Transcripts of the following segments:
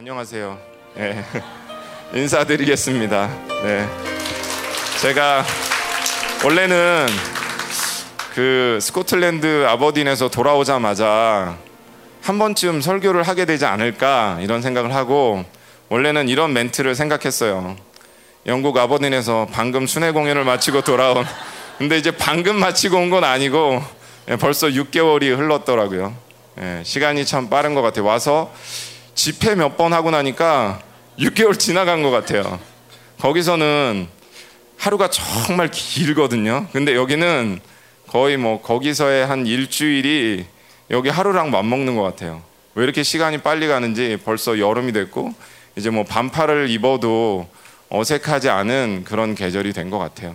안녕하세요. 네. 인사드리겠습니다. 네. 제가 원래는 그 스코틀랜드 아버딘에서 돌아오자마자 한 번쯤 설교를 하게 되지 않을까 이런 생각을 하고, 원래는 이런 멘트를 생각했어요. 영국 아버딘에서 방금 순회 공연을 마치고 돌아온, 근데 이제 방금 마치고 온 건 아니고 벌써 6개월이 흘렀더라고요. 시간이 참 빠른 것 같아요. 와서 집회 몇 번 하고 나니까 6개월 지나간 것 같아요. 거기서는 하루가 정말 길거든요. 근데 여기는 거의 뭐 거기서의 한 일주일이 여기 하루랑 맞먹는 것 같아요. 왜 이렇게 시간이 빨리 가는지 벌써 여름이 됐고, 이제 뭐 반팔을 입어도 어색하지 않은 그런 계절이 된 것 같아요.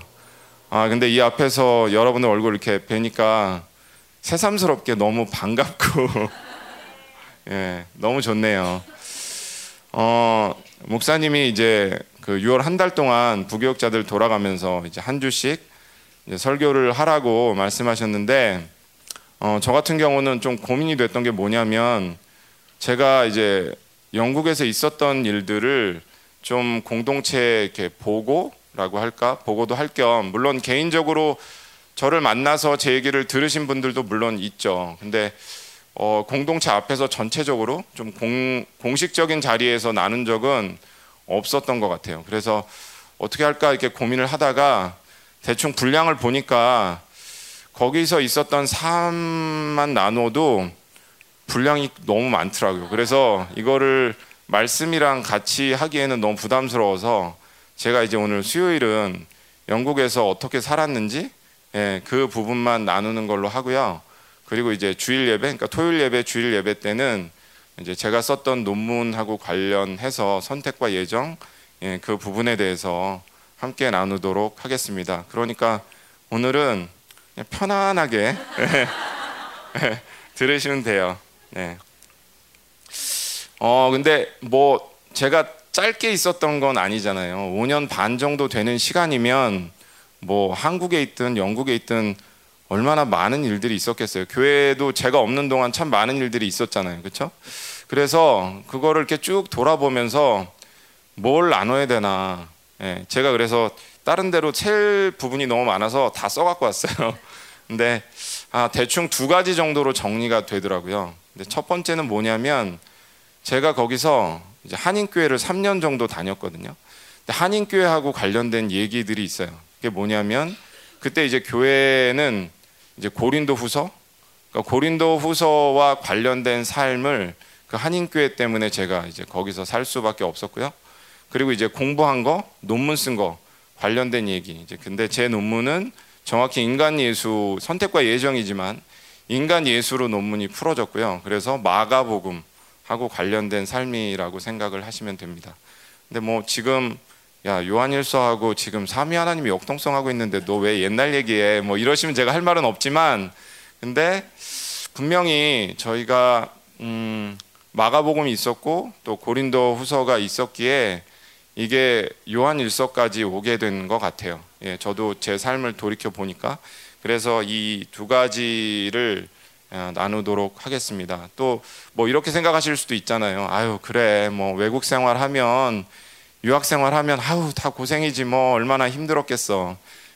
아, 근데 이 앞에서 여러분의 얼굴 이렇게 뵈니까 새삼스럽게 너무 반갑고 예, 너무 좋네요. 목사님이 이제 그 6월 한 달 동안 부교역자들 돌아가면서 이제 한 주씩 이제 설교를 하라고 말씀하셨는데, 저 같은 경우는 좀 고민이 됐던 게 뭐냐면, 제가 이제 영국에서 있었던 일들을 좀 공동체에 이렇게 보고라고 할까? 보고도 할 겸, 물론 개인적으로 저를 만나서 제 얘기를 들으신 분들도 물론 있죠. 근데 공동체 앞에서 전체적으로 좀 공식적인 자리에서 나눈 적은 없었던 것 같아요. 그래서 어떻게 할까 이렇게 고민을 하다가 대충 분량을 보니까 거기서 있었던 삶만 나눠도 분량이 너무 많더라고요. 그래서 이거를 말씀이랑 같이 하기에는 너무 부담스러워서 제가 이제 오늘 수요일은 영국에서 어떻게 살았는지, 예, 그 부분만 나누는 걸로 하고요. 그리고 이제 주일 예배, 그러니까 토요일 예배, 주일 예배 때는 이제 제가 썼던 논문하고 관련해서 선택과 예정, 예, 그 부분에 대해서 함께 나누도록 하겠습니다. 그러니까 오늘은 그냥 편안하게 들으시면 돼요. 네. 근데 뭐 제가 짧게 있었던 건 아니잖아요. 5년 반 정도 되는 시간이면 뭐 한국에 있든 영국에 있든 얼마나 많은 일들이 있었겠어요. 교회도 제가 없는 동안 참 많은 일들이 있었잖아요. 그렇죠? 그래서 그거를 이렇게 쭉 돌아보면서 뭘 나눠야 되나. 예, 제가 그래서 다른 데로 셀 부분이 너무 많아서 다 써갖고 왔어요. 근데 대충 두 가지 정도로 정리가 되더라고요. 근데 첫 번째는 뭐냐면, 제가 거기서 이제 한인교회를 3년 정도 다녔거든요. 근데 한인교회하고 관련된 얘기들이 있어요. 그게 뭐냐면, 그때 이제 교회는 이제 고린도후서, 그러니까 고린도후서와 관련된 삶을 그 한인교회 때문에 제가 이제 거기서 살 수밖에 없었고요. 그리고 이제 공부한 거, 논문 쓴 거 관련된 얘기. 이제 근데 제 논문은 정확히 인간 예수, 선택과 예정이지만 인간 예수로 논문이 풀어졌고요. 그래서 마가복음하고 관련된 삶이라고 생각을 하시면 됩니다. 근데 뭐 지금 야, 요한일서하고 지금 삼위 하나님이 역동성하고 있는데 너 왜 옛날 얘기해? 뭐 이러시면 제가 할 말은 없지만, 근데 분명히 저희가 마가복음이 있었고 또 고린도 후서가 있었기에 이게 요한일서까지 오게 된 것 같아요. 예, 저도 제 삶을 돌이켜 보니까. 그래서 이 두 가지를 나누도록 하겠습니다. 또 뭐 이렇게 생각하실 수도 있잖아요. 아유, 그래, 뭐 외국 생활하면, 유학 생활하면 아우 다 고생이지 뭐 얼마나 힘들었겠어.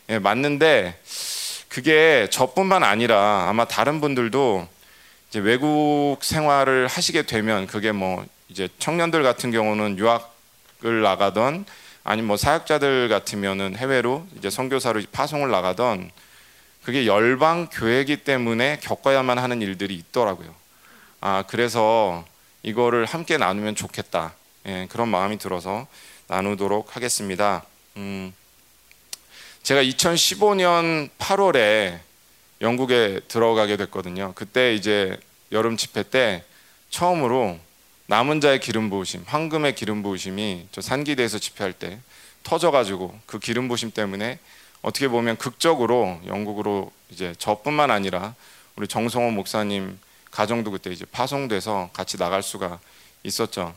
예, 맞는데 그게 저뿐만 아니라 아마 다른 분들도 이제 외국 생활을 하시게 되면, 그게 뭐 이제 청년들 같은 경우는 유학을 나가던, 아니면 뭐 사역자들 같으면은 해외로 이제 선교사로 파송을 나가던, 그게 열방 교회이기 때문에 겪어야만 하는 일들이 있더라고요. 아, 그래서 이거를 함께 나누면 좋겠다. 예, 그런 마음이 들어서 나누도록 하겠습니다. 제가 2015년 8월에 영국에 들어가게 됐거든요. 그때 이제 여름 집회 때 처음으로 남은 자의 기름 부으심, 황금의 기름 부으심이 저 산기대에서 집회할 때 터져가지고, 그 기름 부으심 때문에 어떻게 보면 극적으로 영국으로 이제 저뿐만 아니라 우리 정성호 목사님 가정도 그때 이제 파송돼서 같이 나갈 수가 있었죠.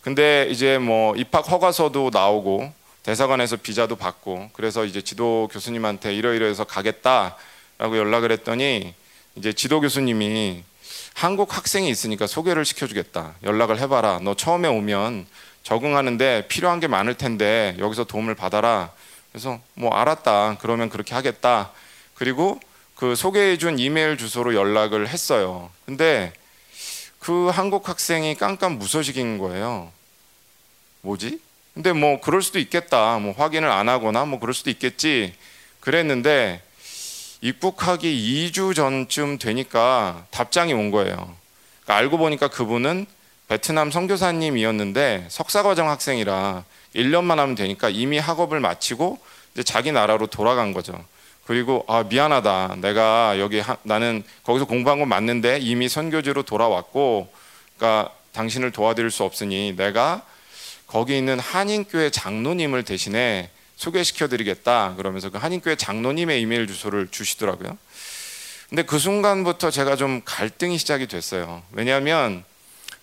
근데 이제 뭐 입학 허가서도 나오고 대사관에서 비자도 받고, 그래서 이제 지도 교수님한테 이러이러해서 가겠다라고 연락을 했더니, 이제 지도 교수님이 한국 학생이 있으니까 소개를 시켜주겠다. 연락을 해봐라. 너 처음에 오면 적응하는데 필요한 게 많을 텐데 여기서 도움을 받아라. 그래서 뭐 알았다. 그러면 그렇게 하겠다. 그리고 그 소개해준 이메일 주소로 연락을 했어요. 근데 그 한국 학생이 깜깜 무소식인 거예요. 뭐지? 근데 뭐 그럴 수도 있겠다. 뭐 확인을 안 하거나 뭐 그럴 수도 있겠지. 그랬는데 입국하기 2주 전쯤 되니까 답장이 온 거예요. 그러니까 알고 보니까 그분은 베트남 선교사님이었는데 석사과정 학생이라 1년만 하면 되니까 이미 학업을 마치고 이제 자기 나라로 돌아간 거죠. 그리고 아 미안하다. 내가 여기 나는 거기서 공부한 건 맞는데 이미 선교지로 돌아왔고 그러니까 당신을 도와드릴 수 없으니 내가 거기 있는 한인교회 장로님을 대신해 소개시켜드리겠다. 그러면서 그 한인교회 장로님의 이메일 주소를 주시더라고요. 근데 그 순간부터 제가 좀 갈등이 시작이 됐어요. 왜냐하면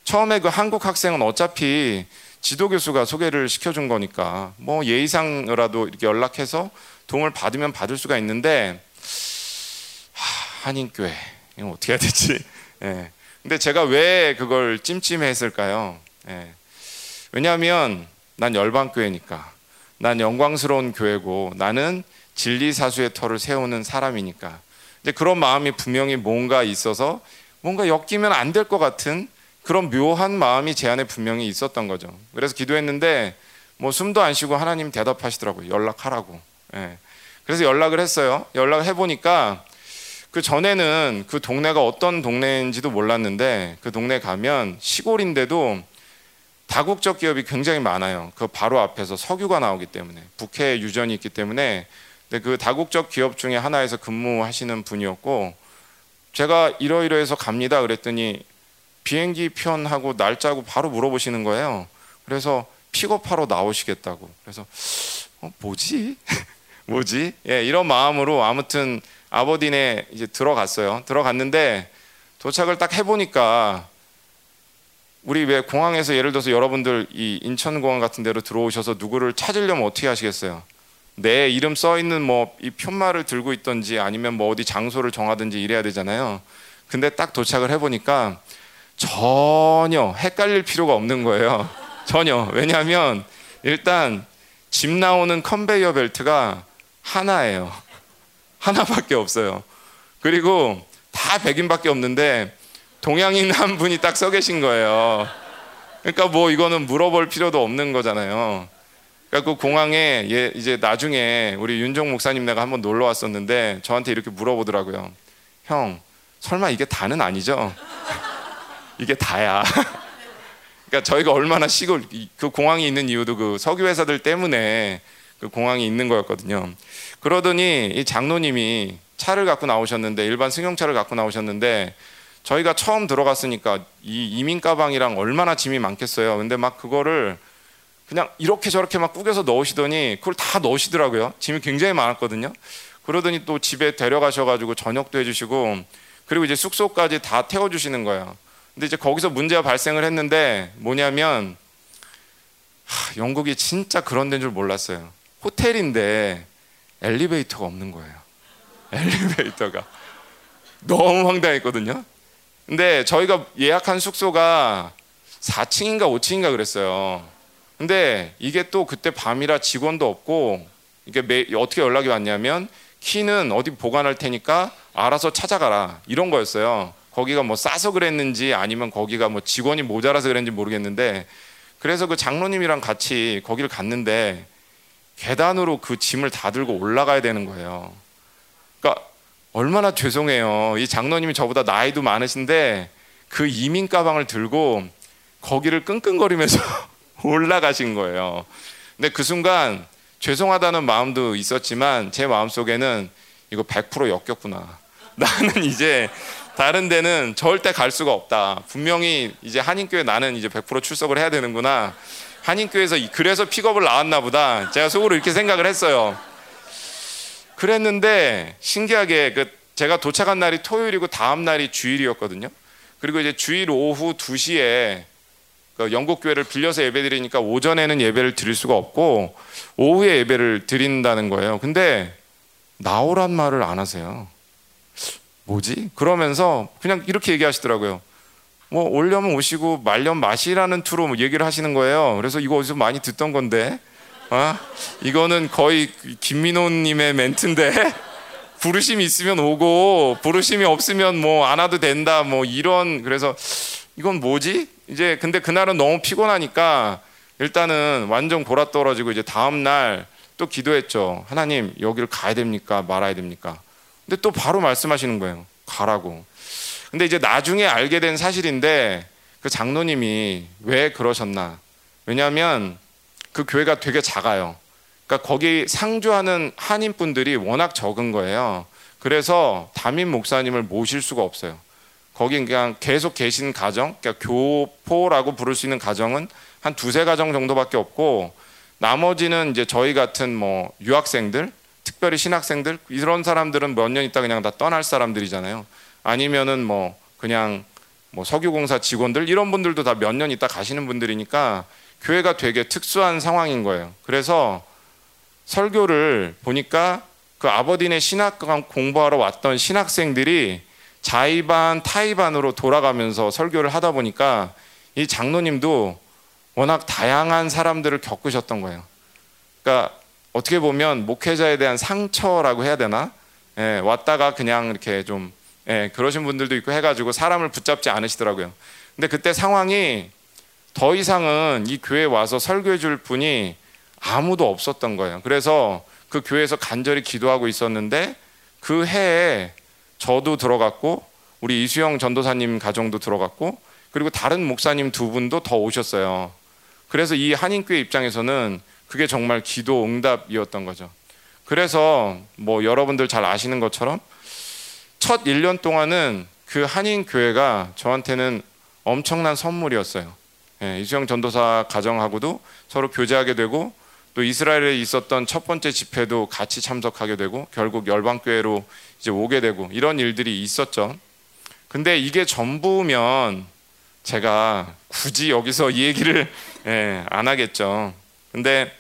처음에 그 한국 학생은 어차피 지도교수가 소개를 시켜준 거니까 뭐 예의상이라도 이렇게 연락해서 도움을 받으면 받을 수가 있는데 한인교회 이거 어떻게 해야 되지? 예. 근데 제가 왜 그걸 찜찜했을까요? 예. 왜냐하면 난 열방교회니까 난 영광스러운 교회고 나는 진리사수의 터를 세우는 사람이니까 이제 그런 마음이 분명히 뭔가 있어서 뭔가 엮이면 안 될 것 같은 그런 묘한 마음이 제 안에 분명히 있었던 거죠. 그래서 기도했는데 뭐 숨도 안 쉬고 하나님 대답하시더라고요. 연락하라고. 예. 그래서 연락을 했어요. 연락을 해보니까 그 전에는 그 동네가 어떤 동네인지도 몰랐는데 그 동네 가면 시골인데도 다국적 기업이 굉장히 많아요. 그 바로 앞에서 석유가 나오기 때문에 북해 유전이 있기 때문에 근데 그 다국적 기업 중에 하나에서 근무하시는 분이었고 제가 이러이러해서 갑니다 그랬더니 비행기 편하고 날짜고 바로 물어보시는 거예요. 그래서 픽업하러 나오시겠다고. 그래서 뭐지? 뭐지? 예, 이런 마음으로 아무튼 아버딘에 이제 들어갔어요. 들어갔는데 도착을 딱 해보니까 우리 왜 공항에서 예를 들어서 여러분들 이 인천공항 같은 데로 들어오셔서 누구를 찾으려면 어떻게 하시겠어요? 내 이름 써 있는 뭐 이 편말을 들고 있던지 아니면 뭐 어디 장소를 정하든지 이래야 되잖아요. 근데 딱 도착을 해보니까 전혀 헷갈릴 필요가 없는 거예요. 전혀. 왜냐하면 일단 집 나오는 컨베이어 벨트가 하나예요. 하나밖에 없어요. 그리고 다 백인밖에 없는데 동양인 한 분이 딱 서 계신 거예요. 그러니까 뭐 이거는 물어볼 필요도 없는 거잖아요. 그러니까 그 공항에 이제 나중에 우리 윤종 목사님 내가 한번 놀러 왔었는데 저한테 이렇게 물어보더라고요. 형, 설마 이게 다는 아니죠? 이게 다야. 그러니까 저희가 얼마나 시골 그 공항이 있는 이유도 그 석유 회사들 때문에 그 공항이 있는 거였거든요. 그러더니 이 장로님이 차를 갖고 나오셨는데 일반 승용차를 갖고 나오셨는데 저희가 처음 들어갔으니까 이 이민 가방이랑 얼마나 짐이 많겠어요. 근데 막 그거를 그냥 이렇게 저렇게 막 꾸겨서 넣으시더니 그걸 다 넣으시더라고요. 짐이 굉장히 많았거든요. 그러더니 또 집에 데려가셔가지고 저녁도 해주시고 그리고 이제 숙소까지 다 태워주시는 거예요. 근데 이제 거기서 문제가 발생을 했는데 뭐냐면 영국이 진짜 그런 데인 줄 몰랐어요. 호텔인데 엘리베이터가 없는 거예요. 엘리베이터가 너무 황당했거든요. 근데 저희가 예약한 숙소가 4층인가 5층인가 그랬어요. 근데 이게 또 그때 밤이라 직원도 없고 이게 어떻게 연락이 왔냐면 키는 어디 보관할 테니까 알아서 찾아가라 이런 거였어요. 거기가 뭐 싸서 그랬는지 아니면 거기가 뭐 직원이 모자라서 그랬는지 모르겠는데 그래서 그 장로님이랑 같이 거기를 갔는데 계단으로 그 짐을 다 들고 올라가야 되는 거예요. 그러니까 얼마나 죄송해요. 이 장로님이 저보다 나이도 많으신데 그 이민 가방을 들고 거기를 끙끙거리면서 올라가신 거예요. 근데 그 순간 죄송하다는 마음도 있었지만 제 마음속에는 이거 100% 역겹구나. 나는 이제 다른 데는 절대 갈 수가 없다. 분명히 이제 한인교회 나는 이제 100% 출석을 해야 되는구나. 한인교회에서 그래서 픽업을 나왔나 보다. 제가 속으로 이렇게 생각을 했어요. 그랬는데 신기하게 제가 도착한 날이 토요일이고 다음 날이 주일이었거든요. 그리고 이제 주일 오후 2시에 그 영국 교회를 빌려서 예배드리니까 오전에는 예배를 드릴 수가 없고 오후에 예배를 드린다는 거예요. 근데 나오란 말을 안 하세요. 뭐지? 그러면서 그냥 이렇게 얘기하시더라고요. 뭐 올려면 오시고 말려면 마시라는 투로 뭐 얘기를 하시는 거예요. 그래서 이거 어디서 많이 듣던 건데, 아, 이거는 거의 김민호님의 멘트인데 부르심이 있으면 오고 부르심이 없으면 뭐 안 와도 된다 뭐 이런. 그래서 이건 뭐지? 이제 근데 그날은 너무 피곤하니까 일단은 완전 골아 떨어지고 이제 다음 날 또 기도했죠. 하나님, 여기를 가야 됩니까? 말아야 됩니까? 근데 또 바로 말씀하시는 거예요. 가라고. 근데 이제 나중에 알게 된 사실인데 그 장로님이 왜 그러셨나? 왜냐하면 그 교회가 되게 작아요. 그러니까 거기 상주하는 한인분들이 워낙 적은 거예요. 그래서 담임 목사님을 모실 수가 없어요. 거기 그냥 계속 계신 가정, 그러니까 교포라고 부를 수 있는 가정은 한 두세 가정 정도밖에 없고, 나머지는 이제 저희 같은 뭐 유학생들, 특별히 신학생들, 이런 사람들은 몇 년 있다 그냥 다 떠날 사람들이잖아요. 아니면은 뭐 그냥 뭐 석유공사 직원들, 이런 분들도 다 몇 년 있다 가시는 분들이니까 교회가 되게 특수한 상황인 거예요. 그래서 설교를 보니까 그 아버딘의 신학과 공부하러 왔던 신학생들이 자의반, 타의반으로 돌아가면서 설교를 하다 보니까 이 장로님도 워낙 다양한 사람들을 겪으셨던 거예요. 그러니까 어떻게 보면 목회자에 대한 상처라고 해야 되나? 예, 왔다가 그냥 이렇게 좀, 예, 그러신 분들도 있고 해가지고 사람을 붙잡지 않으시더라고요. 근데 그때 상황이 더 이상은 이 교회에 와서 설교해 줄 분이 아무도 없었던 거예요. 그래서 그 교회에서 간절히 기도하고 있었는데 그 해에 저도 들어갔고 우리 이수영 전도사님 가정도 들어갔고 그리고 다른 목사님 두 분도 더 오셨어요. 그래서 이 한인교회 입장에서는 그게 정말 기도 응답이었던 거죠. 그래서 뭐 여러분들 잘 아시는 것처럼 첫 1년 동안은 그 한인교회가 저한테는 엄청난 선물이었어요. 예, 이수영 전도사 가정하고도 서로 교제하게 되고 또 이스라엘에 있었던 첫 번째 집회도 같이 참석하게 되고 결국 열방교회로 이제 오게 되고 이런 일들이 있었죠. 근데 이게 전부면 제가 굳이 여기서 이 얘기를 안 하겠죠. 근데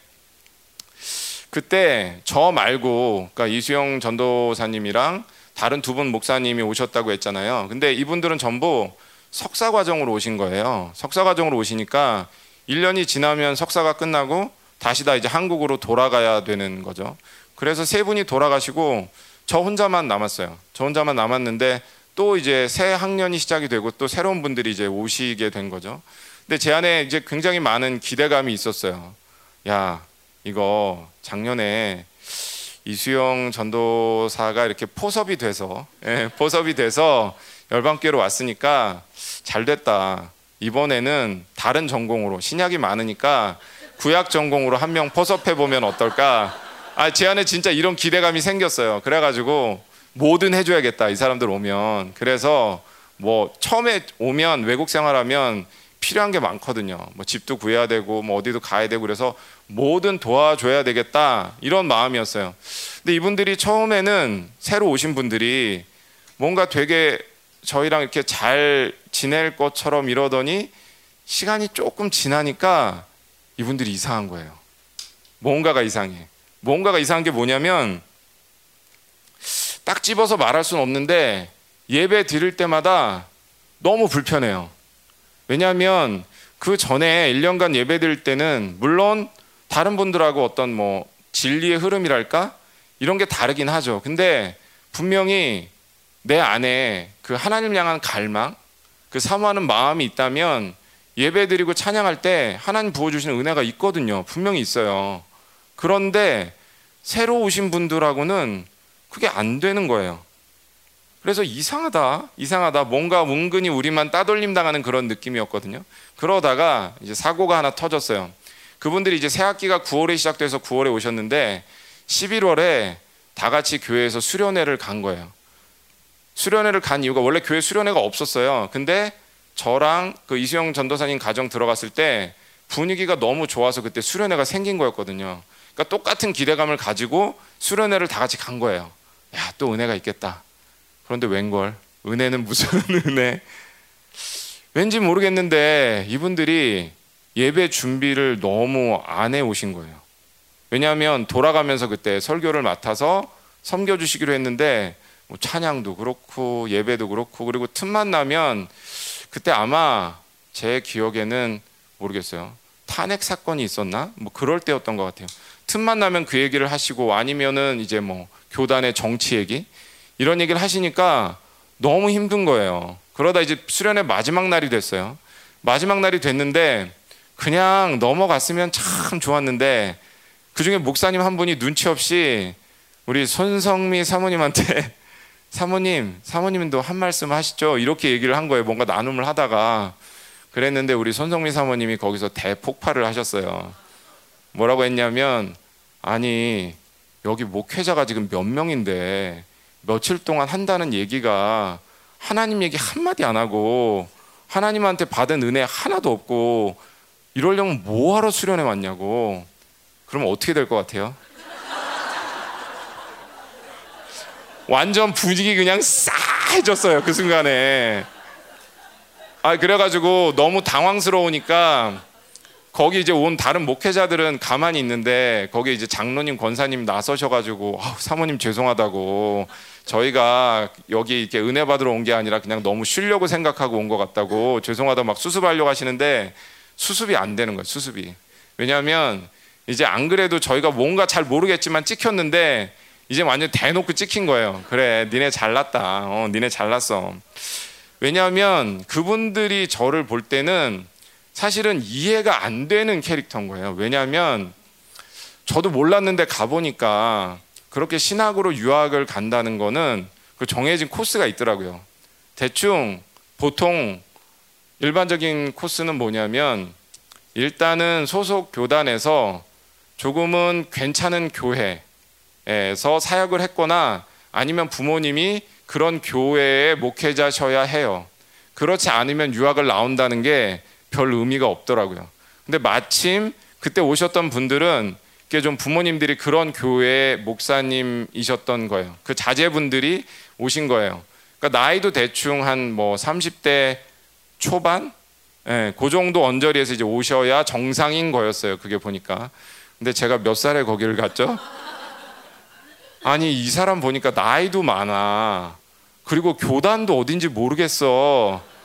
그때 저 말고, 그러니까 이수영 전도사님이랑 다른 두 분 목사님이 오셨다고 했잖아요. 근데 이분들은 전부 석사과정으로 오신 거예요. 석사과정으로 오시니까 1년이 지나면 석사가 끝나고 다시 다 이제 한국으로 돌아가야 되는 거죠. 그래서 세 분이 돌아가시고 저 혼자만 남았어요. 저 혼자만 남았는데 또 이제 새 학년이 시작이 되고 또 새로운 분들이 이제 오시게 된 거죠. 근데 제 안에 이제 굉장히 많은 기대감이 있었어요. 야, 이거 작년에 이수영 전도사가 이렇게 포섭이 돼서 열방교회로 왔으니까 잘 됐다. 이번에는 다른 전공으로, 신약이 많으니까 구약 전공으로 한 명 포섭해보면 어떨까. 아, 제 안에 진짜 이런 기대감이 생겼어요. 그래가지고 뭐든 해줘야겠다, 이 사람들 오면. 그래서 뭐 처음에 오면 외국 생활하면 필요한 게 많거든요. 뭐 집도 구해야 되고 뭐 어디도 가야 되고, 그래서 뭐든 도와줘야 되겠다 이런 마음이었어요. 근데 이분들이 처음에는, 새로 오신 분들이 뭔가 되게 저희랑 이렇게 잘 지낼 것처럼 이러더니 시간이 조금 지나니까 이분들이 이상한 거예요. 뭔가가 이상해. 뭔가가 이상한 게 뭐냐면, 딱 집어서 말할 수는 없는데 예배 드릴 때마다 너무 불편해요. 왜냐하면 그 전에 1년간 예배 드릴 때는 물론 다른 분들하고 어떤 뭐 진리의 흐름이랄까? 이런 게 다르긴 하죠. 근데 분명히 내 안에 그 하나님 향한 갈망, 그 사모하는 마음이 있다면 예배드리고 찬양할 때 하나님 부어주시는 은혜가 있거든요. 분명히 있어요. 그런데 새로 오신 분들하고는 그게 안 되는 거예요. 그래서 이상하다. 뭔가 은근히 우리만 따돌림 당하는 그런 느낌이었거든요. 그러다가 이제 사고가 하나 터졌어요. 그분들이 이제 새학기가 9월에 시작돼서 9월에 오셨는데 11월에 다 같이 교회에서 수련회를 간 거예요. 수련회를 간 이유가, 원래 교회 수련회가 없었어요. 근데 저랑 그 이수영 전도사님 가정 들어갔을 때 분위기가 너무 좋아서 그때 수련회가 생긴 거였거든요. 그러니까 똑같은 기대감을 가지고 수련회를 다 같이 간 거예요. 야, 또 은혜가 있겠다. 그런데 웬걸, 은혜는 무슨 은혜? 왠지 모르겠는데 이분들이 예배 준비를 너무 안 해오신 거예요. 왜냐하면 돌아가면서 그때 설교를 맡아서 섬겨주시기로 했는데 뭐 찬양도 그렇고 예배도 그렇고, 그리고 틈만 나면 그때 아마 제 기억에는 모르겠어요. 탄핵 사건이 있었나? 뭐 그럴 때였던 것 같아요. 틈만 나면 그 얘기를 하시고, 아니면은 이제 뭐 교단의 정치 얘기? 이런 얘기를 하시니까 너무 힘든 거예요. 그러다 이제 수련회 마지막 날이 됐어요. 마지막 날이 됐는데 그냥 넘어갔으면 참 좋았는데, 그중에 목사님 한 분이 눈치 없이 우리 손성미 사모님한테 사모님도 한 말씀 하시죠, 이렇게 얘기를 한 거예요. 뭔가 나눔을 하다가 그랬는데 우리 손성미 사모님이 거기서 대폭발을 하셨어요. 뭐라고 했냐면, 아니 여기 목회자가 지금 몇 명인데 며칠 동안 한다는 얘기가 하나님 얘기 한마디 안 하고 하나님한테 받은 은혜 하나도 없고, 이러려면 뭐하러 수련회 왔냐고. 그러면 어떻게 될 것 같아요? 완전 분위기 그냥 싸해졌어요, 그 순간에. 아, 그래가지고 너무 당황스러우니까 거기 이제 온 다른 목회자들은 가만히 있는데, 거기 이제 장로님, 권사님 나서셔가지고, 아우, 사모님 죄송하다고, 저희가 여기 이렇게 은혜 받으러 온 게 아니라 그냥 너무 쉬려고 생각하고 온 것 같다고 죄송하다고 막 수습하려고 하시는데 수습이 안 되는 거예요, 수습이. 왜냐하면 이제 안 그래도 저희가 뭔가 잘 모르겠지만 찍혔는데 이제 완전 대놓고 찍힌 거예요. 그래, 니네 잘났다. 니네 잘났어. 왜냐하면 그분들이 저를 볼 때는 사실은 이해가 안 되는 캐릭터인 거예요. 왜냐하면 저도 몰랐는데 가보니까 그렇게 신학으로 유학을 간다는 거는 그 정해진 코스가 있더라고요. 대충 보통 일반적인 코스는 뭐냐면, 일단은 소속 교단에서 조금은 괜찮은 교회에서 사역을 했거나 아니면 부모님이 그런 교회의 목회자셔야 해요. 그렇지 않으면 유학을 나온다는 게 별 의미가 없더라고요. 근데 마침 그때 오셨던 분들은 이게 좀 부모님들이 그런 교회의 목사님이셨던 거예요. 그 자제분들이 오신 거예요. 그러니까 나이도 대충 한 뭐 30대 초반? 예, 그 정도 언저리에서 이제 오셔야 정상인 거였어요, 그게 보니까. 근데 제가 몇 살에 거기를 갔죠? 아니, 이 사람 보니까 나이도 많아. 그리고 교단도 어딘지 모르겠어.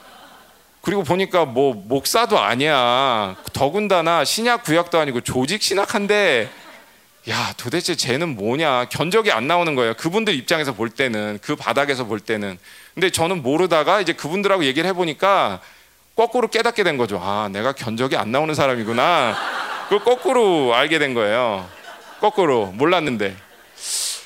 그리고 보니까 뭐 목사도 아니야. 더군다나 신약 구약도 아니고 조직 신학한데, 야 도대체 쟤는 뭐냐, 견적이 안 나오는 거예요. 그분들 입장에서 볼 때는, 그 바닥에서 볼 때는. 근데 저는 모르다가 이제 그분들하고 얘기를 해보니까 거꾸로 깨닫게 된 거죠. 아, 내가 견적이 안 나오는 사람이구나. 그걸 거꾸로 알게 된 거예요. 거꾸로 몰랐는데.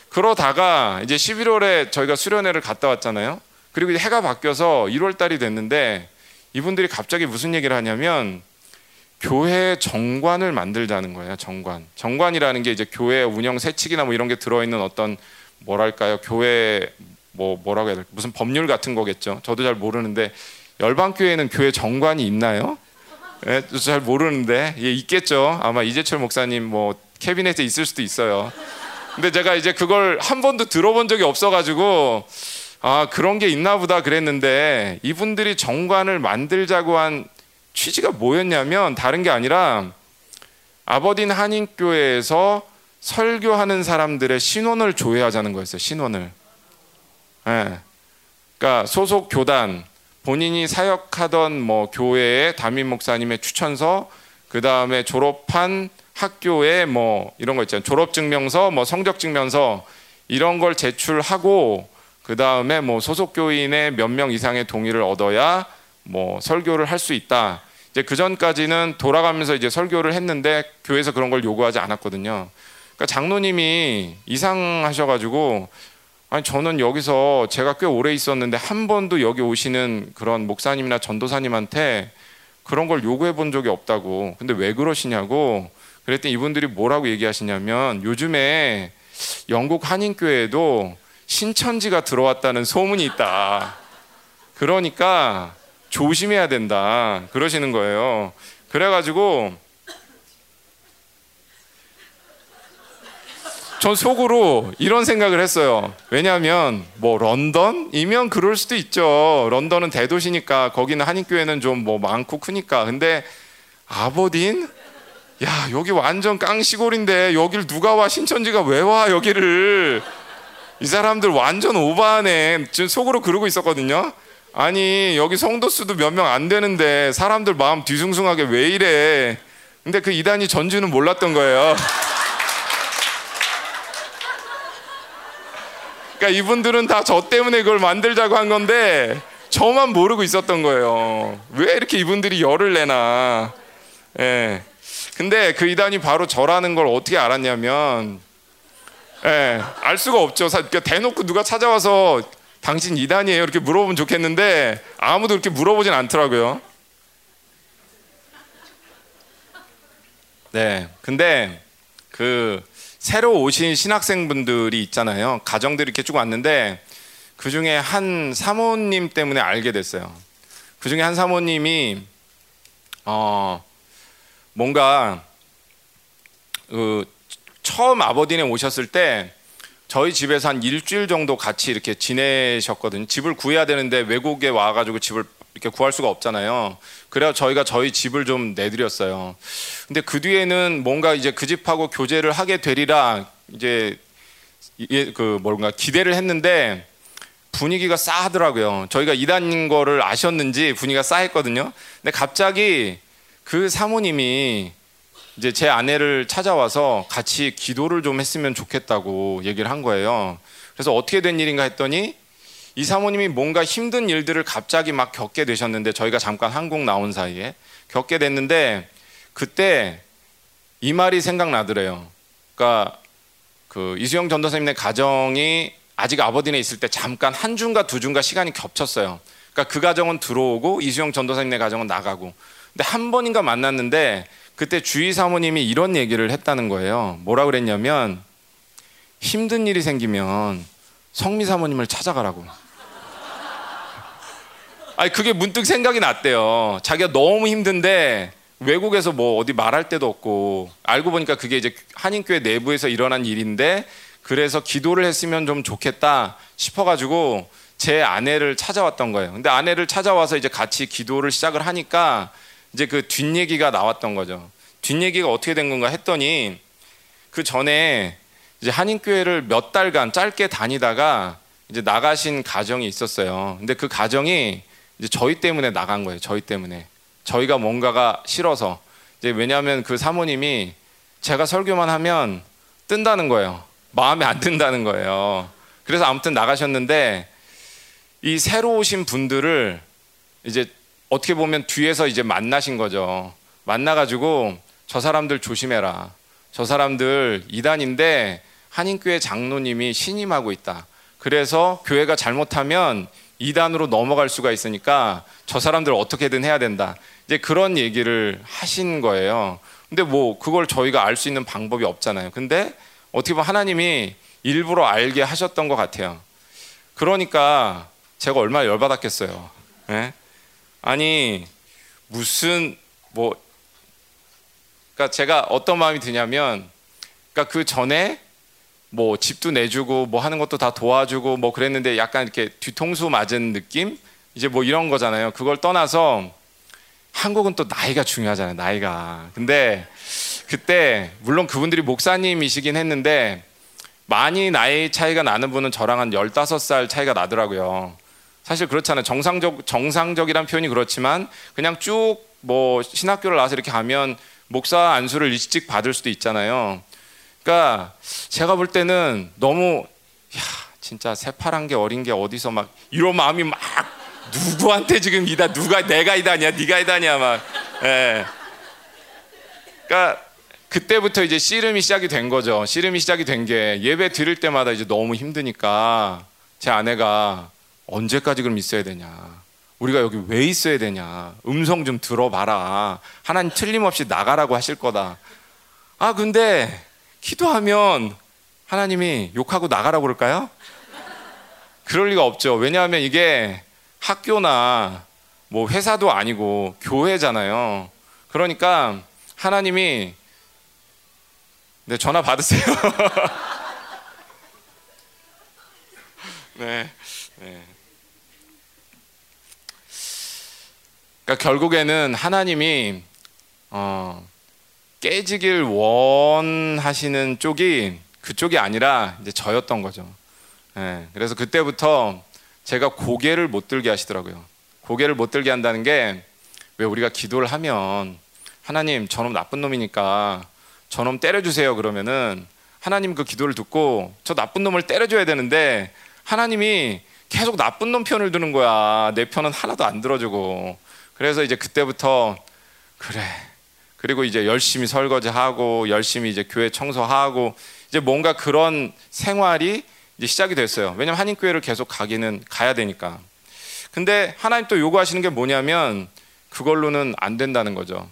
그러다가 이제 11월에 저희가 수련회를 갔다 왔잖아요. 그리고 이제 해가 바뀌어서 1월 달이 됐는데, 이분들이 갑자기 무슨 얘기를 하냐면 교회 정관을 만들자는 거예요. 정관. 정관이라는 게 이제 교회 운영 세칙이나 뭐 이런 게 들어있는 어떤, 뭐랄까요, 교회 뭐라고 해야 될까, 무슨 법률 같은 거겠죠. 저도 잘 모르는데, 열방교회는 교회 정관이 있나요? 네, 잘 모르는데, 예, 있겠죠. 아마 이재철 목사님 뭐 캐비넷에 있을 수도 있어요. 근데 제가 이제 그걸 한 번도 들어본 적이 없어가지고, 아, 그런 게 있나 보다 그랬는데, 이분들이 정관을 만들자고 한 취지가 뭐였냐면 다른 게 아니라 아버딘 한인교회에서 설교하는 사람들의 신원을 조회하자는 거였어요. 신원을. 예. 그러니까 소속 교단, 본인이 사역하던 뭐 교회의 담임 목사님의 추천서, 그 다음에 졸업한 학교의 뭐 이런 거 있잖아요. 졸업증명서, 뭐 성적증명서, 이런 걸 제출하고, 그 다음에 뭐 소속 교인의 몇 명 이상의 동의를 얻어야 뭐 설교를 할 수 있다. 이제 그 전까지는 돌아가면서 이제 설교를 했는데 교회에서 그런 걸 요구하지 않았거든요. 그러니까 장로님이 이상하셔가지고, 아니 저는 여기서 제가 꽤 오래 있었는데 한 번도 여기 오시는 그런 목사님이나 전도사님한테 그런 걸 요구해 본 적이 없다고. 근데 왜 그러시냐고 그랬더니 이분들이 뭐라고 얘기하시냐면, 요즘에 영국 한인교회에도 신천지가 들어왔다는 소문이 있다. 그러니까 조심해야 된다. 그러시는 거예요. 그래가지고 전 속으로 이런 생각을 했어요. 왜냐하면 뭐 런던이면 그럴 수도 있죠. 런던은 대도시니까, 거기는 한인교회는 좀 뭐 많고 크니까. 근데 아버딘? 야, 여기 완전 깡시골인데 여길 누가 와, 신천지가 왜 와 여기를. 이 사람들 완전 오바하네. 지금 속으로 그러고 있었거든요. 아니 여기 성도 수도 몇 명 안 되는데 사람들 마음 뒤숭숭하게 왜 이래. 근데 그 이단이 전주는 몰랐던 거예요. 그러니까 이분들은 다 저 때문에 그걸 만들자고 한 건데 저만 모르고 있었던 거예요. 왜 이렇게 이분들이 열을 내나. 예. 근데 그 이단이 바로 저라는 걸 어떻게 알았냐면, 예, 알 수가 없죠. 그러니까 대놓고 누가 찾아와서 당신 이단이에요 이렇게 물어보면 좋겠는데 아무도 그렇게 물어보진 않더라고요. 네, 근데 그 새로 오신 신학생분들이 있잖아요. 가정들이 이렇게 쭉 왔는데 그 중에 한 사모님 때문에 알게 됐어요. 그 중에 한 사모님이 뭔가 그 처음 아버딘에 오셨을 때 저희 집에서 한 일주일 정도 같이 이렇게 지내셨거든요. 집을 구해야 되는데 외국에 와가지고 집을 이렇게 구할 수가 없잖아요. 그래서 저희가 저희 집을 좀 내드렸어요. 근데 그 뒤에는 뭔가 이제 그 집하고 교제를 하게 되리라 이제 그 뭔가 기대를 했는데 분위기가 싸하더라고요. 저희가 이단인 거를 아셨는지 분위기가 싸했거든요. 근데 갑자기 그 사모님이 이제 제 아내를 찾아와서 같이 기도를 좀 했으면 좋겠다고 얘기를 한 거예요. 그래서 어떻게 된 일인가 했더니 이 사모님이 뭔가 힘든 일들을 갑자기 막 겪게 되셨는데 저희가 잠깐 한국 나온 사이에 겪게 됐는데 그때 이 말이 생각나더래요. 그러니까 그 이수영 전도사님의 가정이 아직 아버딘에 있을 때 잠깐 한 주인가 두 주인가 시간이 겹쳤어요. 그러니까 그 가정은 들어오고 이수영 전도사님의 가정은 나가고. 근데 한 번인가 만났는데 그때 주위 사모님이 이런 얘기를 했다는 거예요. 뭐라 그랬냐면 힘든 일이 생기면 성미 사모님을 찾아가라고. 아니 그게 문득 생각이 났대요. 자기가 너무 힘든데 외국에서 뭐 어디 말할 데도 없고 알고 보니까 그게 이제 한인교회 내부에서 일어난 일인데 그래서 기도를 했으면 좀 좋겠다 싶어가지고 제 아내를 찾아왔던 거예요. 근데 아내를 찾아와서 이제 같이 기도를 시작을 하니까 이제 그 뒷얘기가 나왔던 거죠. 뒷얘기가 어떻게 된 건가 했더니 그 전에 이제 한인교회를 몇 달간 짧게 다니다가 이제 나가신 가정이 있었어요. 근데 그 가정이 이제 저희 때문에 나간 거예요. 저희 때문에. 저희가 뭔가가 싫어서. 이제 왜냐하면 그 사모님이 제가 설교만 하면 뜬다는 거예요. 마음에 안 든다는 거예요. 그래서 아무튼 나가셨는데 이 새로 오신 분들을 이제 어떻게 보면 뒤에서 이제 만나신 거죠. 만나가지고 저 사람들 조심해라. 저 사람들 이단인데 한인교회 장로님이 신임하고 있다. 그래서 교회가 잘못하면 이단으로 넘어갈 수가 있으니까 저 사람들 어떻게든 해야 된다. 이제 그런 얘기를 하신 거예요. 근데 뭐 그걸 저희가 알 수 있는 방법이 없잖아요. 근데 어떻게 보면 하나님이 일부러 알게 하셨던 것 같아요. 그러니까 제가 얼마나 열받았겠어요. 네? 아니 무슨 뭐 그러니까 제가 어떤 마음이 드냐면 그러니까 그 전에 뭐 집도 내주고 뭐 하는 것도 다 도와주고 뭐 그랬는데 약간 이렇게 뒤통수 맞은 느낌 이제 뭐 이런 거잖아요. 그걸 떠나서 한국은 또 나이가 중요하잖아요. 나이가. 근데 그때 물론 그분들이 목사님이시긴 했는데 많이 나이 차이가 나는 분은 저랑 한 15살 차이가 나더라고요. 사실 그렇잖아요. 정상적이란 표현이 그렇지만 그냥 쭉 뭐 신학교를 나와서 이렇게 가면 목사 안수를 일찍 받을 수도 있잖아요. 그러니까 제가 볼 때는 너무 야 진짜 새파란 게 어린 게 어디서 막 이런 마음이 막 누구한테 지금 이다 누가 내가 이다냐 네가 이다냐 막. 예. 그러니까 그때부터 이제 씨름이 시작이 된 거죠. 씨름이 시작이 된 게 예배 드릴 때마다 이제 너무 힘드니까 제 아내가 언제까지 그럼 있어야 되냐? 우리가 여기 왜 있어야 되냐? 음성 좀 들어봐라. 하나님 틀림없이 나가라고 하실 거다. 아 근데 기도하면 하나님이 욕하고 나가라고 그럴까요? 그럴 리가 없죠. 왜냐하면 이게 학교나 뭐 회사도 아니고 교회잖아요. 그러니까 하나님이 네, 전화 받으세요. 네. 네. 그러니까 결국에는 하나님이 깨지길 원하시는 쪽이 그쪽이 아니라 이제 저였던 거죠. 예, 그래서 그때부터 제가 고개를 못 들게 하시더라고요. 고개를 못 들게 한다는 게, 왜 우리가 기도를 하면 하나님 저놈 나쁜 놈이니까 저놈 때려주세요 그러면은 하나님 그 기도를 듣고 저 나쁜 놈을 때려줘야 되는데 하나님이 계속 나쁜 놈 편을 드는 거야. 내 편은 하나도 안 들어주고. 그래서 이제 그때부터 그래, 그리고 이제 열심히 설거지하고 열심히 이제 교회 청소하고 이제 뭔가 그런 생활이 이제 시작이 됐어요. 왜냐면 한인교회를 계속 가기는 가야 되니까. 근데 하나님 또 요구하시는 게 뭐냐면 그걸로는 안 된다는 거죠.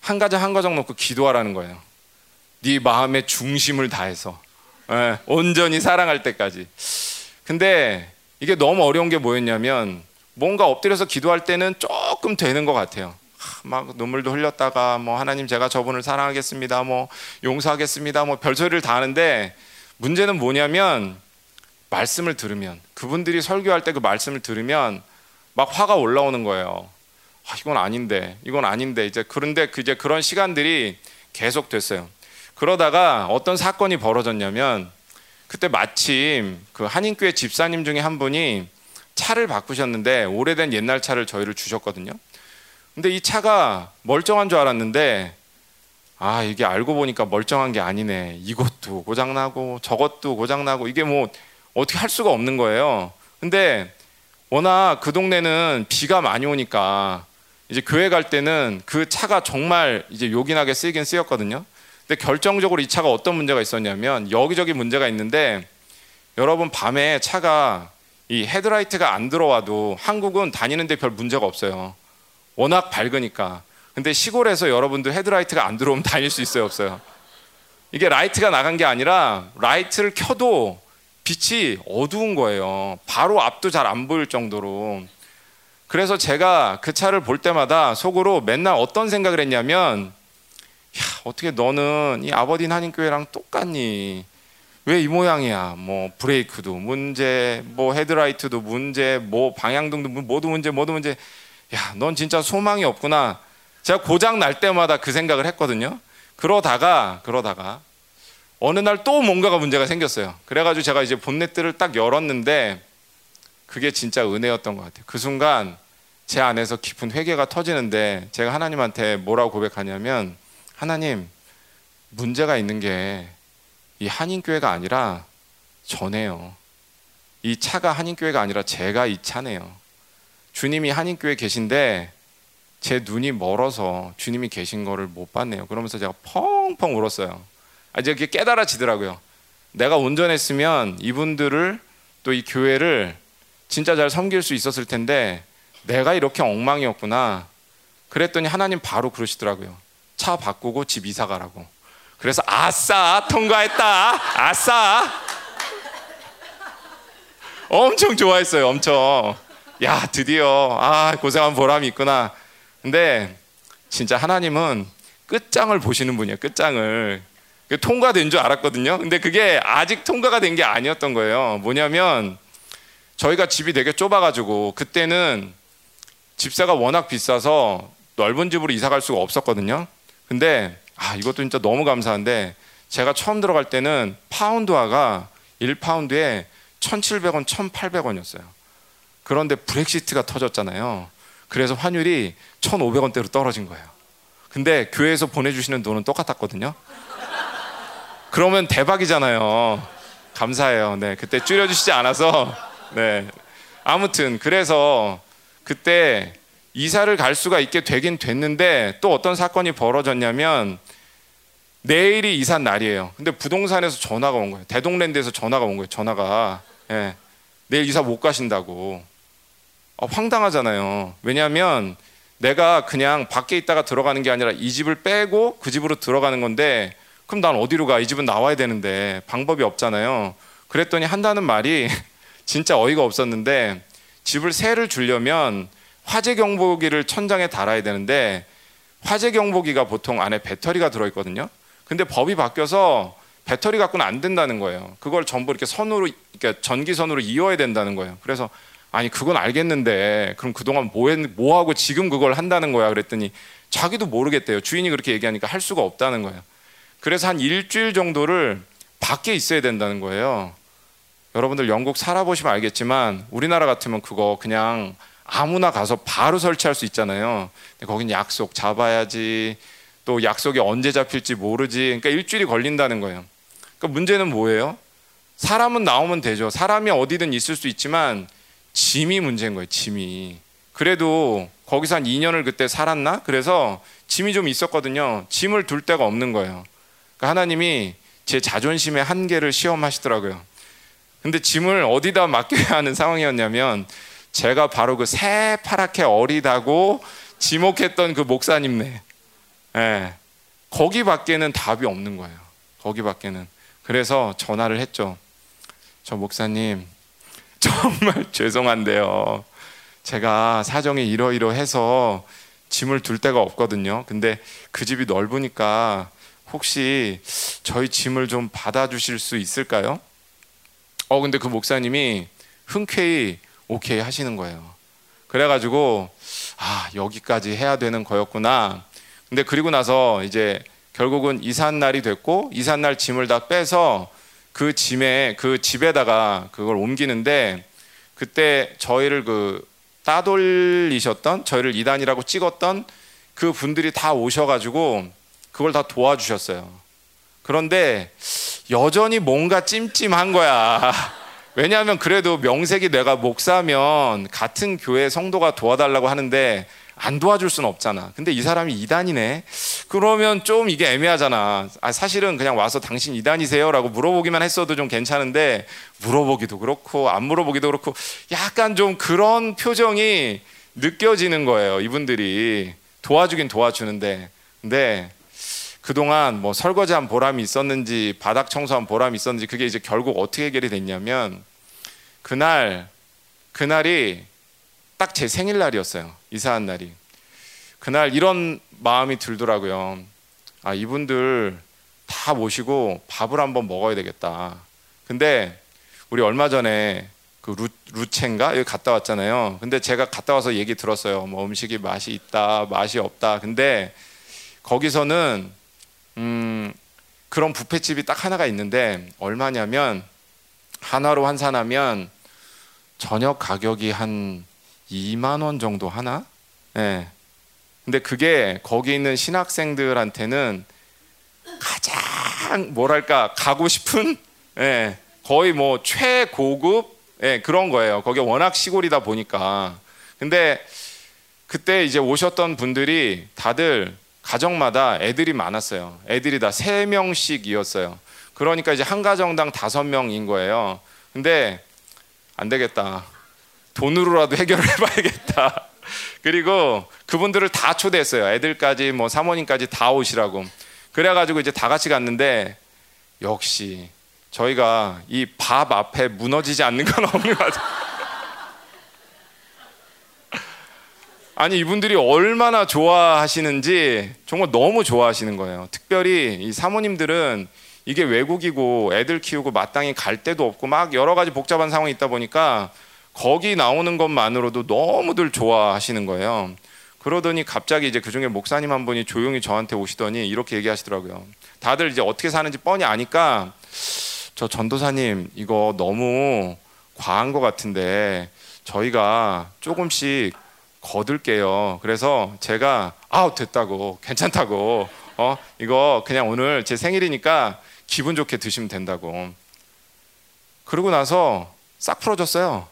한 가정 놓고 기도하라는 거예요. 네 마음의 중심을 다해서 온전히 사랑할 때까지. 근데 이게 너무 어려운 게 뭐였냐면 뭔가 엎드려서 기도할 때는 조금 되는 것 같아요. 막 눈물도 흘렸다가 뭐 하나님 제가 저분을 사랑하겠습니다, 뭐 용서하겠습니다, 뭐 별소리를 다 하는데, 문제는 뭐냐면 말씀을 들으면, 그분들이 설교할 때 그 말씀을 들으면 막 화가 올라오는 거예요. 아, 이건 아닌데 이제. 그런데 이제 그런 시간들이 계속 됐어요. 그러다가 어떤 사건이 벌어졌냐면, 그때 마침 그 한인교회 집사님 중에 한 분이 차를 바꾸셨는데 오래된 옛날 차를 저희를 주셨거든요. 근데 이 차가 멀쩡한 줄 알았는데, 아, 이게 알고 보니까 멀쩡한 게 아니네. 이것도 고장나고 저것도 고장나고 이게 뭐 어떻게 할 수가 없는 거예요. 근데 워낙 그 동네는 비가 많이 오니까 이제 교회 갈 때는 그 차가 정말 이제 요긴하게 쓰이긴 쓰였거든요. 근데 결정적으로 이 차가 어떤 문제가 있었냐면, 여기저기 문제가 있는데, 여러분 밤에 차가 이 헤드라이트가 안 들어와도 한국은 다니는데 별 문제가 없어요. 워낙 밝으니까. 근데 시골에서 여러분도 헤드라이트가 안 들어오면 다닐 수 있어요, 없어요? 이게 라이트가 나간 게 아니라 라이트를 켜도 빛이 어두운 거예요. 바로 앞도 잘 안 보일 정도로. 그래서 제가 그 차를 볼 때마다 속으로 맨날 어떤 생각을 했냐면, 야, 어떻게 너는 이 아버딘 한인교회랑 똑같니? 왜 이 모양이야? 뭐 브레이크도 문제, 뭐 헤드라이트도 문제, 뭐 방향등도 모두 문제. 야, 넌 진짜 소망이 없구나. 제가 고장 날 때마다 그 생각을 했거든요. 그러다가 어느 날 또 뭔가가 문제가 생겼어요. 그래가지고 제가 이제 본넷들을 딱 열었는데 그게 진짜 은혜였던 것 같아요. 그 순간 제 안에서 깊은 회개가 터지는데, 제가 하나님한테 뭐라고 고백하냐면, 하나님, 문제가 있는 게 이 한인교회가 아니라 저네요. 이 차가 한인교회가 아니라 제가 이 차네요. 주님이 한인교회에 계신데 제 눈이 멀어서 주님이 계신 거를 못 봤네요. 그러면서 제가 펑펑 울었어요. 이제 그게 깨달아지더라고요. 내가 온전했으면 이분들을, 또 이 교회를 진짜 잘 섬길 수 있었을 텐데 내가 이렇게 엉망이었구나. 그랬더니 하나님 바로 그러시더라고요. 차 바꾸고 집 이사 가라고. 그래서 아싸, 통과했다. 아싸. 엄청 좋아했어요, 엄청. 야, 드디어 아, 고생한 보람이 있구나. 근데 진짜 하나님은 끝장을 보시는 분이에요, 끝장을. 통과된 줄 알았거든요. 근데 그게 아직 통과가 된 게 아니었던 거예요. 뭐냐면 저희가 집이 되게 좁아가지고, 그때는 집세가 워낙 비싸서 넓은 집으로 이사 갈 수가 없었거든요. 근데 아, 이것도 진짜 너무 감사한데, 제가 처음 들어갈 때는 파운드화가 1파운드에 1,700원, 1,800원이었어요. 그런데 브렉시트가 터졌잖아요. 그래서 환율이 1,500원대로 떨어진 거예요. 근데 교회에서 보내주시는 돈은 똑같았거든요. 그러면 대박이잖아요. 감사해요. 네, 그때 줄여주시지 않아서. 네, 아무튼 그래서 그때 이사를 갈 수가 있게 되긴 됐는데, 또 어떤 사건이 벌어졌냐면, 내일이 이사 날이에요. 근데 부동산에서 전화가 온 거예요. 대동랜드에서 전화가 온 거예요. 예, 내일 이사 못 가신다고. 황당하잖아요. 왜냐하면 내가 그냥 밖에 있다가 들어가는 게 아니라 이 집을 빼고 그 집으로 들어가는 건데, 그럼 난 어디로 가? 이 집은 나와야 되는데 방법이 없잖아요. 그랬더니 한다는 말이 진짜 어이가 없었는데, 집을 세를 주려면 화재 경보기를 천장에 달아야 되는데, 화재 경보기가 보통 안에 배터리가 들어있거든요. 근데 법이 바뀌어서 배터리 갖고는 안 된다는 거예요. 그걸 전부 이렇게 선으로, 그러니까 전기선으로 이어야 된다는 거예요. 그래서 아니, 그건 알겠는데 그럼 그동안 뭐하고 지금 그걸 한다는 거야? 그랬더니 자기도 모르겠대요. 주인이 그렇게 얘기하니까 할 수가 없다는 거예요. 그래서 한 일주일 정도를 밖에 있어야 된다는 거예요. 여러분들 영국 살아보시면 알겠지만 우리나라 같으면 그거 그냥 아무나 가서 바로 설치할 수 있잖아요. 근데 거긴 약속 잡아야지, 또 약속이 언제 잡힐지 모르지. 그러니까 일주일이 걸린다는 거예요. 그러니까 문제는 뭐예요? 사람은 나오면 되죠. 사람이 어디든 있을 수 있지만 짐이 문제인 거예요. 짐이. 그래도 거기서 한 2년을 그때 살았나? 그래서 짐이 좀 있었거든요. 짐을 둘 데가 없는 거예요. 그러니까 하나님이 제 자존심의 한계를 시험하시더라고요. 근데 짐을 어디다 맡겨야 하는 상황이었냐면 제가 바로 그 새파랗게 어리다고 지목했던 그 목사님네, 예, 거기 밖에는 답이 없는 거예요. 거기 밖에는. 그래서 전화를 했죠. 저 목사님 정말 죄송한데요, 제가 사정이 이러이러해서 짐을 둘 데가 없거든요. 근데 그 집이 넓으니까 혹시 저희 짐을 좀 받아주실 수 있을까요? 근데 그 목사님이 흔쾌히 오케이 하시는 거예요. 그래가지고 아, 여기까지 해야 되는 거였구나. 근데 그리고 나서 이제 결국은 이삿날이 됐고, 이삿날 짐을 다 빼서 그 집에다가 그걸 옮기는데, 그때 저희를 그 따돌리셨던, 저희를 이단이라고 찍었던 그 분들이 다 오셔가지고 그걸 다 도와주셨어요. 그런데 여전히 뭔가 찜찜한 거야. 왜냐하면 그래도 명색이 내가 목사면 같은 교회 성도가 도와달라고 하는데 안 도와줄 수는 없잖아. 근데 이 사람이 이단이네? 그러면 좀 이게 애매하잖아. 사실은 그냥 와서 당신 이단이세요? 라고 물어보기만 했어도 좀 괜찮은데, 물어보기도 그렇고 안 물어보기도 그렇고 약간 좀 그런 표정이 느껴지는 거예요. 이분들이 도와주긴 도와주는데. 근데 그동안 뭐 설거지한 보람이 있었는지 바닥 청소한 보람이 있었는지, 그게 이제 결국 어떻게 해결이 됐냐면, 그날이 딱 제 생일날이었어요. 이사한 날이. 그날 이런 마음이 들더라고요. 아, 이분들 다 모시고 밥을 한번 먹어야 되겠다. 근데 우리 얼마 전에 그 루첸가 여기 갔다 왔잖아요. 근데 제가 갔다 와서 얘기 들었어요. 뭐 음식이 맛이 있다, 맛이 없다. 근데 거기서는 그런 뷔페집이 딱 하나가 있는데, 얼마냐면 하나로 환산하면 저녁 가격이 한 2만 원 정도 하나? 예. 근데 그게 거기 있는 신학생들한테는 가장 뭐랄까 가고 싶은, 예, 거의 뭐 최고급, 예, 그런 거예요. 거기 워낙 시골이다 보니까. 근데 그때 이제 오셨던 분들이 다들 가정마다 애들이 많았어요. 애들이 다 3명씩이었어요. 그러니까 이제 한 가정당 5명인 거예요. 근데 안 되겠다, 돈으로라도 해결을 해봐야겠다. 그리고 그분들을 다 초대했어요. 애들까지 뭐 사모님까지 다 오시라고. 그래가지고 이제 다 같이 갔는데, 역시 저희가 이 밥 앞에 무너지지 않는 건 없는 것 같아요. 아니, 이분들이 얼마나 좋아하시는지 정말 너무 좋아하시는 거예요. 특별히 이 사모님들은 이게 외국이고 애들 키우고 마땅히 갈 데도 없고 막 여러 가지 복잡한 상황이 있다 보니까 거기 나오는 것만으로도 너무들 좋아하시는 거예요. 그러더니 갑자기 이제 그중에 목사님 한 분이 조용히 저한테 오시더니 이렇게 얘기하시더라고요. 다들 이제 어떻게 사는지 뻔히 아니까, 저 전도사님 이거 너무 과한 것 같은데 저희가 조금씩 거둘게요. 그래서 제가 됐다고, 괜찮다고, 이거 그냥 오늘 제 생일이니까 기분 좋게 드시면 된다고. 그러고 나서 싹 풀어졌어요.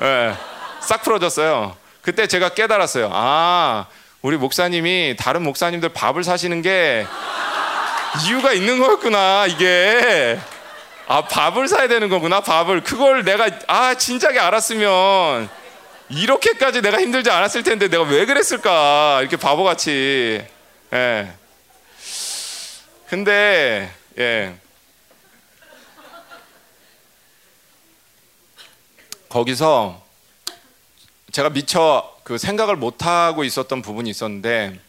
예, 싹 풀어졌어요. 그때 제가 깨달았어요. 아, 우리 목사님이 다른 목사님들 밥을 사시는 게 이유가 있는 거였구나. 이게 밥을 사야 되는 거구나. 밥을, 그걸 내가 진작에 알았으면 이렇게까지 내가 힘들지 않았을 텐데 내가 왜 그랬을까, 이렇게 바보같이. 예. 근데 예, 거기서 제가 미처 그 생각을 못하고 있었던 부분이 있었는데,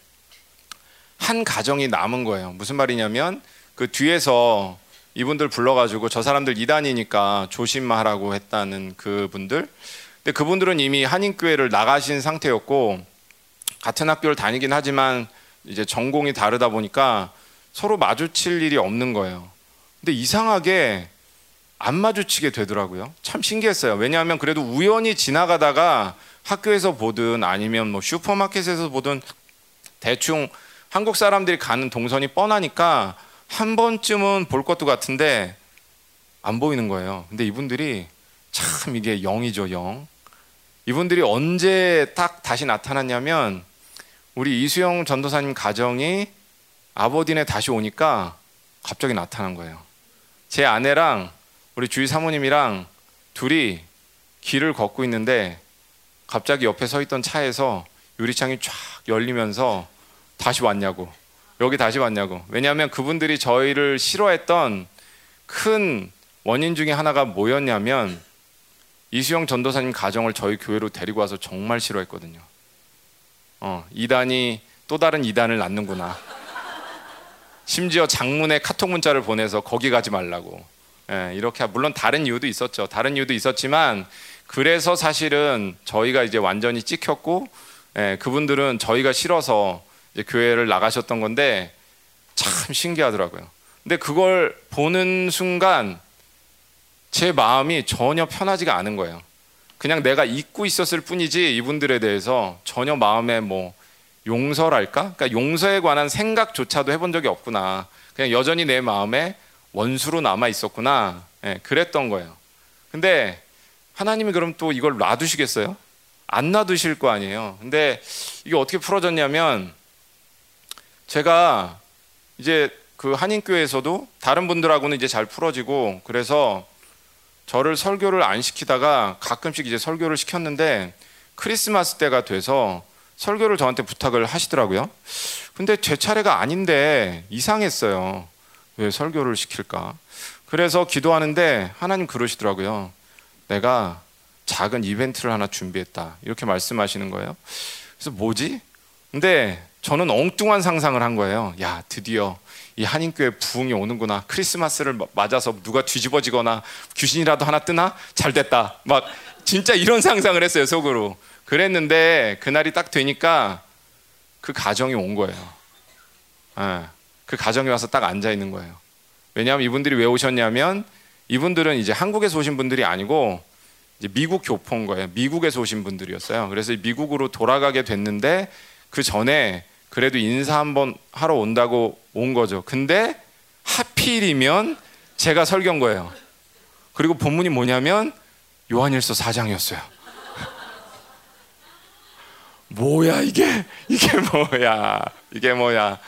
한 가정이 남은 거예요. 무슨 말이냐면 그 뒤에서 이분들 불러가지고, 저 사람들 이단이니까 조심하라고 했다는 그분들. 근데 그분들은 이미 한인교회를 나가신 상태였고, 같은 학교를 다니긴 하지만 이제 전공이 다르다 보니까 서로 마주칠 일이 없는 거예요. 근데 이상하게 안 마주치게 되더라고요. 참 신기했어요. 왜냐하면 그래도 우연히 지나가다가 학교에서 보든 아니면 뭐 슈퍼마켓에서 보든 대충 한국 사람들이 가는 동선이 뻔하니까 한 번쯤은 볼 것도 같은데 안 보이는 거예요. 근데 이분들이 참 이게 영이죠, 영. 이분들이 언제 딱 다시 나타났냐면 우리 이수영 전도사님 가정이 아버딘에 다시 오니까 갑자기 나타난 거예요. 제 아내랑 우리 주위 사모님이랑 둘이 길을 걷고 있는데 갑자기 옆에 서 있던 차에서 유리창이 쫙 열리면서 다시 왔냐고, 여기 다시 왔냐고. 왜냐하면 그분들이 저희를 싫어했던 큰 원인 중에 하나가 뭐였냐면 이수영 전도사님 가정을 저희 교회로 데리고 와서 정말 싫어했거든요. 이단이 또 다른 이단을 낳는구나. 심지어 장문에 카톡 문자를 보내서 거기 가지 말라고. 예, 이렇게. 물론 다른 이유도 있었죠. 다른 이유도 있었지만 그래서 사실은 저희가 이제 완전히 찍혔고, 예, 그분들은 저희가 싫어서 이제 교회를 나가셨던 건데 참 신기하더라고요. 근데 그걸 보는 순간 제 마음이 전혀 편하지가 않은 거예요. 그냥 내가 잊고 있었을 뿐이지 이분들에 대해서 전혀 마음에 뭐 용서랄까? 그러니까 용서에 관한 생각조차도 해본 적이 없구나. 그냥 여전히 내 마음에 원수로 남아 있었구나. 예, 그랬던 거예요. 근데 하나님이 그럼 또 이걸 놔두시겠어요? 안 놔두실 거 아니에요. 근데 이게 어떻게 풀어졌냐면 제가 이제 그 한인교회에서도 다른 분들하고는 이제 잘 풀어지고 그래서 저를 설교를 안 시키다가 가끔씩 이제 설교를 시켰는데 크리스마스 때가 돼서 설교를 저한테 부탁을 하시더라고요. 근데 제 차례가 아닌데 이상했어요. 왜 설교를 시킬까? 그래서 기도하는데 하나님 그러시더라고요. 내가 작은 이벤트를 하나 준비했다. 이렇게 말씀하시는 거예요. 그래서 뭐지? 근데 저는 엉뚱한 상상을 한 거예요. 야, 드디어 이 한인교회 부흥이 오는구나. 크리스마스를 맞아서 누가 뒤집어지거나 귀신이라도 하나 뜨나? 잘 됐다. 막 진짜 이런 상상을 했어요, 속으로. 그랬는데 그날이 딱 되니까 그 가정이 온 거예요. 예, 그 가정이 와서 딱 앉아 있는 거예요. 왜냐하면 이분들이 왜 오셨냐면 이분들은 이제 한국에서 오신 분들이 아니고 이제 미국 교포인 거예요. 미국에서 오신 분들이었어요. 그래서 미국으로 돌아가게 됐는데 그 전에 그래도 인사 한번 하러 온다고 온 거죠. 근데 하필이면 제가 설교한 거예요. 그리고 본문이 뭐냐면 요한일서 4장이었어요. 뭐야 이게 뭐야.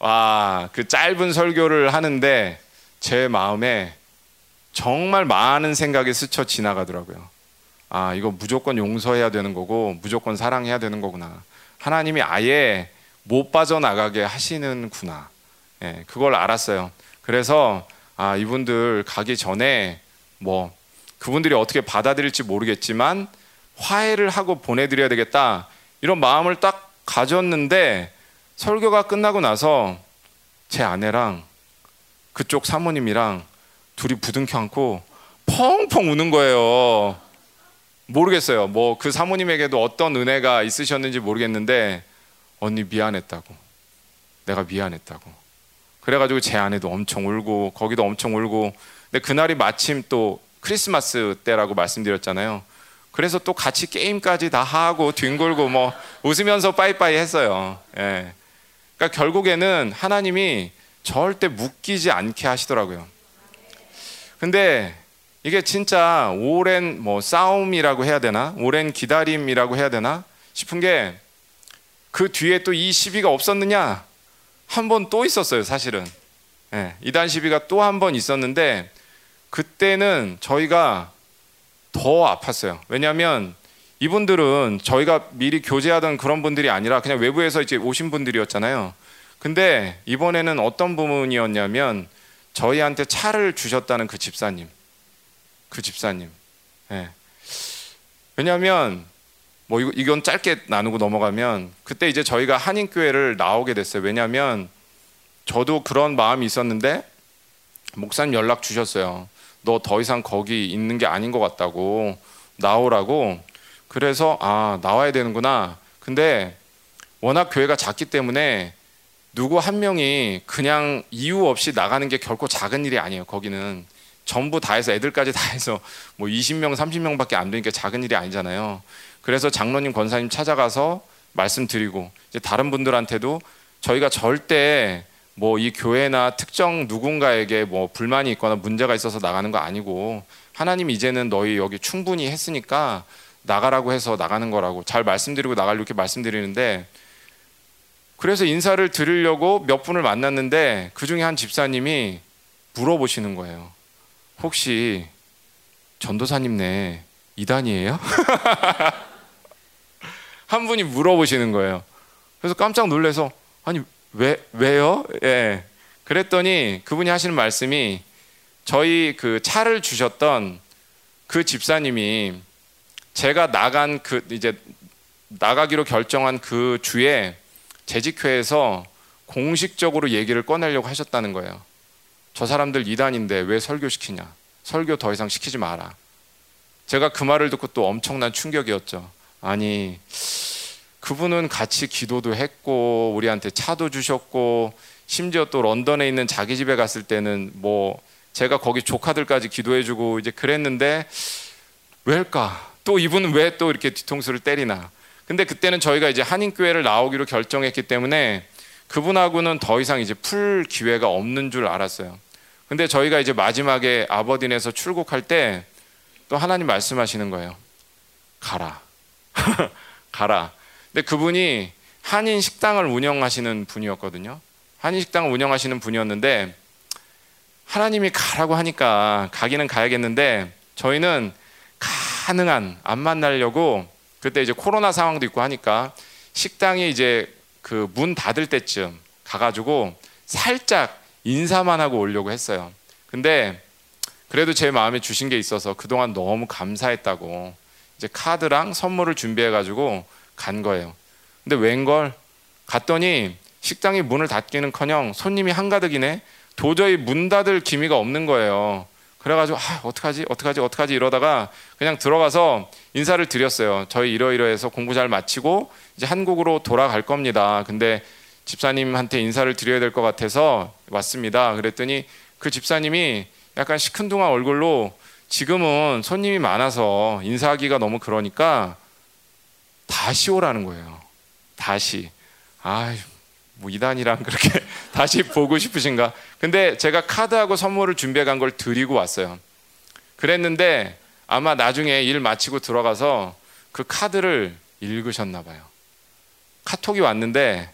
와, 그 짧은 설교를 하는데 제 마음에 정말 많은 생각이 스쳐 지나가더라고요. 아, 이거 무조건 용서해야 되는 거고 무조건 사랑해야 되는 거구나. 하나님이 아예 못 빠져나가게 하시는구나. 예, 그걸 알았어요. 그래서 아, 이분들 가기 전에 뭐 그분들이 어떻게 받아들일지 모르겠지만 화해를 하고 보내드려야 되겠다. 이런 마음을 딱 가졌는데 설교가 끝나고 나서 제 아내랑 그쪽 사모님이랑 둘이 부둥켜 안고 펑펑 우는 거예요. 모르겠어요. 뭐 그 사모님에게도 어떤 은혜가 있으셨는지 모르겠는데 언니 미안했다고. 내가 미안했다고. 그래가지고 제 아내도 엄청 울고 거기도 엄청 울고. 근데 그날이 마침 또 크리스마스 때라고 말씀드렸잖아요. 그래서 또 같이 게임까지 다 하고 뒹굴고 뭐 웃으면서 빠이빠이 했어요. 예. 그러니까 결국에는 하나님이 절대 묶이지 않게 하시더라고요. 근데 이게 진짜 오랜 뭐 싸움이라고 해야 되나? 오랜 기다림이라고 해야 되나? 싶은 게 그 뒤에 또 이 시비가 없었느냐? 한 번 또 있었어요, 사실은. 예. 이단 시비가 또 한 번 있었는데 그때는 저희가 더 아팠어요. 왜냐하면 이분들은 저희가 미리 교제하던 그런 분들이 아니라 그냥 외부에서 이제 오신 분들이었잖아요. 근데 이번에는 어떤 부분이었냐면 저희한테 차를 주셨다는 그 집사님. 예. 왜냐하면 뭐 이건 짧게 나누고 넘어가면 그때 이제 저희가 한인교회를 나오게 됐어요. 왜냐하면 저도 그런 마음이 있었는데 목사님 연락 주셨어요. 너 더 이상 거기 있는 게 아닌 것 같다고 나오라고. 그래서 아, 나와야 되는구나. 근데 워낙 교회가 작기 때문에 누구 한 명이 그냥 이유 없이 나가는 게 결코 작은 일이 아니에요. 거기는 전부 다 해서 애들까지 다 해서 뭐 20명, 30명밖에 안 되니까 작은 일이 아니잖아요. 그래서 장로님, 권사님 찾아가서 말씀드리고 이제 다른 분들한테도 저희가 절대 뭐 이 교회나 특정 누군가에게 뭐 불만이 있거나 문제가 있어서 나가는 거 아니고 하나님 이제는 너희 여기 충분히 했으니까 나가라고 해서 나가는 거라고 잘 말씀드리고 나가려고 이렇게 말씀드리는데, 그래서 인사를 드리려고 몇 분을 만났는데 그 중에 한 집사님이 물어보시는 거예요. 혹시 전도사님네 이단이에요? 한 분이 물어보시는 거예요. 그래서 깜짝 놀라서 아니 왜요? 예. 그랬더니 그분이 하시는 말씀이 저희 그 차를 주셨던 그 집사님이 제가 나간 그 이제 나가기로 결정한 그 주에 재직회에서 공식적으로 얘기를 꺼내려고 하셨다는 거예요. 저 사람들 이단인데 왜 설교시키냐, 설교 더 이상 시키지 마라. 제가 그 말을 듣고 또 엄청난 충격이었죠. 아니 그분은 같이 기도도 했고 우리한테 차도 주셨고 심지어 또 런던에 있는 자기 집에 갔을 때는 뭐 제가 거기 조카들까지 기도해주고 이제 그랬는데 왜일까? 또 이분은 왜 또 이렇게 뒤통수를 때리나? 근데 그때는 저희가 이제 한인교회를 나오기로 결정했기 때문에 그분하고는 더 이상 이제 풀 기회가 없는 줄 알았어요. 근데 저희가 이제 마지막에 아버딘에서 출국할 때 또 하나님 말씀하시는 거예요. 가라. 가라. 근데 그분이 한인 식당을 운영하시는 분이었거든요. 한인 식당을 운영하시는 분이었는데 하나님이 가라고 하니까 가기는 가야겠는데 저희는 가능한 안 만나려고 그때 이제 코로나 상황도 있고 하니까 식당이 이제 그 문 닫을 때쯤 가가지고 살짝 인사만 하고 오려고 했어요. 근데 그래도 제 마음에 주신 게 있어서 그동안 너무 감사했다고 이제 카드랑 선물을 준비해가지고 간 거예요. 근데 웬걸 갔더니 식당이 문을 닫기는커녕 손님이 한가득이네. 도저히 문 닫을 기미가 없는 거예요. 그래가지고 아 어떡하지 이러다가 그냥 들어가서 인사를 드렸어요. 저희 이러이러해서 공부 잘 마치고 이제 한국으로 돌아갈 겁니다. 근데 집사님한테 인사를 드려야 될 것 같아서 왔습니다. 그랬더니 그 집사님이 약간 시큰둥한 얼굴로 지금은 손님이 많아서 인사하기가 너무 그러니까 다시 오라는 거예요. 다시. 아유 뭐 이단이랑 그렇게 다시 보고 싶으신가? 근데 제가 카드하고 선물을 준비해 간 걸 드리고 왔어요. 그랬는데 아마 나중에 일 마치고 들어가서 그 카드를 읽으셨나 봐요. 카톡이 왔는데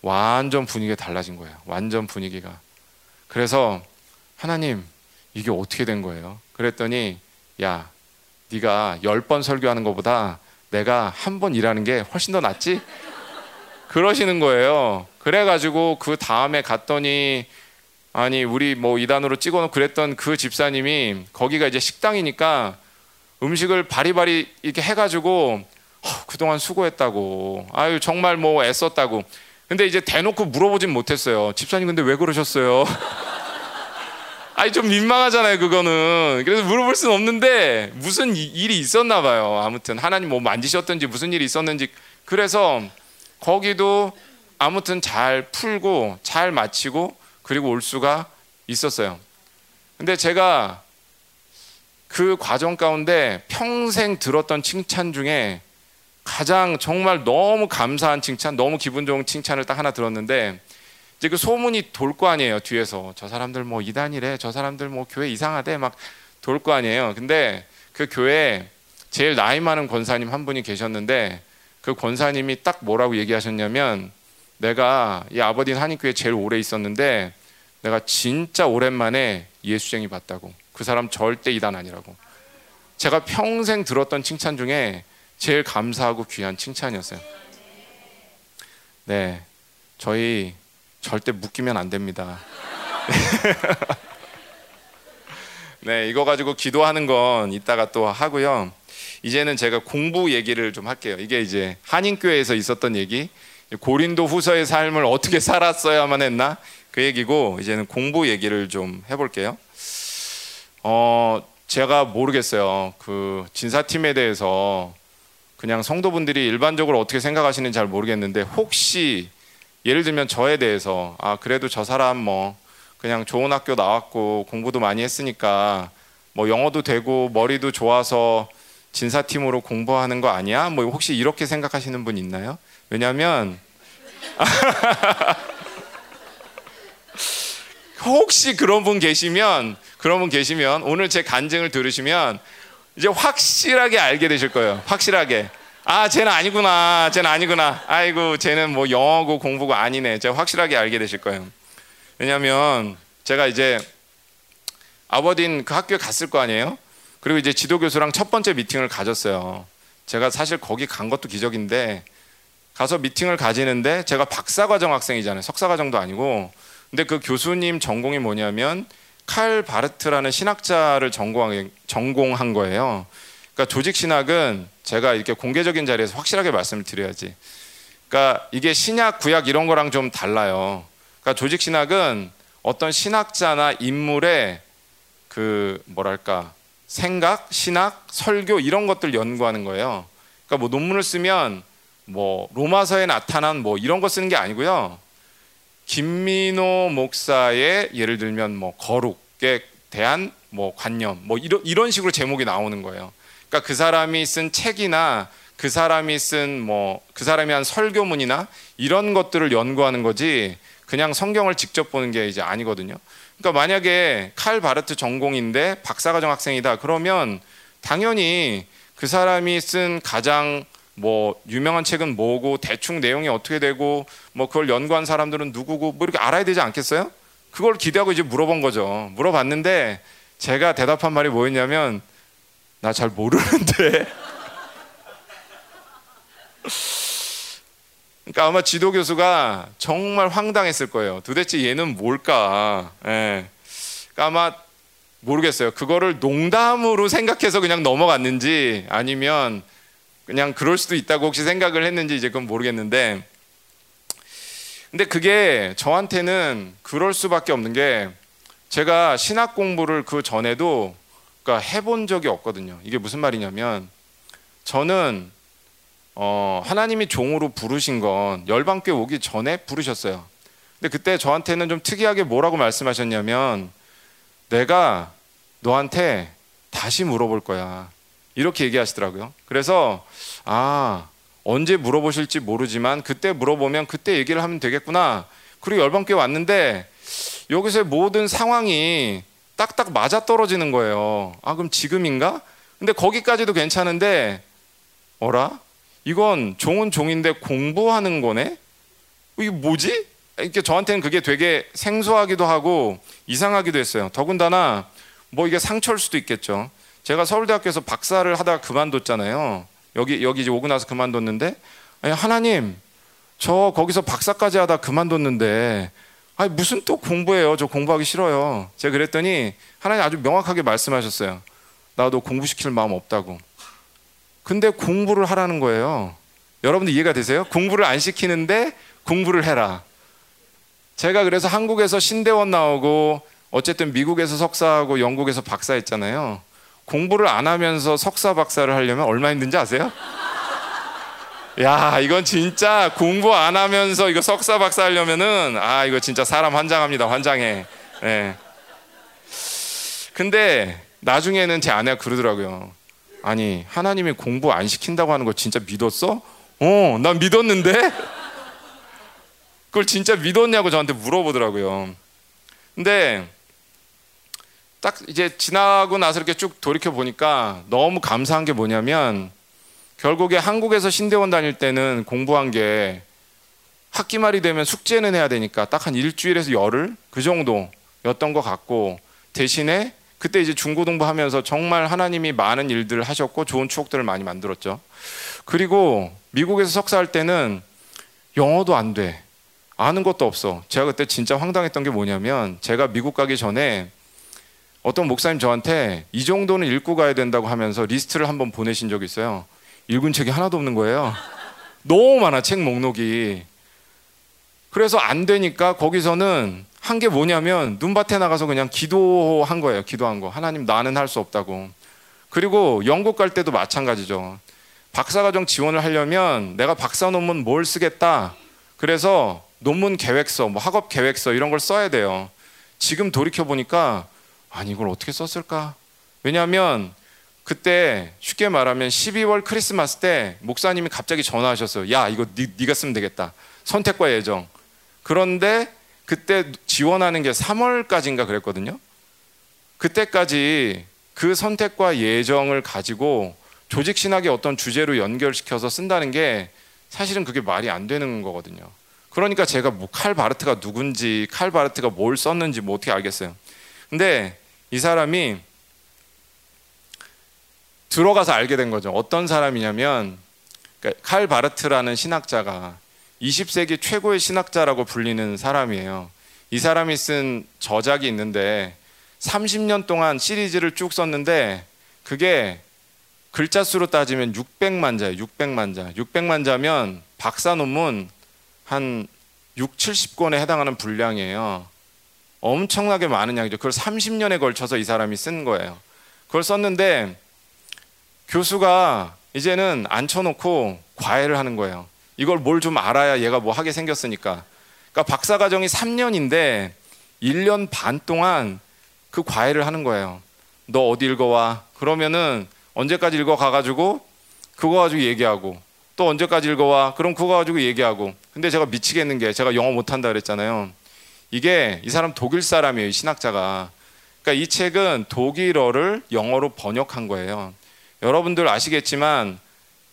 완전 분위기가 달라진 거예요. 완전 분위기가. 그래서 하나님 이게 어떻게 된 거예요? 그랬더니 야 네가 10번 설교하는 것보다 내가 한 번 일하는 게 훨씬 더 낫지? 그러시는 거예요. 그래가지고 그 다음에 갔더니 아니 우리 뭐 이단으로 찍어놓고 그랬던 그 집사님이 거기가 이제 식당이니까 음식을 바리바리 이렇게 해가지고 그동안 수고했다고 아유 정말 뭐 애썼다고. 근데 이제 대놓고 물어보진 못했어요. 집사님 근데 왜 그러셨어요? 아니 좀 민망하잖아요 그거는. 그래서 물어볼 순 없는데 무슨 일이 있었나 봐요. 아무튼 하나님 뭐 만지셨던지 무슨 일이 있었는지. 그래서 거기도 아무튼 잘 풀고 잘 마치고 그리고 올 수가 있었어요. 근데 제가 그 과정 가운데 평생 들었던 칭찬 중에 가장 정말 너무 감사한 칭찬, 너무 기분 좋은 칭찬을 딱 하나 들었는데 이제 그 소문이 돌 거 아니에요. 뒤에서 저 사람들 뭐 이단이래, 저 사람들 뭐 교회 이상하대 막 돌 거 아니에요. 근데 그 교회에 제일 나이 많은 권사님 한 분이 계셨는데 그 권사님이 딱 뭐라고 얘기하셨냐면 내가 이 아버딘 한인교회에 제일 오래 있었는데 내가 진짜 오랜만에 예수쟁이 봤다고. 그 사람 절대 이단 아니라고. 제가 평생 들었던 칭찬 중에 제일 감사하고 귀한 칭찬이었어요. 네, 저희 절대 묶이면 안 됩니다. 네, 이거 가지고 기도하는 건 이따가 또 하고요. 이제는 제가 공부 얘기를 좀 할게요. 이게 이제 한인교회에서 있었던 얘기, 고린도 후서의 삶을 어떻게 살았어야만 했나? 그 얘기고 이제는 공부 얘기를 좀 해볼게요. 제가 모르겠어요. 그 진사팀에 대해서 그냥 성도분들이 일반적으로 어떻게 생각하시는지 잘 모르겠는데 혹시 예를 들면 저에 대해서 아 그래도 저 사람 뭐 그냥 좋은 학교 나왔고 공부도 많이 했으니까 뭐 영어도 되고 머리도 좋아서 진사팀으로 공부하는 거 아니야? 뭐 혹시 이렇게 생각하시는 분 있나요? 왜냐면 혹시 그런 분 계시면 오늘 제 간증을 들으시면 이제 확실하게 알게 되실 거예요. 확실하게. 아, 쟤는 아니구나. 아이고, 쟤는 뭐 영어고 공부가 아니네. 제가 확실하게 알게 되실 거예요. 왜냐면 제가 이제 아버딘 그 학교에 갔을 거 아니에요? 그리고 이제 지도교수랑 첫 번째 미팅을 가졌어요. 제가 사실 거기 간 것도 기적인데, 가서 미팅을 가지는데 제가 박사과정 학생이잖아요. 석사과정도 아니고. 근데 그 교수님 전공이 뭐냐면 칼 바르트라는 신학자를 전공한 거예요. 그러니까 조직신학은 제가 이렇게 공개적인 자리에서 확실하게 말씀을 드려야지. 그러니까 이게 신약, 구약 이런 거랑 좀 달라요. 그러니까 조직신학은 어떤 신학자나 인물의 그 뭐랄까 생각, 신학, 설교 이런 것들 연구하는 거예요. 그러니까 뭐 논문을 쓰면 뭐 로마서에 나타난 뭐 이런 거 쓰는 게 아니고요. 김민호 목사의 예를 들면 뭐 거룩에 대한 뭐 관념 뭐 이런 식으로 제목이 나오는 거예요. 그러니까 그 사람이 쓴 책이나 그 사람이 쓴 뭐 그 사람이 한 설교문이나 이런 것들을 연구하는 거지 그냥 성경을 직접 보는 게 이제 아니거든요. 그러니까 만약에 칼 바르트 전공인데 박사과정 학생이다 그러면 당연히 그 사람이 쓴 가장 뭐 유명한 책은 뭐고 대충 내용이 어떻게 되고 뭐 그걸 연구한 사람들은 누구고 뭐 이렇게 알아야 되지 않겠어요? 그걸 기대하고 이제 물어본 거죠. 물어봤는데 제가 대답한 말이 뭐였냐면 나 잘 모르는데. 그러니까 아마 지도 교수가 정말 황당했을 거예요. 도대체 얘는 뭘까? 예. 그러니까 아마 모르겠어요. 그거를 농담으로 생각해서 그냥 넘어갔는지 아니면 그냥 그럴 수도 있다고 혹시 생각을 했는지 이제 그건 모르겠는데, 근데 그게 저한테는 그럴 수밖에 없는 게 제가 신학 공부를 그 전에도 그러니까 해본 적이 없거든요. 이게 무슨 말이냐면 저는 하나님이 종으로 부르신 건 열방교회 오기 전에 부르셨어요. 근데 그때 저한테는 좀 특이하게 뭐라고 말씀하셨냐면 내가 너한테 다시 물어볼 거야. 이렇게 얘기하시더라고요. 그래서 아 언제 물어보실지 모르지만 그때 물어보면 그때 얘기를 하면 되겠구나. 그리고 열방교회 왔는데 여기서의 모든 상황이 딱딱 맞아떨어지는 거예요. 아 그럼 지금인가? 근데 거기까지도 괜찮은데 어라? 이건 종은 종인데 공부하는 거네? 이게 뭐지? 이렇게 저한테는 그게 되게 생소하기도 하고 이상하기도 했어요. 더군다나 뭐 이게 상처일 수도 있겠죠. 제가 서울대학교에서 박사를 하다가 그만뒀잖아요. 여기 이제 오고 나서 그만뒀는데 아니, 하나님 저 거기서 박사까지 하다 그만뒀는데 아니 무슨 또 공부해요. 저 공부하기 싫어요. 제가 그랬더니 하나님 아주 명확하게 말씀하셨어요. 나도 공부시킬 마음 없다고. 근데 공부를 하라는 거예요. 여러분들 이해가 되세요? 공부를 안 시키는데 공부를 해라. 제가 그래서 한국에서 신대원 나오고 어쨌든 미국에서 석사하고 영국에서 박사 했잖아요. 공부를 안 하면서 석사 박사를 하려면 얼마 힘든지 아세요? 야 이건 진짜 공부 안 하면서 이거 석사 박사 하려면은 아 이거 진짜 사람 환장합니다. 환장해. 네. 근데 나중에는 제 아내가 그러더라고요. 아니 하나님이 공부 안 시킨다고 하는 거 진짜 믿었어? 난 믿었는데? 그걸 진짜 믿었냐고 저한테 물어보더라고요. 근데 딱 이제 지나고 나서 이렇게 쭉 돌이켜보니까 너무 감사한 게 뭐냐면 결국에 한국에서 신대원 다닐 때는 공부한 게 학기 말이 되면 숙제는 해야 되니까 딱 한 일주일에서 열흘 그 정도였던 것 같고 대신에 그때 이제 중고등부 하면서 정말 하나님이 많은 일들을 하셨고 좋은 추억들을 많이 만들었죠. 그리고 미국에서 석사할 때는 영어도 안 돼. 아는 것도 없어. 제가 그때 진짜 황당했던 게 뭐냐면 제가 미국 가기 전에 어떤 목사님 저한테 이 정도는 읽고 가야 된다고 하면서 리스트를 한번 보내신 적이 있어요. 읽은 책이 하나도 없는 거예요. 너무 많아, 책 목록이. 그래서 안 되니까 거기서는 한 게 뭐냐면 눈밭에 나가서 그냥 기도한 거예요. 기도한 거. 하나님 나는 할 수 없다고. 그리고 영국 갈 때도 마찬가지죠. 박사과정 지원을 하려면 내가 박사 논문 뭘 쓰겠다. 그래서 논문 계획서, 뭐 학업 계획서 이런 걸 써야 돼요. 지금 돌이켜보니까 아니 이걸 어떻게 썼을까? 왜냐하면 그때 쉽게 말하면 12월 크리스마스 때 목사님이 갑자기 전화하셨어요. 야 이거 네가 쓰면 되겠다. 선택과 예정. 그런데 그때 지원하는 게 3월까지인가 그랬거든요. 그때까지 그 선택과 예정을 가지고 조직신학의 어떤 주제로 연결시켜서 쓴다는 게 사실은 그게 말이 안 되는 거거든요. 그러니까 제가 뭐 칼 바르트가 누군지 칼 바르트가 뭘 썼는지 뭐 어떻게 알겠어요. 근데 이 사람이 들어가서 알게 된 거죠. 어떤 사람이냐면 칼 바르트라는 신학자가 20세기 최고의 신학자라고 불리는 사람이에요. 이 사람이 쓴 저작이 있는데 30년 동안 시리즈를 쭉 썼는데 그게 글자 수로 따지면 600만 자예요. 600만 자. 600만 자면 박사 논문 한 6, 70권에 해당하는 분량이에요. 엄청나게 많은 양이죠. 그걸 30년에 걸쳐서 이 사람이 쓴 거예요. 그걸 썼는데 교수가 이제는 앉혀놓고 과외를 하는 거예요. 이걸 뭘 좀 알아야 얘가 뭐 하게 생겼으니까. 그러니까 박사 과정이 3년인데 1년 반 동안 그 과외를 하는 거예요. 너 어디 읽어와? 그러면은 언제까지 읽어가가지고 그거 가지고 얘기하고 또 언제까지 읽어와? 그럼 그거 가지고 얘기하고. 근데 제가 미치겠는 게 제가 영어 못한다 그랬잖아요. 이게 이 사람 독일 사람이에요. 이 신학자가. 그러니까 이 책은 독일어를 영어로 번역한 거예요. 여러분들 아시겠지만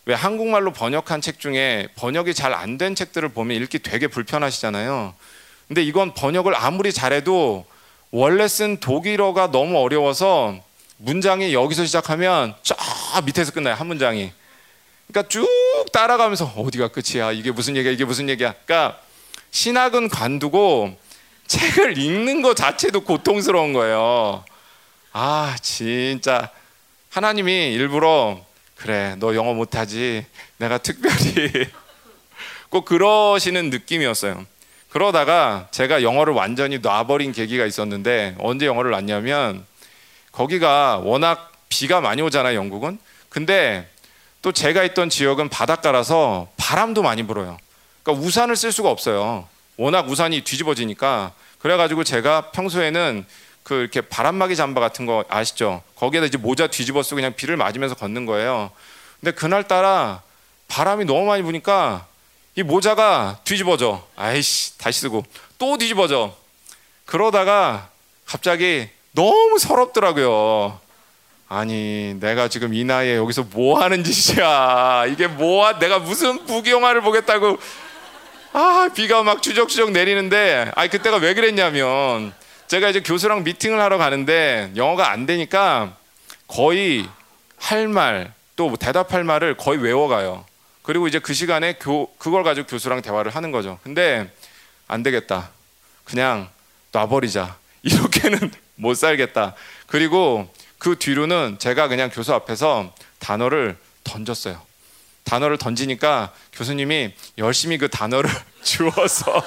왜 한국말로 번역한 책 중에 번역이 잘 안 된 책들을 보면 읽기 되게 불편하시잖아요. 근데 이건 번역을 아무리 잘해도 원래 쓴 독일어가 너무 어려워서 문장이 여기서 시작하면 쫙 밑에서 끝나요. 한 문장이. 그러니까 쭉 따라가면서 어디가 끝이야. 이게 무슨 얘기야. 이게 무슨 얘기야. 그러니까 신학은 관두고 책을 읽는 거 자체도 고통스러운 거예요. 아 진짜 하나님이 일부러 그래 너 영어 못하지 내가 특별히 꼭 그러시는 느낌이었어요. 그러다가 제가 영어를 완전히 놔버린 계기가 있었는데 언제 영어를 놨냐면 거기가 워낙 비가 많이 오잖아요. 영국은. 근데 또 제가 있던 지역은 바닷가라서 바람도 많이 불어요. 그러니까 우산을 쓸 수가 없어요. 워낙 우산이 뒤집어지니까. 그래가지고 제가 평소에는 그 이렇게 바람막이 잠바 같은 거 아시죠? 거기에다 이제 모자 뒤집어 쓰고 그냥 비를 맞으면서 걷는 거예요. 근데 그날따라 바람이 너무 많이 부니까 이 모자가 뒤집어져. 아이씨 다시 쓰고 또 뒤집어져. 그러다가 갑자기 너무 서럽더라고요. 아니 내가 지금 이 나이에 여기서 뭐 하는 짓이야. 이게 뭐야. 내가 무슨 부귀영화를 보겠다고. 아 비가 막 주적주적 내리는데 아니 그때가 왜 그랬냐면 제가 이제 교수랑 미팅을 하러 가는데 영어가 안 되니까 거의 할 말 또 대답할 말을 거의 외워가요. 그리고 이제 그 시간에 그걸 가지고 교수랑 대화를 하는 거죠. 근데 안 되겠다. 그냥 놔버리자. 이렇게는 못 살겠다. 그리고 그 뒤로는 제가 그냥 교수 앞에서 단어를 던졌어요. 단어를 던지니까 교수님이 열심히 그 단어를 주워서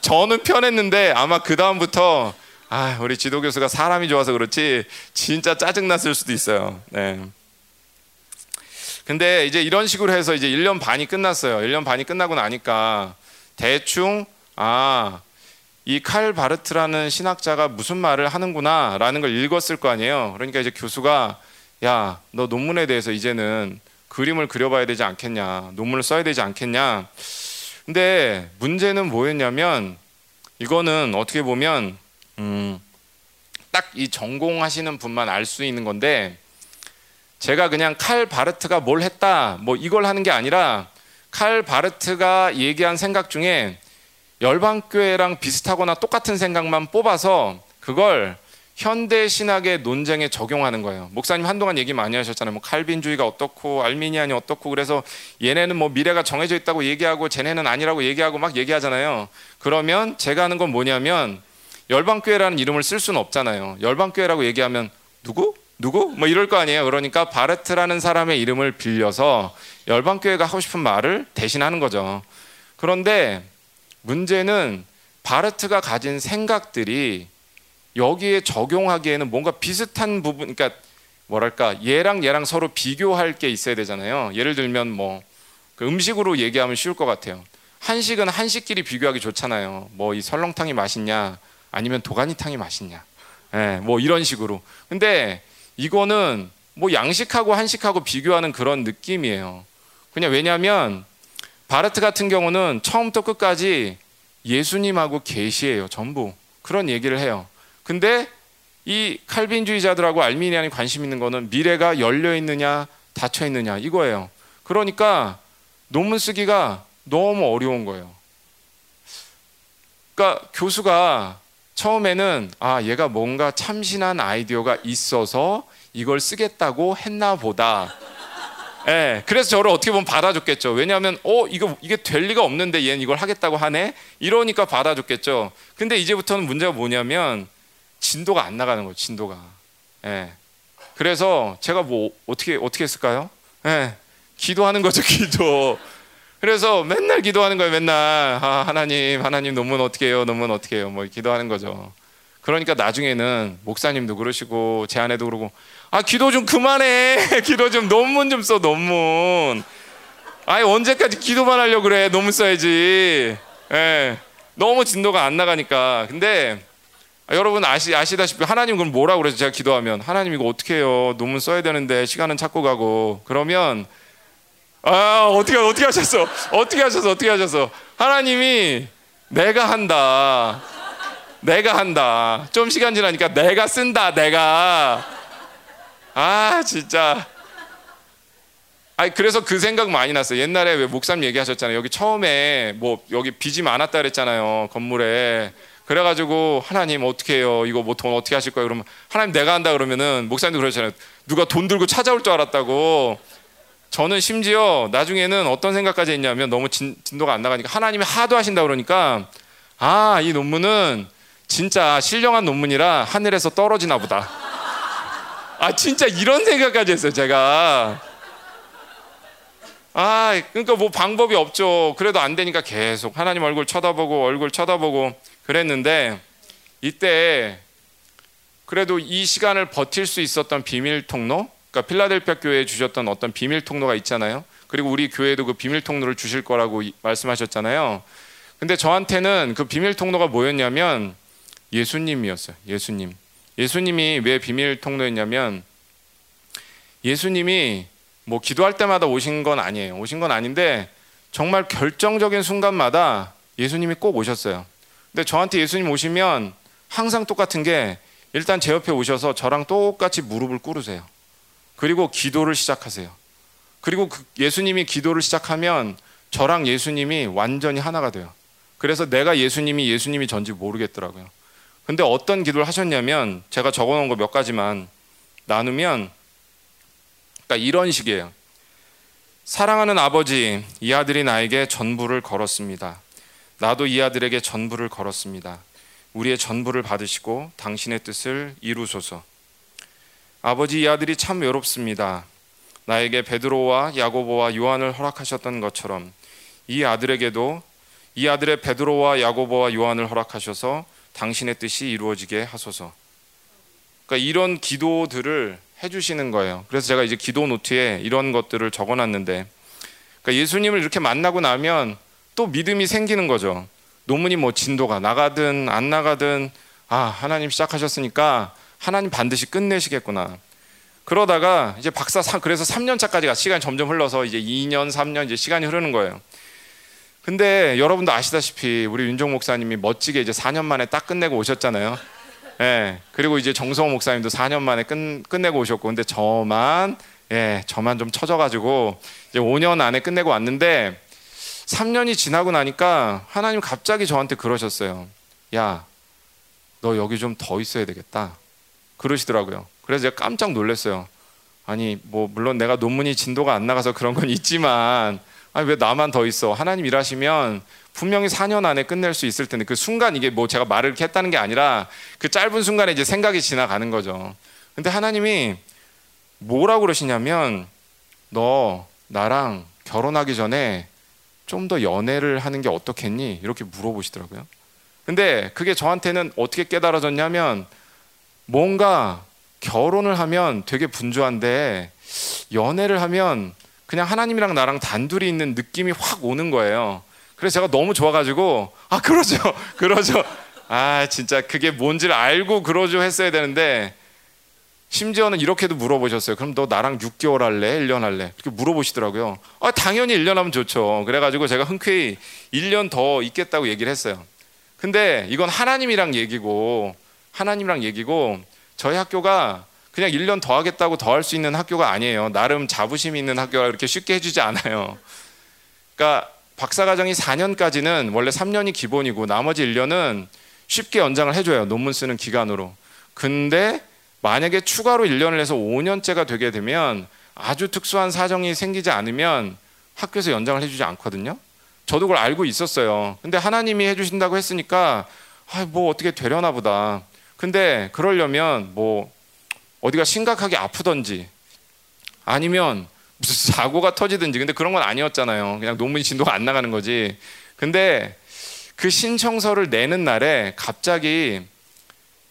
저는 편했는데 아마 그 다음부터 아 우리 지도교수가 사람이 좋아서 그렇지 진짜 짜증났을 수도 있어요. 네. 근데 이제 이런 식으로 해서 이제 1년 반이 끝났어요. 1년 반이 끝나고 나니까 대충 아 이 칼 바르트라는 신학자가 무슨 말을 하는구나 라는 걸 읽었을 거 아니에요. 그러니까 이제 교수가 야 너 논문에 대해서 이제는 그림을 그려봐야 되지 않겠냐. 논문을 써야 되지 않겠냐. 근데 문제는 뭐였냐면 이거는 어떻게 보면 딱 이 전공하시는 분만 알 수 있는 건데 제가 그냥 칼 바르트가 뭘 했다 뭐 이걸 하는 게 아니라 칼 바르트가 얘기한 생각 중에 열방교회랑 비슷하거나 똑같은 생각만 뽑아서 그걸 현대 신학의 논쟁에 적용하는 거예요. 목사님 한동안 얘기 많이 하셨잖아요. 뭐 칼빈주의가 어떻고 알미니안이 어떻고 그래서 얘네는 뭐 미래가 정해져 있다고 얘기하고 쟤네는 아니라고 얘기하고 막 얘기하잖아요. 그러면 제가 하는 건 뭐냐면 열방교회라는 이름을 쓸 수는 없잖아요. 열방교회라고 얘기하면 누구? 누구? 뭐 이럴 거 아니에요. 그러니까 바르트라는 사람의 이름을 빌려서 열방교회가 하고 싶은 말을 대신하는 거죠. 그런데 문제는 바르트가 가진 생각들이 여기에 적용하기에는 뭔가 비슷한 부분, 그러니까 뭐랄까 얘랑 서로 비교할 게 있어야 되잖아요. 예를 들면 뭐 그 음식으로 얘기하면 쉬울 것 같아요. 한식은 한식끼리 비교하기 좋잖아요. 뭐 이 설렁탕이 맛있냐, 아니면 도가니탕이 맛있냐, 예, 뭐 이런 식으로. 근데 이거는 뭐 양식하고 한식하고 비교하는 그런 느낌이에요. 그냥 왜냐하면 바르트 같은 경우는 처음부터 끝까지 예수님하고 계시예요, 전부. 그런 얘기를 해요. 근데 이 칼빈주의자들하고 알미니안이 관심 있는 거는 미래가 열려 있느냐 닫혀 있느냐 이거예요. 그러니까 논문 쓰기가 너무 어려운 거예요. 그러니까 교수가 처음에는 아, 얘가 뭔가 참신한 아이디어가 있어서 이걸 쓰겠다고 했나 보다. 예, 그래서 저를 어떻게 보면 받아줬겠죠. 왜냐하면 이게 될 리가 없는데 얘는 이걸 하겠다고 하네? 이러니까 받아줬겠죠. 근데 이제부터는 문제가 뭐냐면 진도가 안 나가는 거예요, 진도가. 예. 그래서 제가 뭐 어떻게 했을까요? 예. 기도하는 거죠, 기도. 그래서 맨날 기도하는 거예요, 맨날. 아, 하나님 논문 어떻게 해요? 논문 어떻게 해요? 뭐 기도하는 거죠. 그러니까 나중에는 목사님도 그러시고 제 아내도 그러고, 아, 기도 좀 그만해. 기도 좀, 논문 좀 써, 논문. 아니, 언제까지 기도만 하려고 그래. 논문 써야지. 예. 너무 진도가 안 나가니까. 근데 여러분 아시다시피 하나님 그럼 뭐라고 그래서 제가 기도하면, 하나님 이거 어떻게 해요? 논문 써야 되는데 시간은 찾고 가고. 그러면 아, 어떻게 하셨어? 하나님이 내가 한다. 좀 시간 지나니까 내가 쓴다, 내가. 아, 진짜. 아니, 그래서 그 생각 많이 났어요. 옛날에 왜 목사님 얘기하셨잖아요. 여기 처음에 뭐 여기 빚이 많았다 그랬잖아요, 건물에. 그래가지고 하나님 어떻게 해요? 이거 뭐 돈 어떻게 하실 거예요? 그러면 하나님 내가 한다 그러면은, 목사님도 그러셨잖아요. 누가 돈 들고 찾아올 줄 알았다고. 저는 심지어 나중에는 어떤 생각까지 했냐면, 너무 진도가 안 나가니까 하나님이 하도 하신다 그러니까, 아, 이 논문은 진짜 신령한 논문이라 하늘에서 떨어지나 보다. 아, 진짜 이런 생각까지 했어요, 제가. 아, 그러니까 뭐 방법이 없죠. 그래도 안 되니까 계속 하나님 얼굴 쳐다보고 그랬는데, 이때 그래도 이 시간을 버틸 수 있었던 비밀 통로, 그러니까 필라델피아 교회에 주셨던 어떤 비밀 통로가 있잖아요. 그리고 우리 교회도 그 비밀 통로를 주실 거라고 말씀하셨잖아요. 근데 저한테는 그 비밀 통로가 뭐였냐면 예수님이었어요. 예수님이 왜 비밀 통로였냐면, 예수님이 뭐 기도할 때마다 오신 건 아니에요. 오신 건 아닌데 정말 결정적인 순간마다 예수님이 꼭 오셨어요. 근데 저한테 예수님 오시면 항상 똑같은 게, 일단 제 옆에 오셔서 저랑 똑같이 무릎을 꿇으세요. 그리고 기도를 시작하세요. 그리고 그 예수님이 기도를 시작하면 저랑 예수님이 완전히 하나가 돼요. 그래서 내가 예수님이 전지 모르겠더라고요. 근데 어떤 기도를 하셨냐면, 제가 적어놓은 거 몇 가지만 나누면, 그러니까 이런 식이에요. 사랑하는 아버지, 이 아들이 나에게 전부를 걸었습니다. 나도 이 아들에게 전부를 걸었습니다. 우리의 전부를 받으시고 당신의 뜻을 이루소서. 아버지, 이 아들이 참 외롭습니다. 나에게 베드로와 야고보와 요한을 허락하셨던 것처럼 이 아들에게도 이 아들의 베드로와 야고보와 요한을 허락하셔서 당신의 뜻이 이루어지게 하소서. 그러니까 이런 기도들을 해주시는 거예요. 그래서 제가 이제 기도 노트에 이런 것들을 적어놨는데, 그러니까 예수님을 이렇게 만나고 나면 또 믿음이 생기는 거죠. 논문이 뭐 진도가 나가든 안 나가든, 아, 하나님 시작하셨으니까 하나님 반드시 끝내시겠구나. 그러다가 이제 그래서 3년차까지 가, 시간이 점점 흘러서 이제 2년, 3년 이제 시간이 흐르는 거예요. 근데 여러분도 아시다시피 우리 윤종 목사님이 멋지게 이제 4년 만에 딱 끝내고 오셨잖아요. 예. 그리고 이제 정성호 목사님도 4년 만에 끝내고 오셨고, 근데 저만 좀 처져가지고 이제 5년 안에 끝내고 왔는데, 3년이 지나고 나니까 하나님 갑자기 저한테 그러셨어요. 야, 너 여기 좀 더 있어야 되겠다, 그러시더라고요. 그래서 제가 깜짝 놀랐어요. 아니, 뭐 물론 내가 논문이 진도가 안 나가서 그런 건 있지만, 아니 왜 나만 더 있어? 하나님 일하시면 분명히 4년 안에 끝낼 수 있을 텐데. 그 순간 이게 뭐 제가 말을 이렇게 했다는 게 아니라 그 짧은 순간에 이제 생각이 지나가는 거죠. 근데 하나님이 뭐라고 그러시냐면, 너 나랑 결혼하기 전에 좀 더 연애를 하는 게 어떻겠니? 이렇게 물어보시더라고요. 근데 그게 저한테는 어떻게 깨달아졌냐면, 뭔가 결혼을 하면 되게 분주한데 연애를 하면 그냥 하나님이랑 나랑 단둘이 있는 느낌이 확 오는 거예요. 그래서 제가 너무 좋아가지고, 아, 그러죠. 아 진짜 그게 뭔지를 알고 그러죠 했어야 되는데, 심지어는 이렇게도 물어보셨어요. 그럼 너 나랑 6개월 할래? 1년 할래? 이렇게 물어보시더라고요. 아 당연히 1년 하면 좋죠. 그래가지고 제가 흔쾌히 1년 더 있겠다고 얘기를 했어요. 근데 이건 하나님이랑 얘기고 저희 학교가 그냥 1년 더 하겠다고 더 할 수 있는 학교가 아니에요. 나름 자부심이 있는 학교라 이렇게 쉽게 해주지 않아요. 그러니까 박사과정이 4년까지는 원래 3년이 기본이고 나머지 1년은 쉽게 연장을 해줘요. 논문 쓰는 기간으로. 근데 만약에 추가로 1년을 해서 5년째가 되게 되면 아주 특수한 사정이 생기지 않으면 학교에서 연장을 해주지 않거든요. 저도 그걸 알고 있었어요. 근데 하나님이 해주신다고 했으니까 아, 뭐 어떻게 되려나 보다. 근데 그러려면 뭐 어디가 심각하게 아프던지 아니면 무슨 사고가 터지든지. 근데 그런 건 아니었잖아요. 그냥 논문 진도가 안 나가는 거지. 근데 그 신청서를 내는 날에 갑자기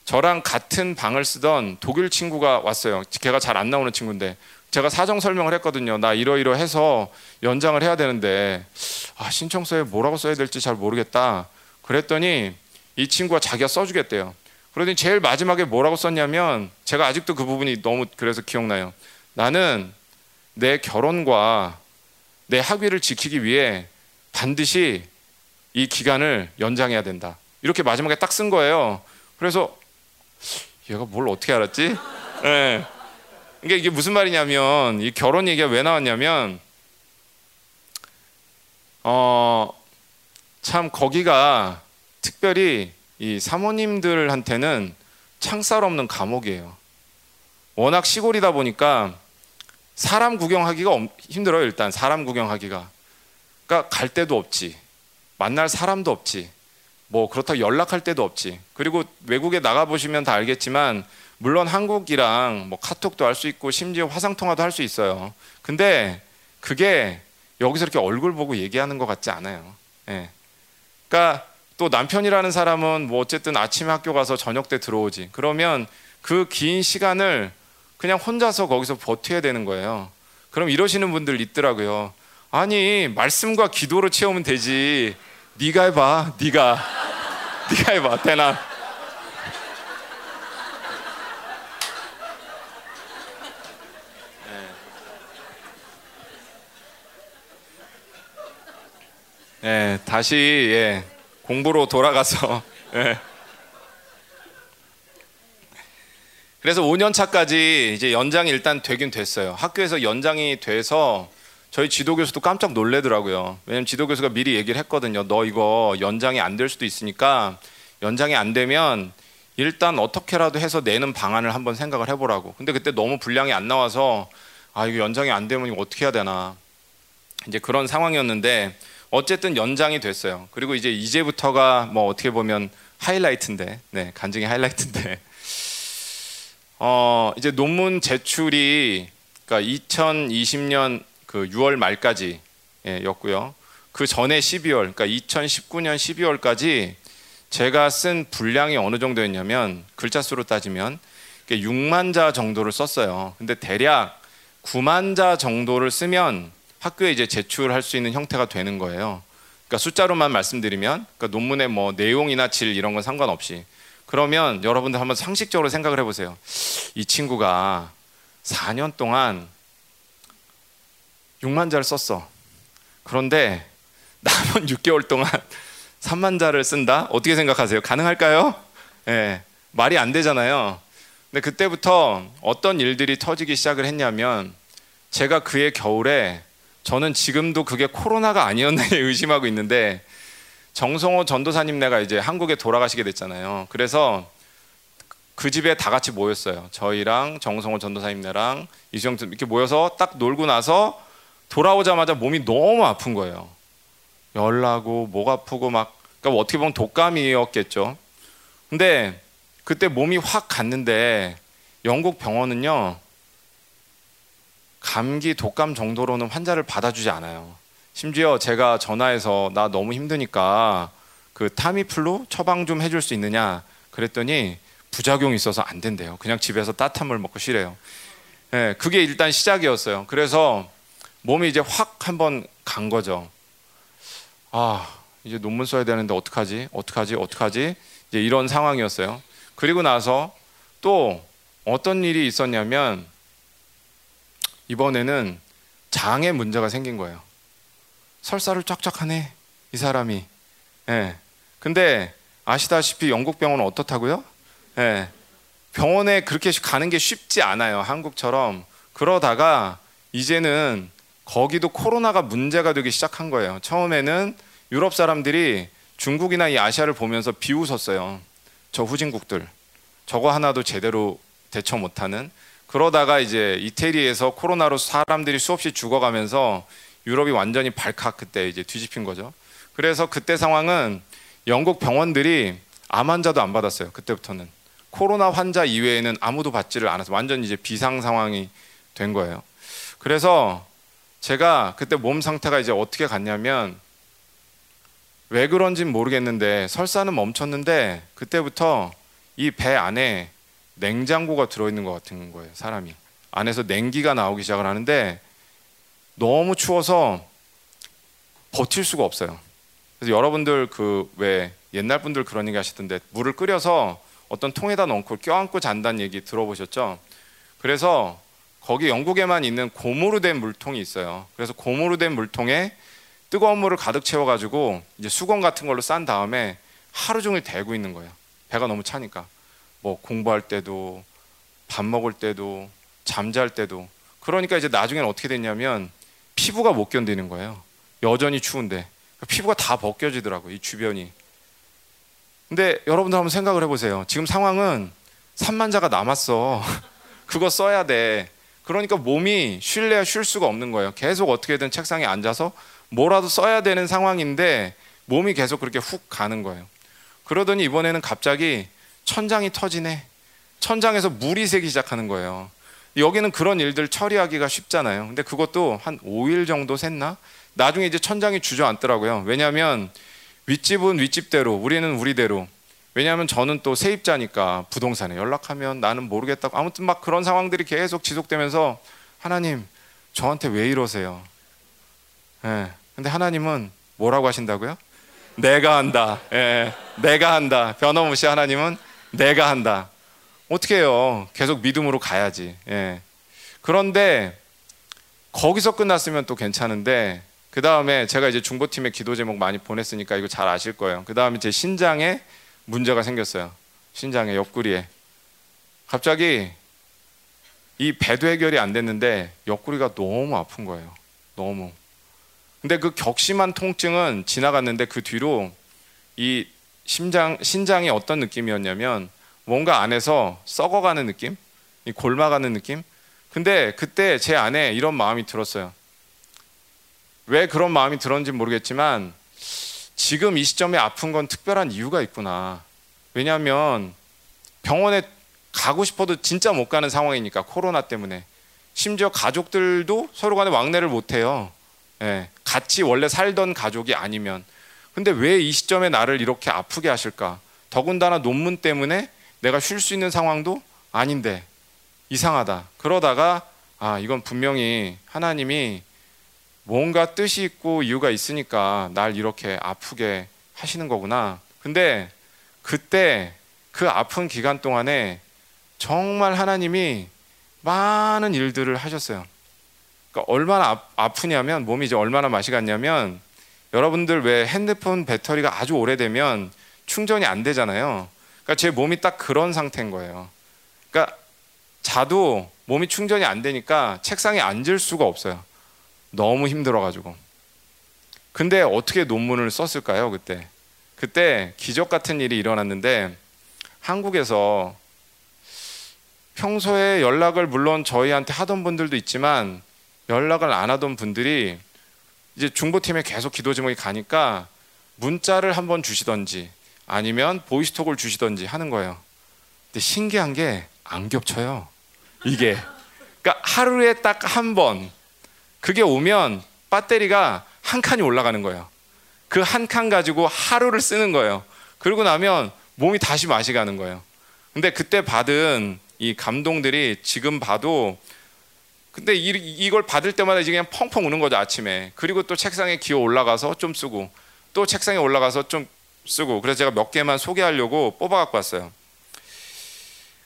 저랑 같은 방을 쓰던 독일 친구가 왔어요. 걔가 잘 안 나오는 친구인데 제가 사정 설명을 했거든요. 나 이러이러해서 연장을 해야 되는데 아, 신청서에 뭐라고 써야 될지 잘 모르겠다. 그랬더니 이 친구가 자기가 써주겠대요. 그러더니 제일 마지막에 뭐라고 썼냐면, 제가 아직도 그 부분이 너무 그래서 기억나요. 나는 내 결혼과 내 학위를 지키기 위해 반드시 이 기간을 연장해야 된다. 이렇게 마지막에 딱 쓴 거예요. 그래서 얘가 뭘 어떻게 알았지? 네. 그러니까 이게 무슨 말이냐면, 이 결혼 얘기가 왜 나왔냐면 참 거기가 특별히 이 사모님들한테는 창살 없는 감옥이에요. 워낙 시골이다 보니까 사람 구경하기가 힘들어요. 일단 사람 구경하기가. 그러니까 갈 데도 없지, 만날 사람도 없지, 뭐 그렇다고 연락할 데도 없지. 그리고 외국에 나가보시면 다 알겠지만 물론 한국이랑 뭐 카톡도 할 수 있고 심지어 화상통화도 할 수 있어요. 근데 그게 여기서 이렇게 얼굴 보고 얘기하는 것 같지 않아요. 예. 그러니까 또 남편이라는 사람은 뭐 어쨌든 아침에 학교 가서 저녁 때 들어오지. 그러면 그 긴 시간을 그냥 혼자서 거기서 버텨야 되는 거예요. 그럼 이러시는 분들 있더라고요. 아니 말씀과 기도로 채우면 되지. 네가 해봐. 네가 해봐. 대나. 네, 다시 예, 공부로 돌아가서. 예. 그래서 5년 차까지 이제 연장이 일단 되긴 됐어요. 학교에서 연장이 돼서 저희 지도교수도 깜짝 놀래더라고요. 왜냐면 지도교수가 미리 얘기를 했거든요. 너 이거 연장이 안 될 수도 있으니까 연장이 안 되면 일단 어떻게라도 해서 내는 방안을 한번 생각을 해보라고. 근데 그때 너무 분량이 안 나와서 아 이거 연장이 안 되면 이거 어떻게 해야 되나, 이제 그런 상황이었는데 어쨌든 연장이 됐어요. 그리고 이제부터가 뭐 어떻게 보면 하이라이트인데, 네, 간증의 하이라이트인데 이제 논문 제출이 그러니까 2020년 그 6월 말까지 였고요. 그 전에 12월, 그러니까 2019년 12월까지 제가 쓴 분량이 어느 정도였냐면, 글자 수로 따지면 6만 자 정도를 썼어요. 근데 대략 9만 자 정도를 쓰면 학교에 이제 제출할 수 있는 형태가 되는 거예요. 그러니까 숫자로만 말씀드리면, 그러니까 논문의 뭐 내용이나 질 이런 건 상관없이. 그러면 여러분들 한번 상식적으로 생각을 해보세요. 이 친구가 4년 동안 6만 자를 썼어. 그런데 남은 6개월 동안 3만 자를 쓴다? 어떻게 생각하세요? 가능할까요? 예, 말이 안 되잖아요. 근데 그때부터 어떤 일들이 터지기 시작을 했냐면, 제가 그해 겨울에, 저는 지금도 그게 코로나가 아니었나 의심하고 있는데, 정성호 전도사님네가 이제 한국에 돌아가시게 됐잖아요. 그래서 그 집에 다 같이 모였어요. 저희랑 정성호 전도사님네랑 이수영 이렇게 모여서 딱 놀고 나서 돌아오자마자 몸이 너무 아픈 거예요. 열나고 목 아프고 막, 그러니까 어떻게 보면 독감이었겠죠. 근데 그때 몸이 확 갔는데, 영국 병원은요 감기 독감 정도로는 환자를 받아주지 않아요. 심지어 제가 전화해서 나 너무 힘드니까 그 타미플루 처방 좀 해줄 수 있느냐 그랬더니 부작용이 있어서 안 된대요. 그냥 집에서 따뜻한 물 먹고 쉬래요. 네, 그게 일단 시작이었어요. 그래서 몸이 이제 확 한번 간 거죠. 아 이제 논문 써야 되는데 어떡하지? 이제 이런 상황이었어요. 그리고 나서 또 어떤 일이 있었냐면 이번에는 장에 문제가 생긴 거예요. 설사를 쫙쫙 하네 이 사람이. 예. 근데 아시다시피 영국 병원은 어떻다고요? 예. 병원에 그렇게 가는 게 쉽지 않아요, 한국처럼. 그러다가 이제는 거기도 코로나가 문제가 되기 시작한 거예요. 처음에는 유럽 사람들이 중국이나 이 아시아를 보면서 비웃었어요. 저 후진국들 저거 하나도 제대로 대처 못하는. 그러다가 이제 이태리에서 코로나로 사람들이 수없이 죽어가면서 유럽이 완전히 발칵 그때 이제 뒤집힌 거죠. 그래서 그때 상황은 영국 병원들이 암 환자도 안 받았어요. 그때부터는 코로나 환자 이외에는 아무도 받지를 않았어요. 완전 이제 비상 상황이 된 거예요. 그래서 제가 그때 몸 상태가 이제 어떻게 갔냐면, 왜 그런지는 모르겠는데 설사는 멈췄는데 그때부터 이 배 안에 냉장고가 들어있는 것 같은 거예요. 사람이 안에서 냉기가 나오기 시작을 하는데 너무 추워서 버틸 수가 없어요. 그래서 여러분들 그 왜 옛날 분들 그런 얘기 하시던데 물을 끓여서 어떤 통에다 넣고 껴안고 잔다는 얘기 들어보셨죠? 그래서 거기 영국에만 있는 고무로 된 물통이 있어요. 그래서 고무로 된 물통에 뜨거운 물을 가득 채워가지고 이제 수건 같은 걸로 싼 다음에 하루 종일 대고 있는 거예요. 배가 너무 차니까. 뭐 공부할 때도 밥 먹을 때도 잠잘 때도. 그러니까 이제 나중에는 어떻게 됐냐면 피부가 못 견디는 거예요. 여전히 추운데 피부가 다 벗겨지더라고요, 이 주변이. 근데 여러분들 한번 생각을 해보세요. 지금 상황은 3만자가 남았어. 그거 써야 돼. 그러니까 몸이 쉴래야 쉴 수가 없는 거예요. 계속 어떻게든 책상에 앉아서 뭐라도 써야 되는 상황인데 몸이 계속 그렇게 훅 가는 거예요. 그러더니 이번에는 갑자기 천장이 터지네. 천장에서 물이 새기 시작하는 거예요. 여기는 그런 일들 처리하기가 쉽잖아요. 근데 그것도 한 5일 정도 샜나? 나중에 이제 천장이 주저앉더라고요. 왜냐하면 윗집은 윗집대로, 우리는 우리대로. 왜냐하면 저는 또 세입자니까 부동산에 연락하면 나는 모르겠다고. 아무튼 막 그런 상황들이 계속 지속되면서 하나님 저한테 왜 이러세요? 예. 근데 하나님은 뭐라고 하신다고요? 내가 한다. 예. 내가 한다. 변함없이 하나님은 내가 한다. 어떻게 해요? 계속 믿음으로 가야지. 예. 그런데 거기서 끝났으면 또 괜찮은데, 그 다음에 제가 이제 중보팀에 기도 제목 많이 보냈으니까 이거 잘 아실 거예요. 그 다음에 제 신장에 문제가 생겼어요. 신장에, 옆구리에. 갑자기 이 배도 해결이 안 됐는데 옆구리가 너무 아픈 거예요. 너무. 근데 그 격심한 통증은 지나갔는데 그 뒤로 이 신장이 어떤 느낌이었냐면 뭔가 안에서 썩어가는 느낌? 이 곪아가는 느낌? 근데 그때 제 안에 이런 마음이 들었어요. 왜 그런 마음이 들었는지 모르겠지만 지금 이 시점에 아픈 건 특별한 이유가 있구나. 왜냐하면 병원에 가고 싶어도 진짜 못 가는 상황이니까, 코로나 때문에. 심지어 가족들도 서로 간에 왕래를 못해요. 예, 같이 원래 살던 가족이 아니면. 근데 왜 이 시점에 나를 이렇게 아프게 하실까? 더군다나 논문 때문에 내가 쉴 수 있는 상황도 아닌데 이상하다. 그러다가 아, 이건 분명히 하나님이 뭔가 뜻이 있고 이유가 있으니까 날 이렇게 아프게 하시는 거구나. 근데 그때 그 아픈 기간 동안에 정말 하나님이 많은 일들을 하셨어요. 그러니까 얼마나 아프냐면, 몸이 이제 얼마나 맛이 갔냐면, 여러분들 왜 핸드폰 배터리가 아주 오래되면 충전이 안 되잖아요. 그러니까 제 몸이 딱 그런 상태인 거예요. 그러니까 자도 몸이 충전이 안 되니까 책상에 앉을 수가 없어요. 너무 힘들어가지고. 근데 어떻게 논문을 썼을까요? 그때 기적 같은 일이 일어났는데, 한국에서 평소에 연락을 물론 저희한테 하던 분들도 있지만 연락을 안 하던 분들이 이제 중보팀에 계속 기도 제목이 가니까 문자를 한번 주시던지 아니면 보이스톡을 주시던지 하는 거예요. 근데 신기한 게 안 겹쳐요, 이게. 그러니까 하루에 딱 한 번 그게 오면 배터리가 한 칸이 올라가는 거예요. 그 한 칸 가지고 하루를 쓰는 거예요. 그러고 나면 몸이 다시 맛이 가는 거예요. 근데 그때 받은 이 감동들이 지금 봐도, 근데 이걸 받을 때마다 이제 그냥 펑펑 우는 거죠, 아침에. 그리고 또 책상에 기어 올라가서 좀 쓰고, 또 책상에 올라가서 좀 쓰고, 그래서 제가 몇 개만 소개하려고 뽑아 갖고 왔어요.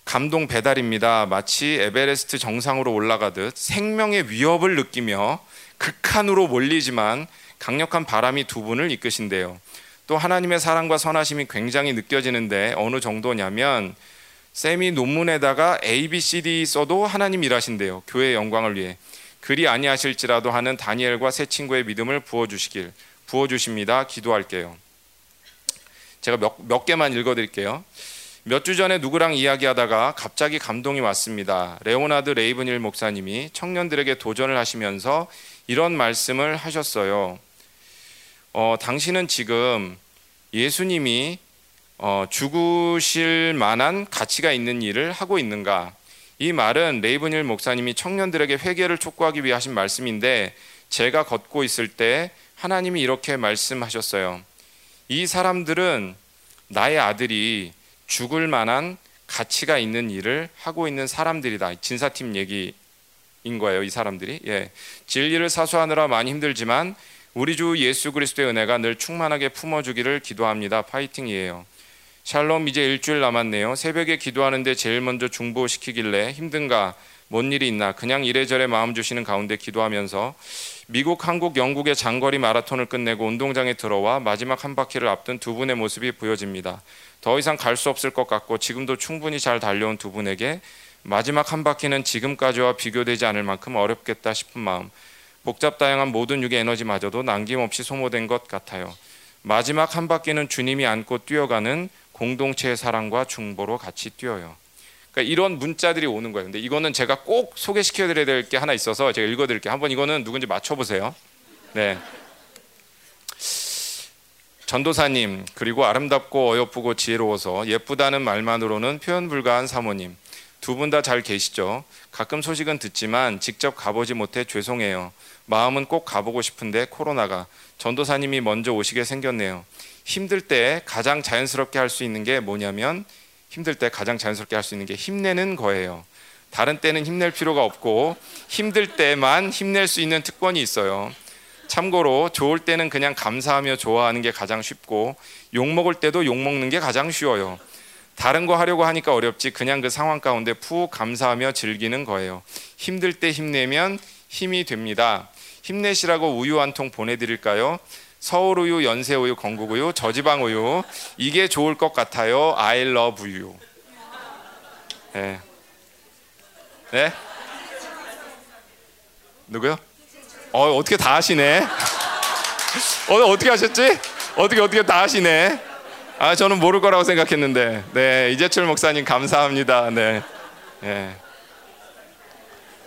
감동 배달입니다. 마치 에베레스트 정상으로 올라가듯 생명의 위협을 느끼며 극한으로 몰리지만 강력한 바람이 두 분을 이끄신대요. 또 하나님의 사랑과 선하심이 굉장히 느껴지는데 어느 정도냐면 쌤이 논문에다가 ABCD 써도 하나님 일하신대요. 교회의 영광을 위해. 그리 아니하실지라도 하는 다니엘과 세 친구의 믿음을 부어주시길. 부어주십니다. 기도할게요. 제가 몇 개만 읽어드릴게요. 몇 주 전에 누구랑 이야기하다가 갑자기 감동이 왔습니다. 레오나드 레이븐힐 목사님이 청년들에게 도전을 하시면서 이런 말씀을 하셨어요. 당신은 지금 예수님이 죽으실 만한 가치가 있는 일을 하고 있는가? 이 말은 레이븐힐 목사님이 청년들에게 회개를 촉구하기 위해 하신 말씀인데, 제가 걷고 있을 때 하나님이 이렇게 말씀하셨어요. 이 사람들은 나의 아들이 죽을 만한 가치가 있는 일을 하고 있는 사람들이다. 진사팀 얘기인 거예요, 이 사람들이. 예. 진리를 사수하느라 많이 힘들지만 우리 주 예수 그리스도의 은혜가 늘 충만하게 품어주기를 기도합니다. 파이팅이에요. 샬롬, 이제 일주일 남았네요. 새벽에 기도하는데 제일 먼저 중보시키길래 힘든가? 뭔 일이 있나? 그냥 이래저래 마음 주시는 가운데 기도하면서 미국, 한국, 영국의 장거리 마라톤을 끝내고 운동장에 들어와 마지막 한 바퀴를 앞둔 두 분의 모습이 보여집니다. 더 이상 갈 수 없을 것 같고 지금도 충분히 잘 달려온 두 분에게 마지막 한 바퀴는 지금까지와 비교되지 않을 만큼 어렵겠다 싶은 마음, 복잡 다양한 모든 육의 에너지마저도 남김없이 소모된 것 같아요. 마지막 한 바퀴는 주님이 안고 뛰어가는 공동체의 사랑과 중보로 같이 뛰어요. 그러니까 이런 문자들이 오는 거예요. 근데 이거는 제가 꼭 소개시켜 드려야 될 게 하나 있어서 제가 읽어 드릴게요. 한번 이거는 누군지 맞춰 보세요. 네. 전도사님, 그리고 아름답고 어여쁘고 지혜로워서 예쁘다는 말만으로는 표현 불가한 사모님, 두 분 다 잘 계시죠? 가끔 소식은 듣지만 직접 가보지 못해 죄송해요. 마음은 꼭 가보고 싶은데 코로나가, 전도사님이 먼저 오시게 생겼네요. 힘들 때 가장 자연스럽게 할 수 있는 게 뭐냐면, 힘들 때 가장 자연스럽게 할 수 있는 게 힘내는 거예요. 다른 때는 힘낼 필요가 없고 힘들 때만 힘낼 수 있는 특권이 있어요. 참고로 좋을 때는 그냥 감사하며 좋아하는 게 가장 쉽고, 욕먹을 때도 욕먹는 게 가장 쉬워요. 다른 거 하려고 하니까 어렵지 그냥 그 상황 가운데 푹 감사하며 즐기는 거예요. 힘들 때 힘내면 힘이 됩니다. 힘내시라고 우유 한 통 보내드릴까요? 서울우유, 연세우유, 건국우유, 저지방우유, 이게 좋을 것 같아요. I love you. 네. 네? 누구요? 어떻게 다 하시네. 어떻게 하셨지? 어떻게 다 하시네. 아, 저는 모를 거라고 생각했는데. 네, 이재철 목사님 감사합니다. 네. 네.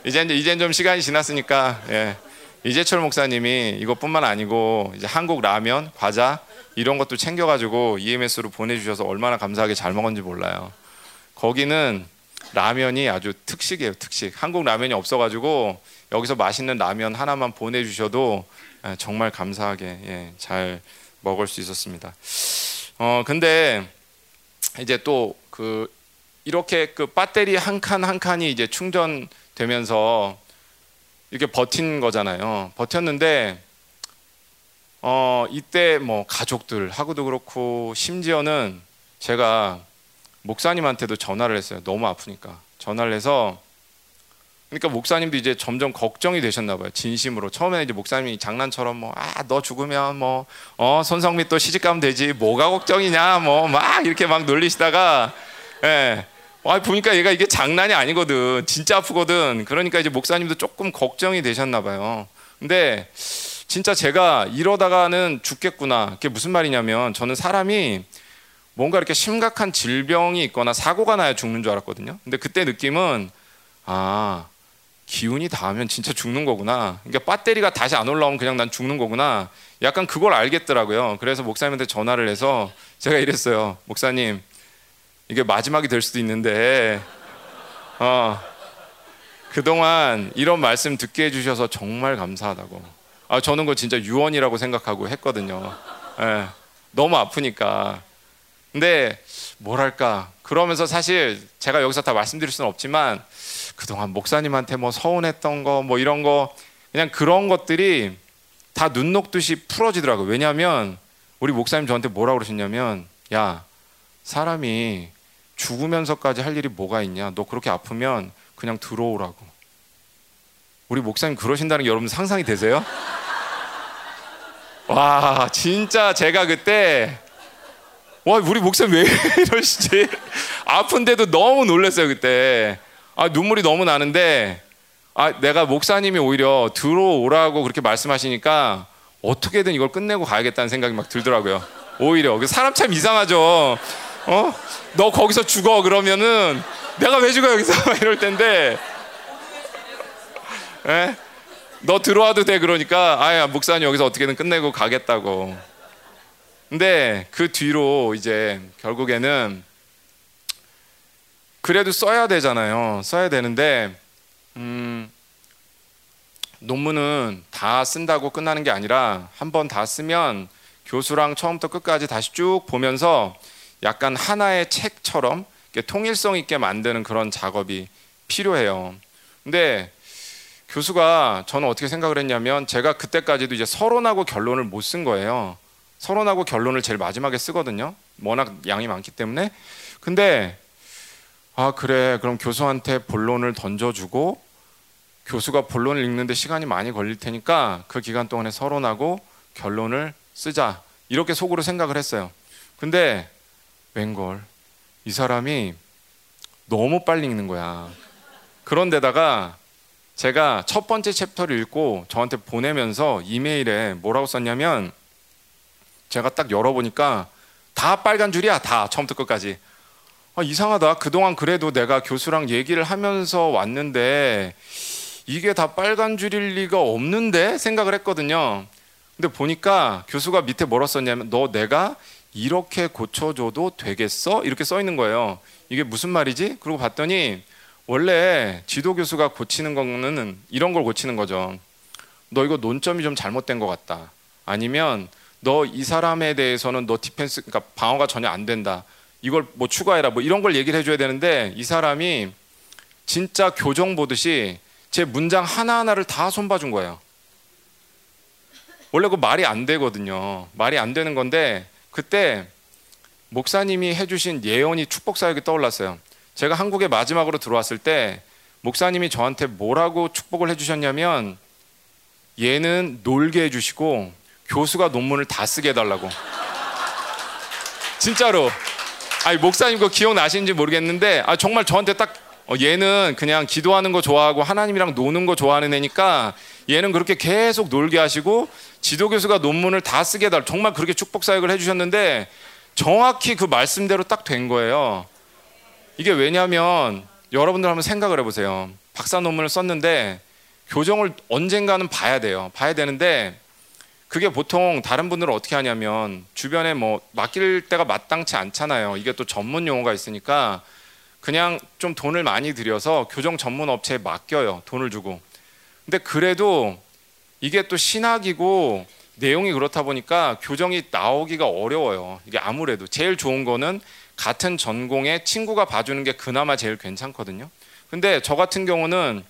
이젠 좀 시간이 지났으니까. 예. 이재철 목사님이 이것뿐만 아니고 이제 한국 라면, 과자 이런 것도 챙겨 가지고 EMS로 보내 주셔서 얼마나 감사하게 잘 먹었는지 몰라요. 거기는 라면이 아주 특식이에요, 특식. 한국 라면이 없어 가지고 여기서 맛있는 라면 하나만 보내주셔도 정말 감사하게, 예, 잘 먹을 수 있었습니다. 근데 이제 또 이렇게 배터리 한 칸 한 칸이 이제 충전되면서 이렇게 버틴 거잖아요. 버텼는데 이때 뭐 가족들하고도 그렇고, 심지어는 제가 목사님한테도 전화를 했어요. 너무 아프니까 전화를 해서. 그러니까 목사님도 이제 점점 걱정이 되셨나 봐요. 진심으로. 처음에는 이제 목사님이 장난처럼 너 죽으면 손성미 또 시집 가면 되지, 뭐가 걱정이냐, 막 이렇게 막 놀리시다가, 예. 보니까 얘가 이게 장난이 아니거든. 진짜 아프거든. 그러니까 이제 목사님도 조금 걱정이 되셨나 봐요. 근데 진짜 제가 이러다가는 죽겠구나. 그게 무슨 말이냐면, 저는 사람이 뭔가 이렇게 심각한 질병이 있거나 사고가 나야 죽는 줄 알았거든요. 근데 그때 느낌은, 기운이 닿으면 진짜 죽는 거구나. 그러니까 배터리가 다시 안 올라오면 그냥 난 죽는 거구나. 약간 그걸 알겠더라고요. 그래서 목사님한테 전화를 해서 제가 이랬어요. 목사님, 이게 마지막이 될 수도 있는데 그동안 이런 말씀 듣게 해주셔서 정말 감사하다고. 저는 그거 진짜 유언이라고 생각하고 했거든요. 예, 너무 아프니까. 근데 뭐랄까, 그러면서 사실 제가 여기서 다 말씀드릴 수는 없지만 그동안 목사님한테 서운했던 거 이런 거, 그냥 그런 것들이 다 눈 녹듯이 풀어지더라고요. 왜냐하면 우리 목사님 저한테 뭐라고 그러셨냐면, 야, 사람이 죽으면서까지 할 일이 뭐가 있냐, 너 그렇게 아프면 그냥 들어오라고. 우리 목사님 그러신다는 게 여러분 상상이 되세요? 와, 진짜 제가 그때 와, 우리 목사님 왜 이러시지? 아픈데도 너무 놀랐어요 그때. 아, 눈물이 너무 나는데, 아, 내가 목사님이 오히려 들어오라고 그렇게 말씀하시니까 어떻게든 이걸 끝내고 가야겠다는 생각이 막 들더라고요. 오히려 사람 참 이상하죠. 어? 너 거기서 죽어 그러면은 내가 왜 죽어 여기서 이럴 텐데, 에? 너 들어와도 돼 그러니까 아야 목사님 여기서 어떻게든 끝내고 가겠다고. 근데 그 뒤로 이제 결국에는 그래도 써야 되잖아요. 써야 되는데 논문은 다 쓴다고 끝나는 게 아니라 한 번 다 쓰면 교수랑 처음부터 끝까지 다시 쭉 보면서 약간 하나의 책처럼 통일성 있게 만드는 그런 작업이 필요해요. 근데 교수가, 저는 어떻게 생각을 했냐면, 제가 그때까지도 이제 서론하고 결론을 못 쓴 거예요. 서론하고 결론을 제일 마지막에 쓰거든요. 워낙 양이 많기 때문에. 근데 아, 그래 그럼 교수한테 본론을 던져주고 교수가 본론을 읽는데 시간이 많이 걸릴 테니까 그 기간 동안에 서론하고 결론을 쓰자, 이렇게 속으로 생각을 했어요. 근데 웬걸 이 사람이 너무 빨리 읽는 거야. 그런데다가 제가 첫 번째 챕터를 읽고 저한테 보내면서 이메일에 뭐라고 썼냐면, 제가 딱 열어보니까 다 빨간 줄이야, 다 처음부터 끝까지. 아, 이상하다. 그동안 그래도 내가 교수랑 얘기를 하면서 왔는데 이게 다 빨간 줄일 리가 없는데 생각을 했거든요. 근데 보니까 교수가 밑에 뭐라 썼냐면, 너 내가 이렇게 고쳐줘도 되겠어? 이렇게 써 있는 거예요. 이게 무슨 말이지? 그러고 봤더니 원래 지도교수가 고치는 거는 이런 걸 고치는 거죠. 너 이거 논점이 좀 잘못된 것 같다. 아니면 너 이 사람에 대해서는 너 디펜스, 그러니까 방어가 전혀 안 된다. 이걸 뭐 추가해라, 뭐 이런 걸 얘기를 해줘야 되는데, 이 사람이 진짜 교정 보듯이 제 문장 하나하나를 다 손봐준 거예요. 원래 그거 말이 안 되거든요. 말이 안 되는 건데, 그때 목사님이 해주신 예언이 축복사역이 떠올랐어요. 제가 한국에 마지막으로 들어왔을 때 목사님이 저한테 뭐라고 축복을 해주셨냐면, 얘는 놀게 해주시고 교수가 논문을 다 쓰게 해달라고. 진짜로. 아니, 목사님 그거 기억나시는지 모르겠는데, 아, 정말 저한테 딱 얘는 그냥 기도하는 거 좋아하고 하나님이랑 노는 거 좋아하는 애니까 얘는 그렇게 계속 놀게 하시고 지도교수가 논문을 다 쓰게 해달라고, 정말 그렇게 축복사역을 해주셨는데 정확히 그 말씀대로 딱 된 거예요. 이게 왜냐면 여러분들 한번 생각을 해보세요. 박사 논문을 썼는데 교정을 언젠가는 봐야 돼요. 봐야 되는데 그게 보통 다른 분들은 어떻게 하냐면, 주변에 뭐 맡길 때가 마땅치 않잖아요. 이게 또 전문 용어가 있으니까 그냥 좀 돈을 많이 들여서 교정 전문 업체에 맡겨요. 돈을 주고. 근데 그래도 이게 또 신학이고 내용이 그렇다 보니까 교정이 나오기가 어려워요. 이게 아무래도 제일 좋은 거는 같은 전공에 친구가 봐주는 게 그나마 제일 괜찮거든요. 근데 저 같은 경우는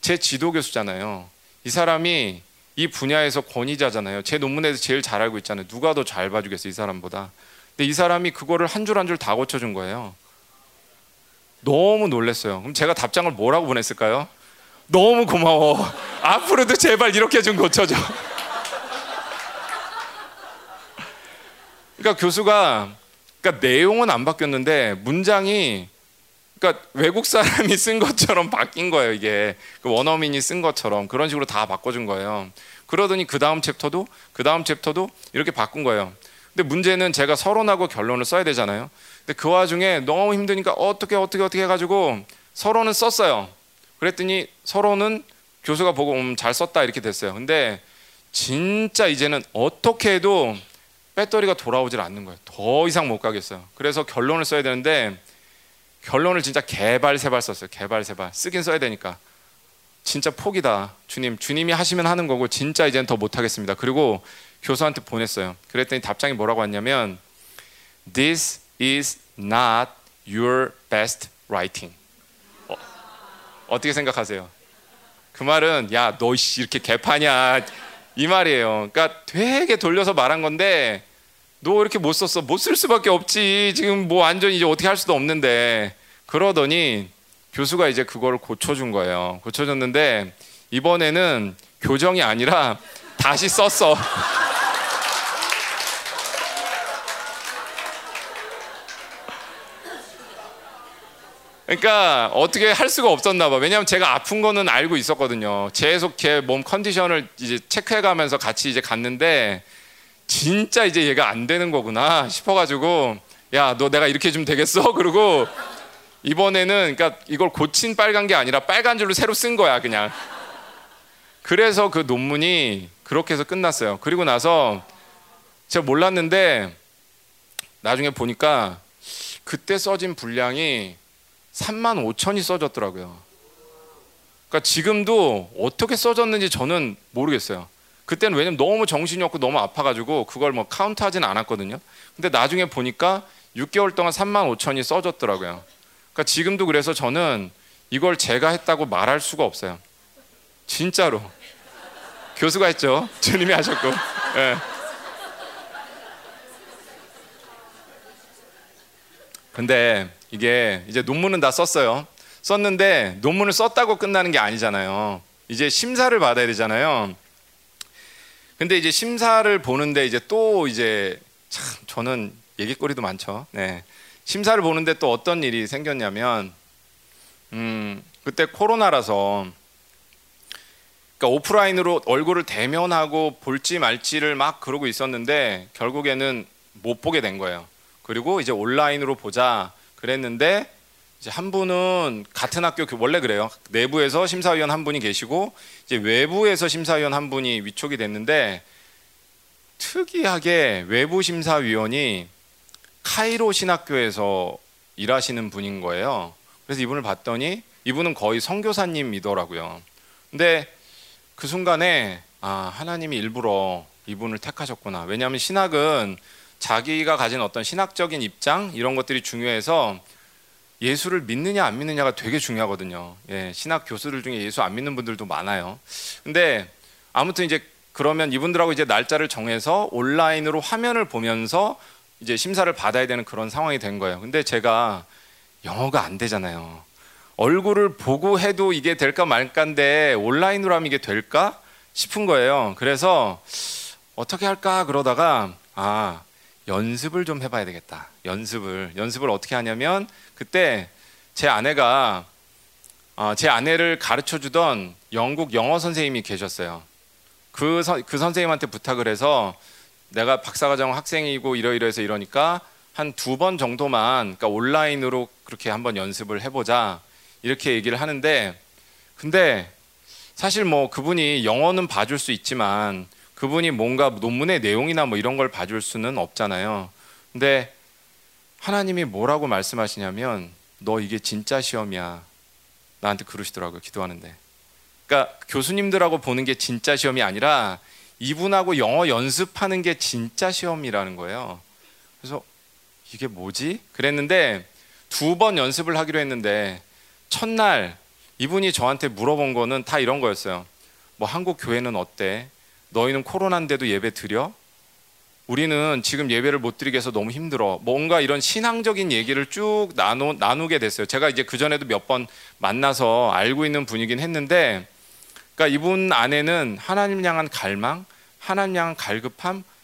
제 지도 교수잖아요. 이 사람이 이 분야에서 권위자잖아요. 제 논문에서 제일 잘 알고 있잖아요. 누가 더 잘 봐주겠어요, 이 사람보다. 근데 이 사람이 그거를 한 줄 한 줄 다 고쳐준 거예요. 너무 놀랐어요. 그럼 제가 답장을 뭐라고 보냈을까요? 너무 고마워. 앞으로도 제발 이렇게 좀 고쳐줘. 그러니까 교수가, 그러니까 내용은 안 바뀌었는데 문장이, 그러니까 외국 사람이 쓴 것처럼 바뀐 거예요. 이게 원어민이 쓴 것처럼 그런 식으로 다 바꿔준 거예요. 그러더니 그 다음 챕터도 그 다음 챕터도 이렇게 바꾼 거예요. 근데 문제는 제가 서론하고 결론을 써야 되잖아요. 근데 그 와중에 너무 힘드니까 어떻게 해가지고 서론은 썼어요. 그랬더니 서론은 교수가 보고 잘 썼다 이렇게 됐어요. 근데 진짜 이제는 어떻게 해도 배터리가 돌아오질 않는 거예요. 더 이상 못 가겠어요. 그래서 결론을 써야 되는데 결론을 진짜 개발세발 썼어요. 개발세발. 쓰긴 써야 되니까. 진짜 포기다. 주님, 주님이 하시면 하는 거고 진짜 이제는 더 못하겠습니다. 그리고 교수한테 보냈어요. 그랬더니 답장이 뭐라고 왔냐면, This is not your best writing. 어떻게 생각하세요? 그 말은, 야, 너 이렇게 개판이야, 이 말이에요. 그러니까 되게 돌려서 말한 건데 너 이렇게 못 썼어? 못 쓸 수밖에 없지. 지금 뭐 완전히 이제 어떻게 할 수도 없는데. 그러더니 교수가 이제 그걸 고쳐준 거예요. 고쳐줬는데 이번에는 교정이 아니라 다시 썼어. 그러니까 어떻게 할 수가 없었나 봐. 왜냐하면 제가 아픈 거는 알고 있었거든요. 계속 제 몸 컨디션을 이제 체크해가면서 같이 이제 갔는데 진짜 이제 얘가 안 되는 거구나 싶어가지고, 야, 너 내가 이렇게 해주면 되겠어? 그러고 이번에는 그러니까 이걸 고친 빨간 게 아니라 빨간 줄로 새로 쓴 거야 그냥. 그래서 그 논문이 그렇게 해서 끝났어요. 그리고 나서 제가 몰랐는데 나중에 보니까 그때 써진 분량이 35,000이 써졌더라고요. 그러니까 지금도 어떻게 써졌는지 저는 모르겠어요. 그때는 왜냐면 너무 정신이 없고 너무 아파가지고 그걸 뭐 카운트하진 않았거든요. 근데 나중에 보니까 6개월 동안 35,000이 써졌더라고요. 그러니까 지금도 그래서 저는 이걸 제가 했다고 말할 수가 없어요. 진짜로. 교수가 했죠. 주님이 하셨고. 네. 근데 이게 이제 논문은 다 썼어요. 썼는데 논문을 썼다고 끝나는 게 아니잖아요. 이제 심사를 받아야 되잖아요. 근데 이제 심사를 보는데 이제 또 이제 참 저는 얘기거리도 많죠. 네. 심사를 보는데 또 어떤 일이 생겼냐면 그때 코로나라서 그러니까 오프라인으로 얼굴을 대면하고 볼지 말지를 막 그러고 있었는데 결국에는 못 보게 된 거예요. 그리고 이제 온라인으로 보자 그랬는데 이제 한 분은 같은 학교 원래 그래요. 내부에서 심사위원 한 분이 계시고 이제 외부에서 심사위원 한 분이 위촉이 됐는데 특이하게 외부 심사위원이 카이로 신학교에서 일하시는 분인 거예요. 그래서 이분을 봤더니 이분은 거의 선교사님이더라고요. 근데 그 순간에 아, 하나님이 일부러 이분을 택하셨구나. 왜냐하면 신학은 자기가 가진 어떤 신학적인 입장 이런 것들이 중요해서 예수를 믿느냐 안 믿느냐가 되게 중요하거든요. 예, 신학 교수들 중에 예수 안 믿는 분들도 많아요. 근데 아무튼 이제 그러면 이분들하고 이제 날짜를 정해서 온라인으로 화면을 보면서 이제 심사를 받아야 되는 그런 상황이 된 거예요. 근데 제가 영어가 안 되잖아요. 얼굴을 보고 해도 이게 될까 말까인데 온라인으로 하면 이게 될까 싶은 거예요. 그래서 어떻게 할까 그러다가 아, 연습을 좀 해봐야 되겠다. 연습을 어떻게 하냐면 그때 제 아내가 제 아내를 가르쳐주던 영국 영어 선생님이 계셨어요. 그 선생님한테 부탁을 해서 내가 박사과정 학생이고 이러이러해서 이러니까 한 2번 정도만 그러니까 온라인으로 그렇게 한번 연습을 해보자 이렇게 얘기를 하는데 근데 사실 뭐 그분이 영어는 봐줄 수 있지만 그분이 뭔가 논문의 내용이나 뭐 이런 걸 봐줄 수는 없잖아요. 근데 하나님이 뭐라고 말씀하시냐면 너 이게 진짜 시험이야. 나한테 그러시더라고요. 기도하는데. 그러니까 교수님들하고 보는 게 진짜 시험이 아니라 이분하고 영어 연습하는 게 진짜 시험이라는 거예요. 그래서 이게 뭐지? 그랬는데 2번 연습을 하기로 했는데 첫날 이분이 저한테 물어본 거는 다 이런 거였어요. 뭐 한국 교회는 어때? 너희는 코로나인데도 예배 드려? 우리는 지금 예배를 못 드리게 해서 너무 힘들어. 뭔가 이런 신앙적인 얘기를 쭉 나누게 됐어요. 제가 이제 그전에도 몇 번 만나서 알고 있는 분이긴 했는데 그러니까 이분 안에는 하나님 향한 갈망, 하나님 향한 갈급함,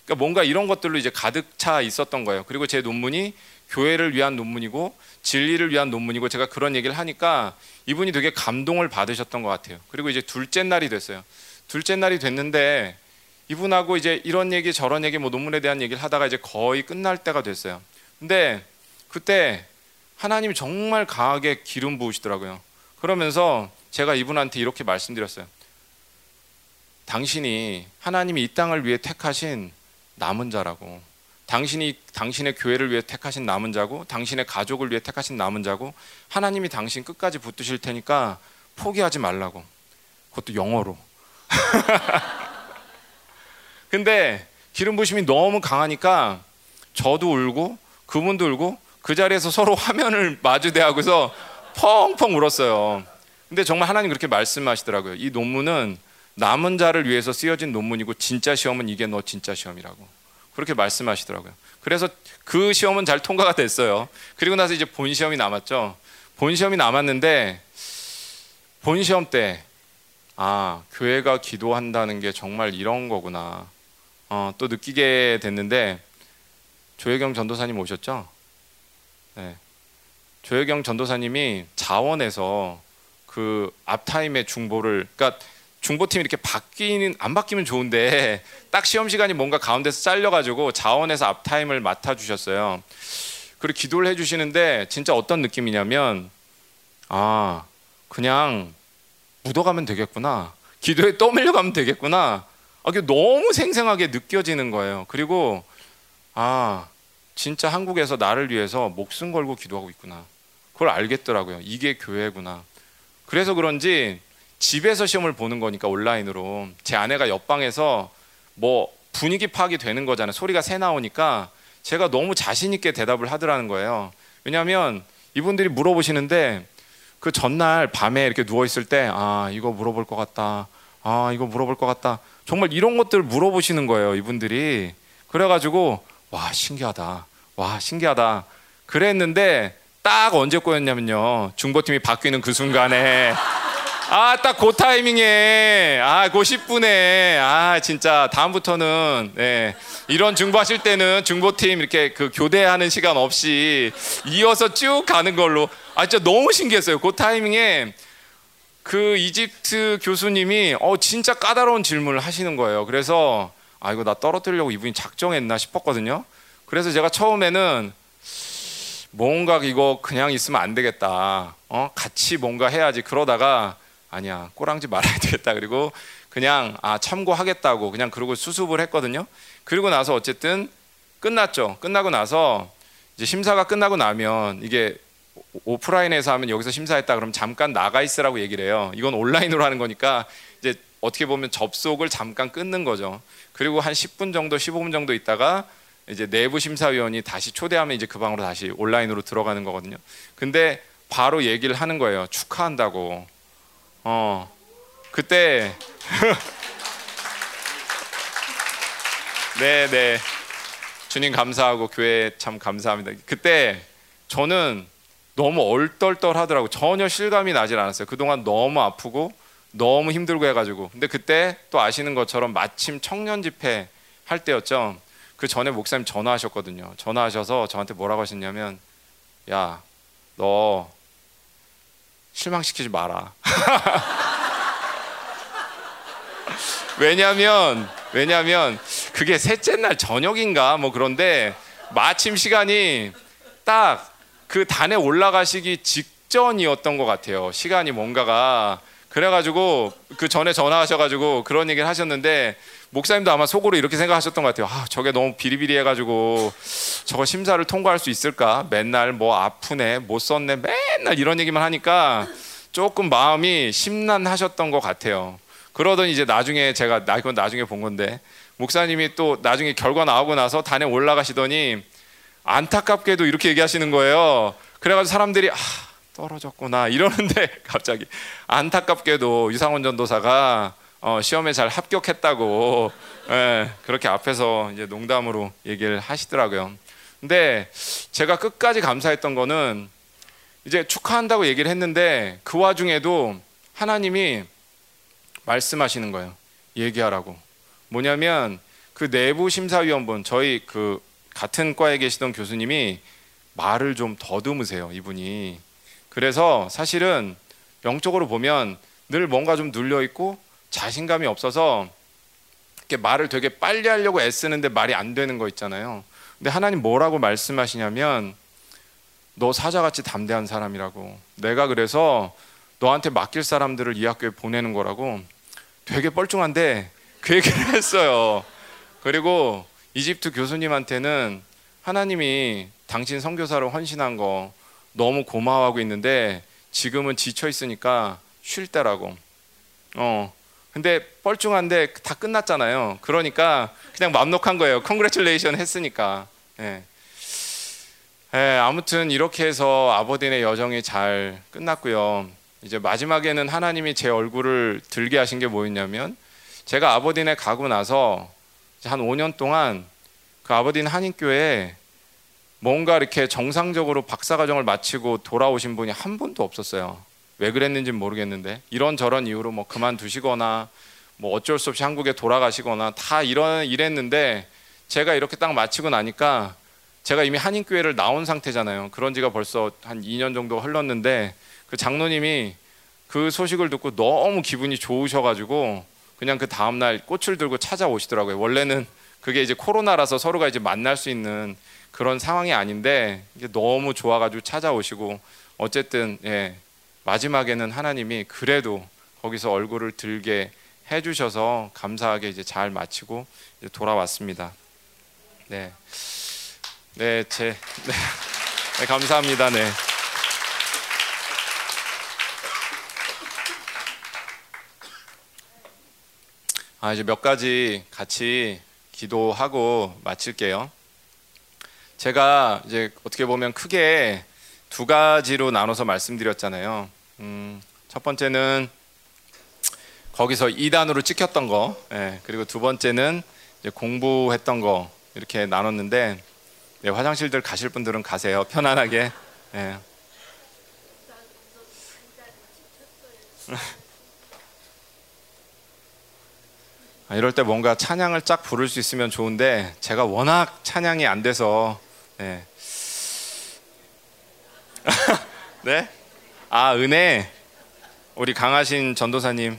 그러니까 뭔가 이런 것들로 이제 가득 차 있었던 거예요. 그리고 제 논문이 교회를 위한 논문이고 진리를 위한 논문이고 제가 그런 얘기를 하니까 이분이 되게 감동을 받으셨던 것 같아요. 그리고 이제 둘째 날이 됐어요. 둘째 날이 됐는데 이분하고 이제 이런 얘기 저런 얘기 뭐 논문에 대한 얘기를 하다가 이제 거의 끝날 때가 됐어요. 근데 그때 하나님이 정말 강하게 기름 부으시더라고요. 그러면서 제가 이분한테 이렇게 말씀드렸어요. 당신이 하나님이 이 땅을 위해 택하신 남은 자라고 당신이 당신의 교회를 위해 택하신 남은 자고 당신의 가족을 위해 택하신 남은 자고 하나님이 당신 끝까지 붙드실 테니까 포기하지 말라고. 그것도 영어로. 근데 기름 부심이 너무 강하니까 저도 울고 그분도 울고 그 자리에서 서로 화면을 마주대하고서 펑펑 울었어요. 근데 정말 하나님 그렇게 말씀하시더라고요. 이 논문은 남은 자를 위해서 쓰여진 논문이고 진짜 시험은 이게 너 진짜 시험이라고. 그렇게 말씀하시더라고요. 그래서 그 시험은 잘 통과가 됐어요. 그리고 나서 이제 본시험이 남았죠. 본시험이 남았는데 본시험 때 아, 교회가 기도한다는 게 정말 이런 거구나 또 느끼게 됐는데 조혜경 전도사님 오셨죠? 네. 조혜경 전도사님이 자원해서 그 앞타임의 중보를, 그러니까 중보팀이 이렇게 바뀌는, 안 바뀌면 좋은데 딱 시험 시간이 뭔가 가운데서 잘려가지고 자원해서 앞타임을 맡아주셨어요. 그리고 기도를 해주시는데 진짜 어떤 느낌이냐면 아, 그냥 묻어가면 되겠구나, 기도에 떠밀려가면 되겠구나, 아, 그게 너무 생생하게 느껴지는 거예요. 그리고 아, 진짜 한국에서 나를 위해서 목숨 걸고 기도하고 있구나, 그걸 알겠더라고요. 이게 교회구나. 그래서 그런지 집에서 시험을 보는 거니까 온라인으로 제 아내가 옆방에서 뭐 분위기 파악이 되는 거잖아요. 소리가 새 나오니까 제가 너무 자신 있게 대답을 하더라는 거예요. 왜냐하면 이분들이 물어보시는데 그 전날 밤에 이렇게 누워있을 때 아, 이거 물어볼 것 같다, 아, 이거 물어볼 것 같다, 정말 이런 것들을 물어보시는 거예요, 이분들이. 그래가지고 와, 신기하다, 와, 신기하다 그랬는데 딱 언제 꼬였냐면요, 중보팀이 바뀌는 그 순간에 아, 딱 그 타이밍에 아, 그 10분에 아, 진짜 다음부터는 네, 이런 중보하실 때는 중보팀 이렇게 그 교대하는 시간 없이 이어서 쭉 가는 걸로. 아, 진짜 너무 신기했어요. 그 타이밍에 그 이집트 교수님이 진짜 까다로운 질문을 하시는 거예요. 그래서 아, 이거 나 떨어뜨리려고 이분이 작정했나 싶었거든요. 그래서 제가 처음에는 뭔가 이거 그냥 있으면 안 되겠다, 같이 뭔가 해야지. 그러다가 아니야, 꼬랑지 말아야 되겠다, 그리고 그냥 아, 참고하겠다고 그냥 그러고 수습을 했거든요. 그리고 나서 어쨌든 끝났죠. 끝나고 나서 이제 심사가 끝나고 나면 이게 오프라인에서 하면 여기서 심사했다 그러면 잠깐 나가 있으라고 얘기를 해요. 이건 온라인으로 하는 거니까 이제 어떻게 보면 접속을 잠깐 끊는 거죠. 그리고 한 10분 정도, 15분 정도 있다가 이제 내부 심사위원이 다시 초대하면 이제 그 방으로 다시 온라인으로 들어가는 거거든요. 근데 바로 얘기를 하는 거예요. 축하한다고. 그때 네네, 주님 감사하고 교회 참 감사합니다. 그때 저는 너무 얼떨떨하더라고요. 전혀 실감이 나질 않았어요. 그동안 너무 아프고 너무 힘들고 해가지고. 근데 그때 또 아시는 것처럼 마침 청년 집회 할 때였죠. 그 전에 목사님 전화하셨거든요. 전화하셔서 저한테 뭐라고 하셨냐면 야, 너 실망시키지 마라. 왜냐면 그게 셋째 날 저녁인가 뭐 그런데 마침 시간이 딱 그 단에 올라가시기 직전이었던 것 같아요. 시간이 뭔가가. 그래가지고 그 전에 전화하셔가지고 그런 얘기를 하셨는데 목사님도 아마 속으로 이렇게 생각하셨던 것 같아요. 아, 저게 너무 비리비리해가지고 저거 심사를 통과할 수 있을까? 맨날 뭐 아프네, 못 썼네, 맨날 이런 얘기만 하니까 조금 마음이 심란하셨던 것 같아요. 그러더니 이제 나중에 제가, 이건 나중에 본 건데, 목사님이 또 나중에 결과 나오고 나서 단에 올라가시더니 안타깝게도 이렇게 얘기하시는 거예요. 그래가지고 사람들이 아, 떨어졌구나 이러는데 갑자기 안타깝게도 유상원 전도사가 시험에 잘 합격했다고 그렇게 앞에서 이제 농담으로 얘기를 하시더라고요. 근데 제가 끝까지 감사했던 거는 이제 축하한다고 얘기를 했는데 그 와중에도 하나님이 말씀하시는 거예요. 얘기하라고. 뭐냐면 그 내부 심사위원분, 저희 그 같은 과에 계시던 교수님이 말을 좀 더듬으세요, 이분이. 그래서 사실은 영적으로 보면 늘 뭔가 좀 눌려있고 자신감이 없어서 이렇게 말을 되게 빨리 하려고 애쓰는데 말이 안 되는 거 있잖아요. 근데 하나님 뭐라고 말씀하시냐면 너 사자같이 담대한 사람이라고, 내가 그래서 너한테 맡길 사람들을 이 학교에 보내는 거라고 되게 뻘쭘한데 그 얘기를 했어요. 그리고 이집트 교수님한테는 하나님이 당신 선교사로 헌신한 거 너무 고마워하고 있는데 지금은 지쳐 있으니까 쉴 때라고. 근데 뻘쭘한데 다 끝났잖아요. 그러니까 그냥 맘 녹한 거예요. 컨그레츄레이션 했으니까. 아무튼 이렇게 해서 아버딘의 여정이 잘 끝났고요. 이제 마지막에는 하나님이 제 얼굴을 들게 하신 게 뭐였냐면 제가 아버딘에 가고 나서 한 5년 동안 그 아버딘 한인교회에 뭔가 이렇게 정상적으로 박사과정을 마치고 돌아오신 분이 한 분도 없었어요. 왜 그랬는지는 모르겠는데 이런저런 이유로 뭐 그만두시거나 뭐 어쩔 수 없이 한국에 돌아가시거나 다 이랬는데 제가 이렇게 딱 마치고 나니까 제가 이미 한인교회를 나온 상태잖아요. 그런 지가 벌써 한 2년 정도 흘렀는데 그 장로님이 그 소식을 듣고 너무 기분이 좋으셔가지고 그냥 그 다음날 꽃을 들고 찾아오시더라고요. 원래는 그게 이제 코로나라서 서로가 이제 만날 수 있는 그런 상황이 아닌데 이제 너무 좋아가지고 찾아오시고 어쨌든 예, 마지막에는 하나님이 그래도 거기서 얼굴을 들게 해주셔서 감사하게 이제 잘 마치고 이제 돌아왔습니다. 네, 감사합니다. 네. 아, 이제 몇 가지 같이 기도하고 마칠게요. 제가 이제 어떻게 보면 크게 두 가지로 나눠서 말씀드렸잖아요. 첫 번째는 거기서 2단으로 찍혔던 거, 예, 그리고 두 번째는 이제 공부했던 거 이렇게 나눴는데 예, 화장실들 가실 분들은 가세요. 편안하게. 예. 이럴 때 뭔가 찬양을 쫙 부를 수 있으면 좋은데 제가 워낙 찬양이 안 돼서 네. 네? 아 은혜 우리 강하신 전도사님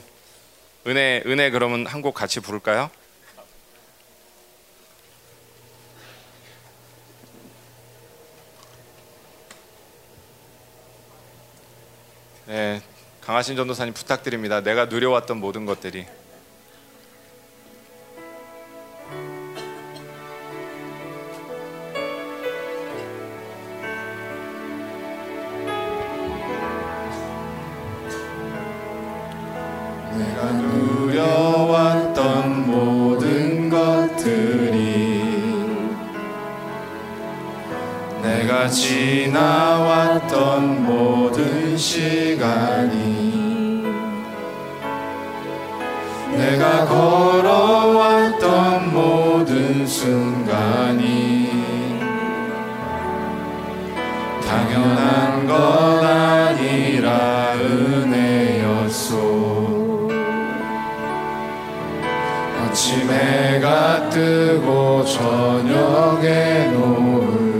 은혜 그러면 한 곡 같이 부를까요? 네 강하신 전도사님 부탁드립니다. 내가 누려왔던 모든 것들이 누려왔던 모든 것들이 내가 지나왔던 모든 시간이 내가 걸어왔던 모든 순간이 당연한 건 아니라 은혜였소. 아침 해가 뜨고 저녁에 노을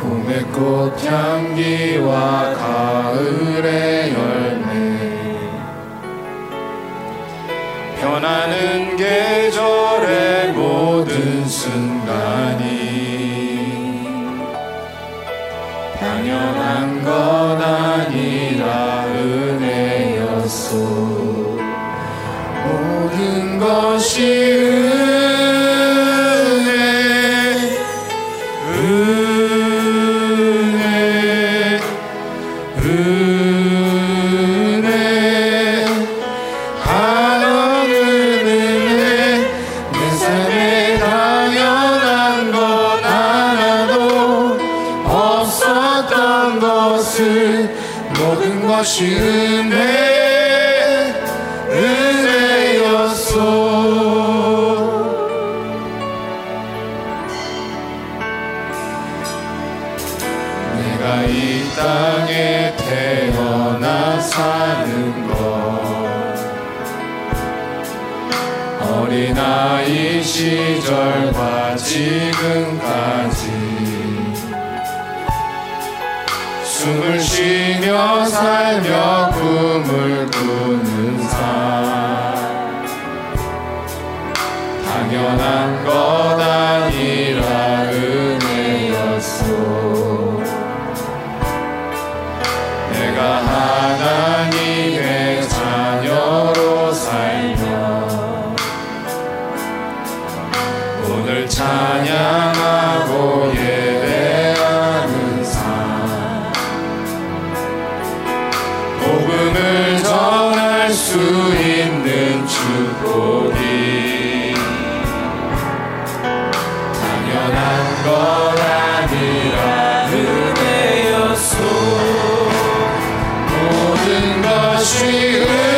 봄의 꽃 향기와 가을의 열매 변하는 계절의 모든 순간이 당연한 건 아니라 은혜였소. 모든 것이 은혜 하나는 은혜 내 삶에 당연한 것 하나도 없었던 것은 모든 것이 은혜 어린아이 시절과 지금까지 숨을 쉬며 살며 꿈을 꾸는 삶 당연한 건 아니라 은혜였소. 내가 하나님의 자녀로 살며 오늘 찬양하고 예배하는 삶 복음을 전할 수 있는 축복이 당연한 건 아니라 은혜였소. 모든 것이 은혜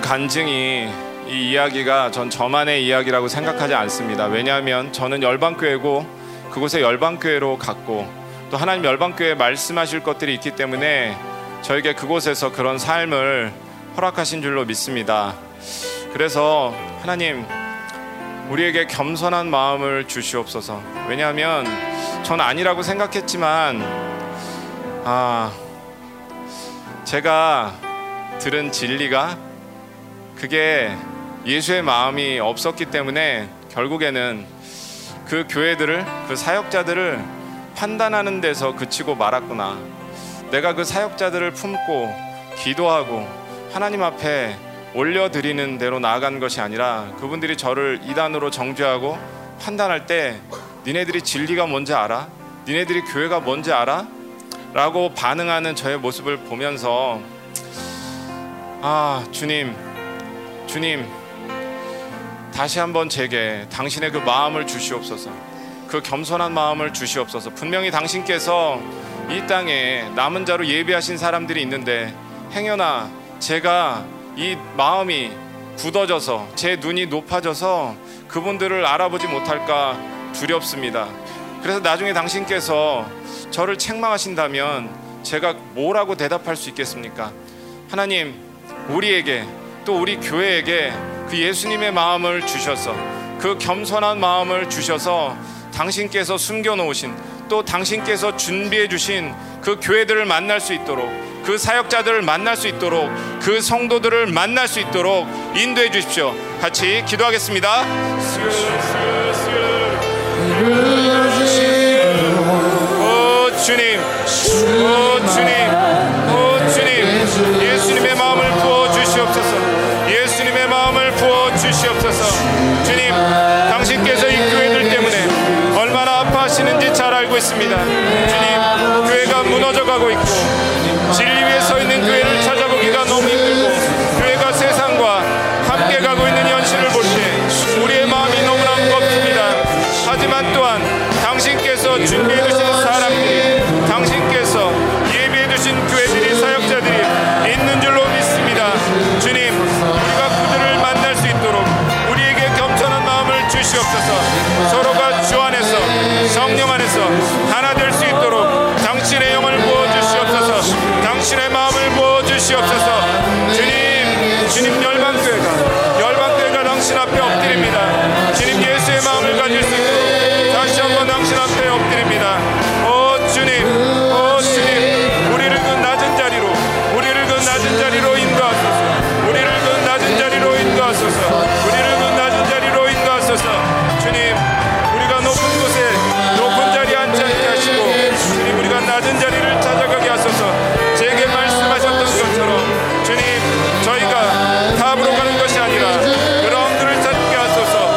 간증이 이 이야기가 저만의 이야기라고 생각하지 않습니다. 왜냐하면 저는 열방교회고 그곳에 열방교회로 갔고 또 하나님 열방교회에 말씀하실 것들이 있기 때문에 저에게 그곳에서 그런 삶을 허락하신 줄로 믿습니다. 그래서 하나님 우리에게 겸손한 마음을 주시옵소서. 왜냐하면 전 아니라고 생각했지만 제가 들은 진리가 그게 예수의 마음이 없었기 때문에 결국에는 그 교회들을, 그 사역자들을 판단하는 데서 그치고 말았구나. 내가 그 사역자들을 품고 기도하고 하나님 앞에 올려드리는 대로 나아간 것이 아니라 그분들이 저를 이단으로 정죄하고 판단할 때 니네들이 진리가 뭔지 알아? 니네들이 교회가 뭔지 알아? 라고 반응하는 저의 모습을 보면서 주님, 다시 한번 제게 당신의 그 마음을 주시옵소서. 그 겸손한 마음을 주시옵소서. 분명히 당신께서 이 땅에 남은 자로 예비하신 사람들이 있는데 행여나 제가 이 마음이 굳어져서 제 눈이 높아져서 그분들을 알아보지 못할까 두렵습니다. 그래서 나중에 당신께서 저를 책망하신다면 제가 뭐라고 대답할 수 있겠습니까? 하나님, 우리에게 또 우리 교회에게 그 예수님의 마음을 주셔서 그 겸손한 마음을 주셔서 당신께서 숨겨놓으신 또 당신께서 준비해 주신 그 교회들을 만날 수 있도록 그 사역자들을 만날 수 있도록 그 성도들을 만날 수 있도록 인도해 주십시오. 같이 기도하겠습니다. 가고 있습니다. 주님, 교회가 무너져 가고 있고 진리 위에 서 있는 교회를 찾아보기가 너무 힘들고 교회가 세상과 함께 가고 있는 현실을 볼 때 우리의 마음이 너무나 무겁습니다. 하지만 또한 당신께서 준비해 주신 사람들이, 당신께서 예비해 주신 교회들이, 사역자들이 있는 줄로 믿습니다. 주님, 우리가 그들을 만날 수 있도록 우리에게 겸손한 마음을 주시옵소서. 서로가 주 안에서, 성령 안에서 하나 될 수 있도록 당신의 영을 부어주시옵소서. 당신의 마음을 부어주시옵소서. 주님, 주님, 열방교회가 당신 앞에 엎드립니다. 주님, 예수의 마음을 가질 수 있도록 다시 한번 당신 앞에 엎드립니다. 오 주님, 우리를 그 낮은 자리로 인도하소서. 우리를 그 낮은 자리로 인도하소서. 주님, 우리가 높은 곳에 높은 자리에 앉지 않게 하시고, 주님, 우리가 낮은 자리를 찾아가게 하소서. 제게 말씀하셨던 것처럼 주님, 저희가 탑으로 가는 것이 아니라 그라운드를 찾게 하소서.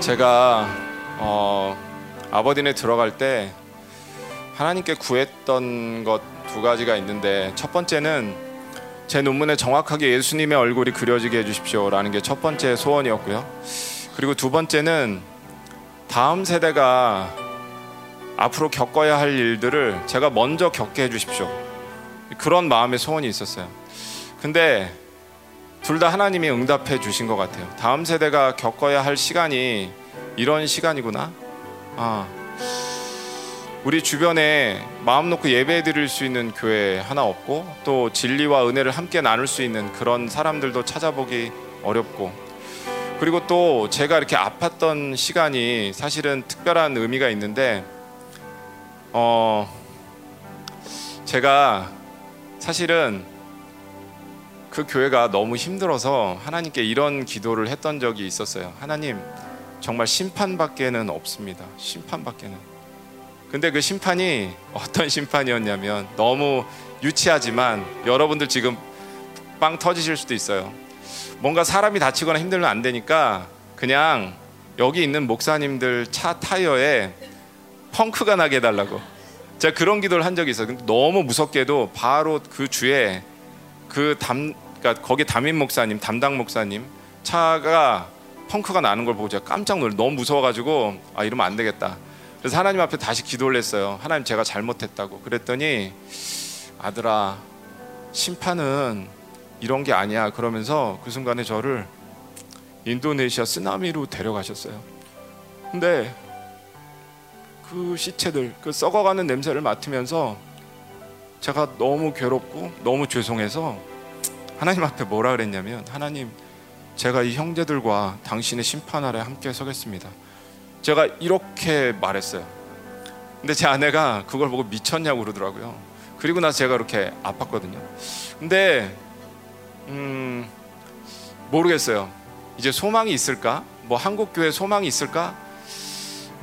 제가 아버딘에 들어갈 때 하나님께 구했던 것 두 가지가 있는데, 첫 번째는 제 논문에 정확하게 예수님의 얼굴이 그려지게 해주십시오라는 게 첫 번째 소원이었고요. 그리고 두 번째는 다음 세대가 앞으로 겪어야 할 일들을 제가 먼저 겪게 해주십시오, 그런 마음의 소원이 있었어요. 근데 둘 다 하나님이 응답해 주신 것 같아요. 다음 세대가 겪어야 할 시간이 이런 시간이구나. 우리 주변에 마음 놓고 예배 드릴 수 있는 교회 하나 없고, 또 진리와 은혜를 함께 나눌 수 있는 그런 사람들도 찾아보기 어렵고, 그리고 또 제가 이렇게 아팠던 시간이 사실은 특별한 의미가 있는데, 제가 사실은 그 교회가 너무 힘들어서 하나님께 이런 기도를 했던 적이 있었어요. 하나님, 정말 심판밖에는 없습니다. 심판밖에는. 근데 그 심판이 어떤 심판이었냐면, 너무 유치하지만 여러분들 지금 빵 터지실 수도 있어요. 뭔가 사람이 다치거나 힘들면 안 되니까 그냥 여기 있는 목사님들 차 타이어에 펑크가 나게 해달라고, 제가 그런 기도를 한 적이 있어요. 근데 너무 무섭게도 바로 그 주에 그러니까 거기 담당 목사님 차가 펑크가 나는 걸 보고 제가 깜짝 놀랐어요. 너무 무서워가지고 이러면 안 되겠다. 그래서 하나님 앞에 다시 기도를 했어요. 하나님, 제가 잘못했다고. 그랬더니, 아들아, 심판은 이런 게 아니야, 그러면서 그 순간에 저를 인도네시아 쓰나미로 데려가셨어요. 근데 그 시체들, 그 썩어가는 냄새를 맡으면서 제가 너무 괴롭고 너무 죄송해서 하나님 앞에 뭐라 그랬냐면, 하나님, 제가 이 형제들과 당신의 심판 아래 함께 서겠습니다, 제가 이렇게 말했어요. 근데 제 아내가 그걸 보고 미쳤냐고 그러더라고요. 그리고 나서 제가 그렇게 아팠거든요. 근데 모르겠어요. 이제 소망이 있을까? 한국교회 소망이 있을까?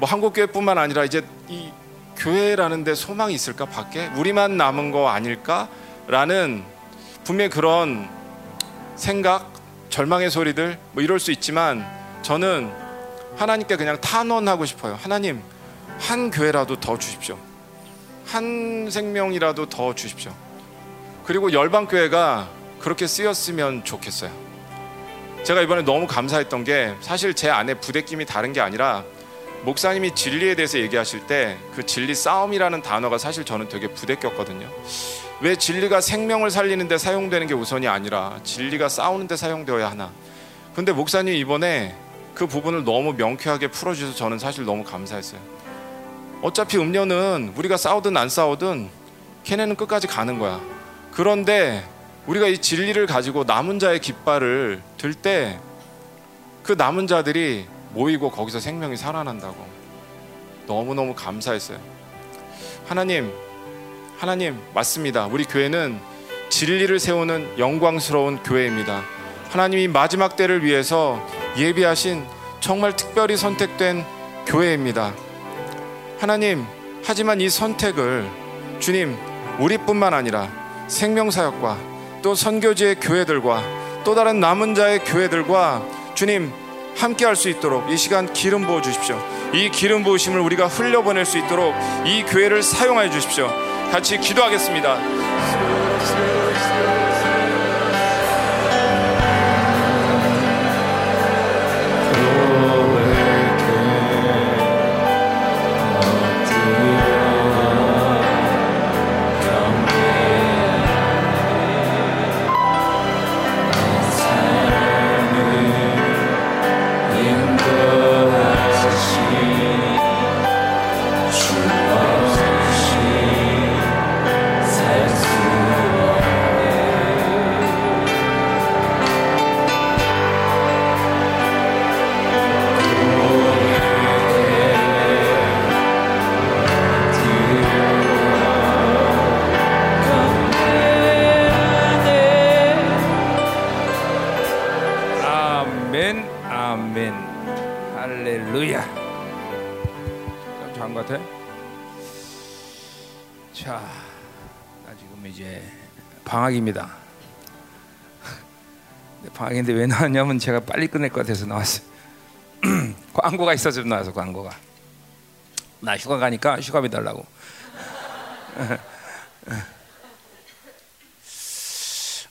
한국교회뿐만 아니라 이제 이 교회라는데 소망이 있을까? 밖에 우리만 남은 거 아닐까? 라는 분명히 그런 생각, 절망의 소리들 이럴 수 있지만, 저는 하나님께 그냥 탄원하고 싶어요. 하나님, 한 교회라도 더 주십시오. 한 생명이라도 더 주십시오. 그리고 열방교회가 그렇게 쓰였으면 좋겠어요. 제가 이번에 너무 감사했던 게, 사실 제 안에 부대낌이 다른 게 아니라 목사님이 진리에 대해서 얘기하실 때 그 진리 싸움이라는 단어가 사실 저는 되게 부대꼈거든요. 왜 진리가 생명을 살리는데 사용되는 게 우선이 아니라 진리가 싸우는데 사용되어야 하나. 근데 목사님 이번에 그 부분을 너무 명쾌하게 풀어주셔서 저는 사실 너무 감사했어요. 어차피 음료는 우리가 싸우든 안 싸우든 걔네는 끝까지 가는 거야. 그런데 우리가 이 진리를 가지고 남은 자의 깃발을 들 때 그 남은 자들이 모이고 거기서 생명이 살아난다고 너무너무 감사했어요. 하나님 맞습니다. 우리 교회는 진리를 세우는 영광스러운 교회입니다. 하나님이 마지막 때를 위해서 예비하신 정말 특별히 선택된 교회입니다. 하나님, 하지만 이 선택을 주님, 우리뿐만 아니라 생명사역과 또 선교지의 교회들과 또 다른 남은 자의 교회들과 주님 함께 할 수 있도록 이 시간 기름 부어 주십시오. 이 기름 부으심을 우리가 흘려보낼 수 있도록 이 교회를 사용하여 주십시오. 같이 기도하겠습니다. 방학입니다. 방학인데 왜 나왔냐면 제가 빨리 끝낼 것 같아서 나왔어요. 광고가 있어서 나와서 광고가. 나 휴가 가니까 휴가비 달라고.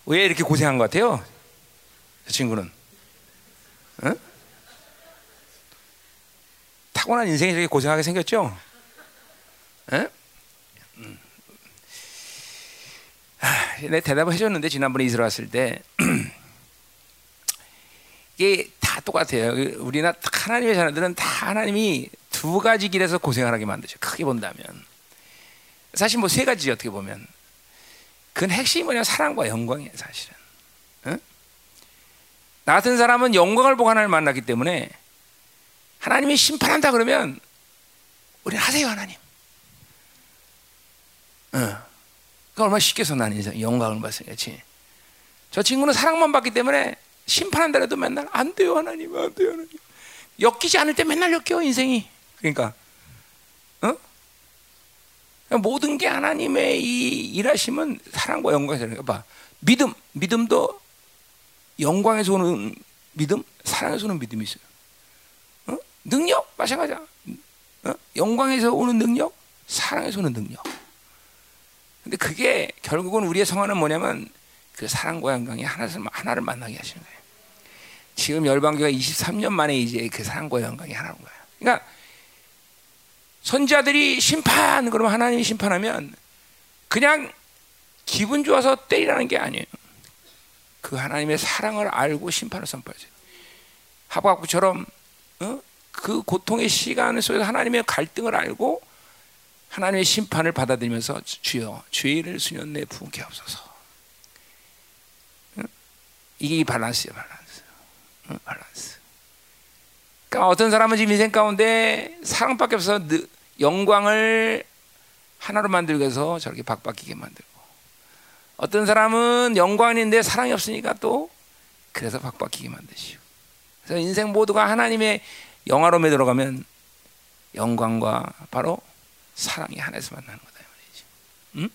왜 이렇게 고생한 것 같아요? 저 친구는. 응? 타고난 인생이 저렇게 고생하게 생겼죠? 응? 내 대답을 해줬는데 지난번에 이스라엘 왔을 때 이게 다 똑같아요. 우리나 하나님의 자녀들은 다 하나님이 두 가지 길에서 고생하게 만드죠. 크게 본다면 사실 뭐 세 가지 어떻게 보면 그건 핵심이 뭐냐, 사랑과 영광이에요. 사실은 응? 나 같은 사람은 영광을 보고 하나님을 만났기 때문에 하나님이 심판한다 그러면 우리는 하세요 하나님. 응. 그 얼마나 쉽게서 난 인생 영광을 받았겠지. 저 친구는 사랑만 받기 때문에 심판한다 해도 맨날 안 돼요 하나님, 안 돼요 하나님. 엮이지 않을 때 맨날 엮여 인생이. 그러니까 어? 모든 게 하나님의 이 일하심은 사랑과 영광이잖아요. 봐, 믿음도 영광에서 오는 믿음, 사랑에서 오는 믿음이 있어요. 어? 능력 마찬가지야. 어? 영광에서 오는 능력, 사랑에서 오는 능력. 근데 그게 결국은 우리의 성화는 뭐냐면 그 사랑과 영광이 하나를 만나게 하시는 거예요. 지금 열방교가 23년 만에 이제 그 사랑과 영광이 하나인 거예요. 그러니까 선지자들이 심판 그러면 하나님이 심판하면 그냥 기분 좋아서 때리라는 게 아니에요. 그 하나님의 사랑을 알고 심판을 선포하죠. 하박국처럼 어? 그 고통의 시간 속에서 하나님의 갈등을 알고 하나님의 심판을 받아들이면서 주여 죄를 수년 내에 부은케 없어서. 응? 이게 밸런스예요. 밸런스. 응? 밸런스. 그러니까 어떤 사람은 지금 인생 가운데 사랑밖에 없어서 영광을 하나로 만들기 위해서 저렇게 박박히게 만들고, 어떤 사람은 영광인데 사랑이 없으니까 또 그래서 박박히게 만드시고. 그래서 인생 모두가 하나님의 영화로움에 들어가면 영광과 바로 사랑이 하나에서 만나는 거다 말이지. 응?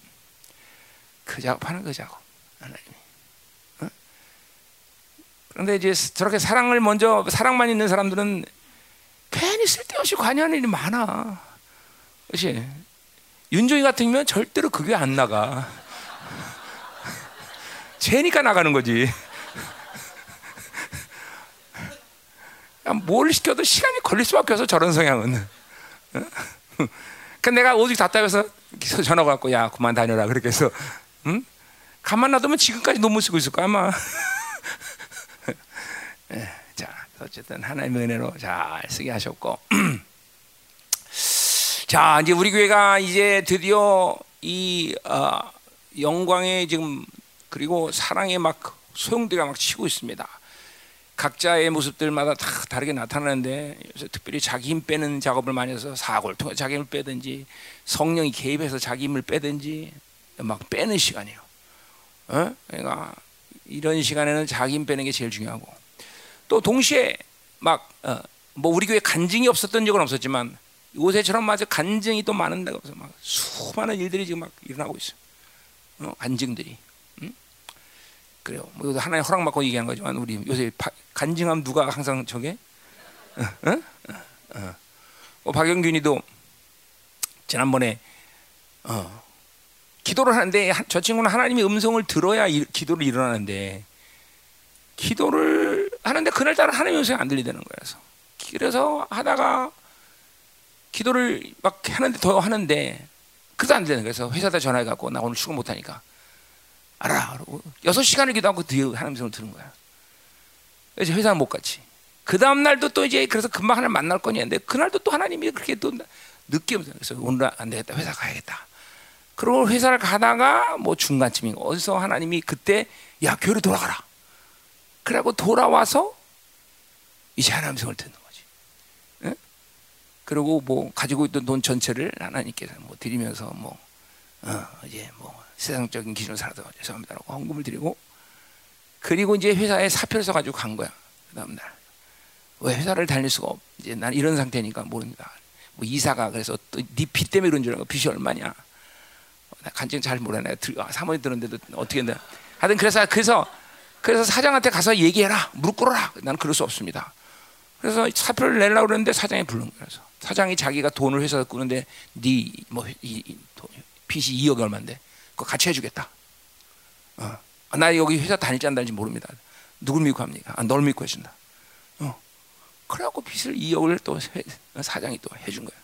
그 작업하는 그 작업 하나님이. 응? 그런데 이제 저렇게 사랑을 먼저 사랑만 있는 사람들은 괜히 쓸데없이 관여하는 일이 많아. 그렇지? 윤종이 같으면 절대로 그게 안 나가. 쟤니까 나가는 거지. 뭘 시켜도 시간이 걸릴 수밖에 없어 저런 성향은. 응? 그 내가 오직 답답해서 전화가 왔고 야 그만 다녀라 그렇게 해서 응? 가만 놔두면 지금까지 논문 쓰고 있을 거야 아마. 자, 어쨌든 하나님의 은혜로 잘 쓰게 하셨고 자, 이제 우리 교회가 이제 드디어 이 영광의 지금 그리고 사랑의 막 소용돌이가 막 치고 있습니다. 각자의 모습들마다 다 다르게 나타나는데 요새 특별히 자기 힘 빼는 작업을 많이 해서 사고를 통해 자기 힘을 빼든지 성령이 개입해서 자기 힘을 빼든지 막 빼는 시간이에요. 어? 그러니까 이런 시간에는 자기 힘 빼는 게 제일 중요하고 또 동시에 막 뭐 우리 교회 간증이 없었던 적은 없었지만 요새처럼 맞아 간증이 또 많은 데가 없어 막 수많은 일들이 지금 막 일어나고 있어요. 어? 간증들이. 그래요. 뭐 하나님 허락 받고 얘기한 거지만 우리 요새 간증함 누가 항상 저게? 박영균이도 지난번에 기도를 하는데 저 친구는 하나님의 음성을 들어야 기도를 일어나는데 기도를 하는데 그날따라 하나님의 음성이 안 들리는 거라서 그래서 하다가 기도를 막 하는데 더 하는데 그래도 안 되는 거예요. 그래서 회사에다 전화해 갖고 나 오늘 출근 못 하니까 알아. 그러고 6시간을 기도하고 하나님 성을 들은 거야. 그래서 회사는 못 갔지. 그 다음 날도 또 이제 그래서 금방 하나님 만날 거냐 했는데 그날도 또 하나님이 그렇게 또 늦게 오면서 그래서 오늘 안 되겠다. 회사 가야겠다. 그러고 회사를 가다가 뭐 중간쯤인 거 어디서 하나님이 그때 야 교회로 돌아가라. 그러고 돌아와서 이제 하나님 성을 듣는 거지. 응? 그리고 뭐 가지고 있던 돈 전체를 하나님께 뭐 드리면서 뭐 이제 뭐 세상적인 기준으로 살아도 죄송합니다라고 헌금을 드리고 그리고 이제 회사에 사표를 써가지고 간 거야. 그 다음날 왜 회사를 다닐 수가 없 이제 난 이런 상태니까 모른다. 뭐 이사가 그래서 또 네 빚 때문에 이런 줄 알고 빚이 얼마냐. 나 간증 잘 몰라 내가 사모님 들었는데도 어떻게 했나. 하여튼 그래서 사장한테 가서 얘기해라 무릎 꿇어라. 난 그럴 수 없습니다. 그래서 사표를 내려고 그랬는데 사장이 부른 거라서 사장이 자기가 돈을 회사에 꾸는데 네 뭐 빚이 2억 얼마인데 그거 같이 해주겠다. 나 여기 회사 다닐지 안 다닐지 모릅니다. 누굴 믿고 합니까? 널 믿고 해준다. 그래갖고 빚을 2억을 또 사장이 또 해준 거야.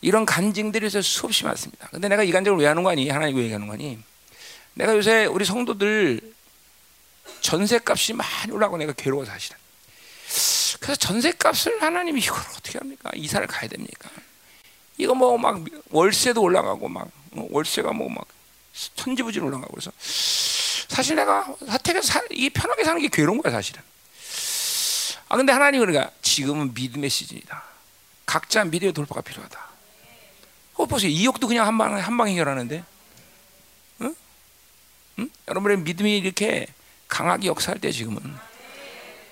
이런 간증들이 요새 수없이 많습니다. 근데 내가 이 간증을 왜 하는 거니? 하나님 왜 얘기하는 거니? 내가 요새 우리 성도들 전세값이 많이 올라가고 내가 괴로워 사실은. 그래서 전세값을 하나님이 이걸 어떻게 합니까? 이사를 가야 됩니까? 이거 뭐 막 월세도 올라가고 막 월세가 뭐 막 천지부진 올라가고 그래서 사실 내가 사택에서 이 편하게 사는 게 괴로운 거야 사실은. 아 근데 하나님 그러니까 지금은 믿음의 시즌이다. 각자 믿음의 돌파가 필요하다. 보세요 2억도 그냥 한 방에 해결하는데, 응? 응? 여러분의 믿음이 이렇게 강하게 역사할 때 지금은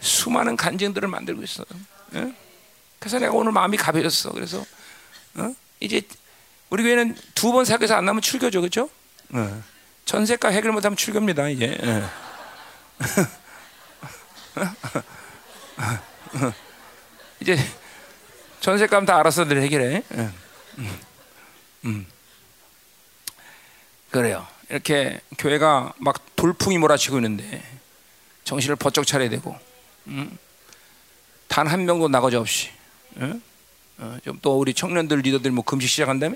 수많은 간증들을 만들고 있어. 응? 그래서 내가 오늘 마음이 가벼졌어. 그래서 이제 우리 교회는 2번 사귀어서 안 나면 출교죠, 그렇죠? 전세값 해결 못하면 출교입니다 이제. 이제 전세값 다 알아서들 해결해. 그래요. 이렇게 교회가 막 돌풍이 몰아치고 있는데 정신을 번쩍 차려야 되고, 단 한 명도 나가지 없이. 좀 또 우리 청년들 리더들 뭐 금식 시작한다며?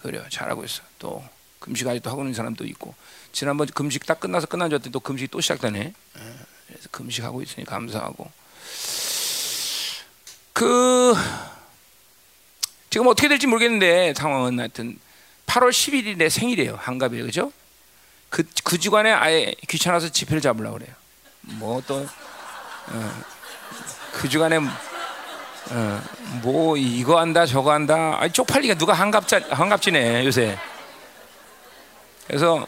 그래요. 잘하고 있어. 또 금식 아직도 하고 있는 사람도 있고 지난번 금식 딱 끝나서 끝난 줄 알았더니 또 금식이 또 시작되네. 그래서 금식하고 있으니 감사하고 지금 어떻게 될지 모르겠는데 상황은 하여튼 8월 10일이 내 생일이에요. 한갑이에요. 그죠? 그 주간에 아예 귀찮아서 집회를 잡으려고 그래요. 뭐 또 그 주간에 뭐 이거 한다 저거 한다 아니 쪽팔리게 누가 한갑지네 요새. 그래서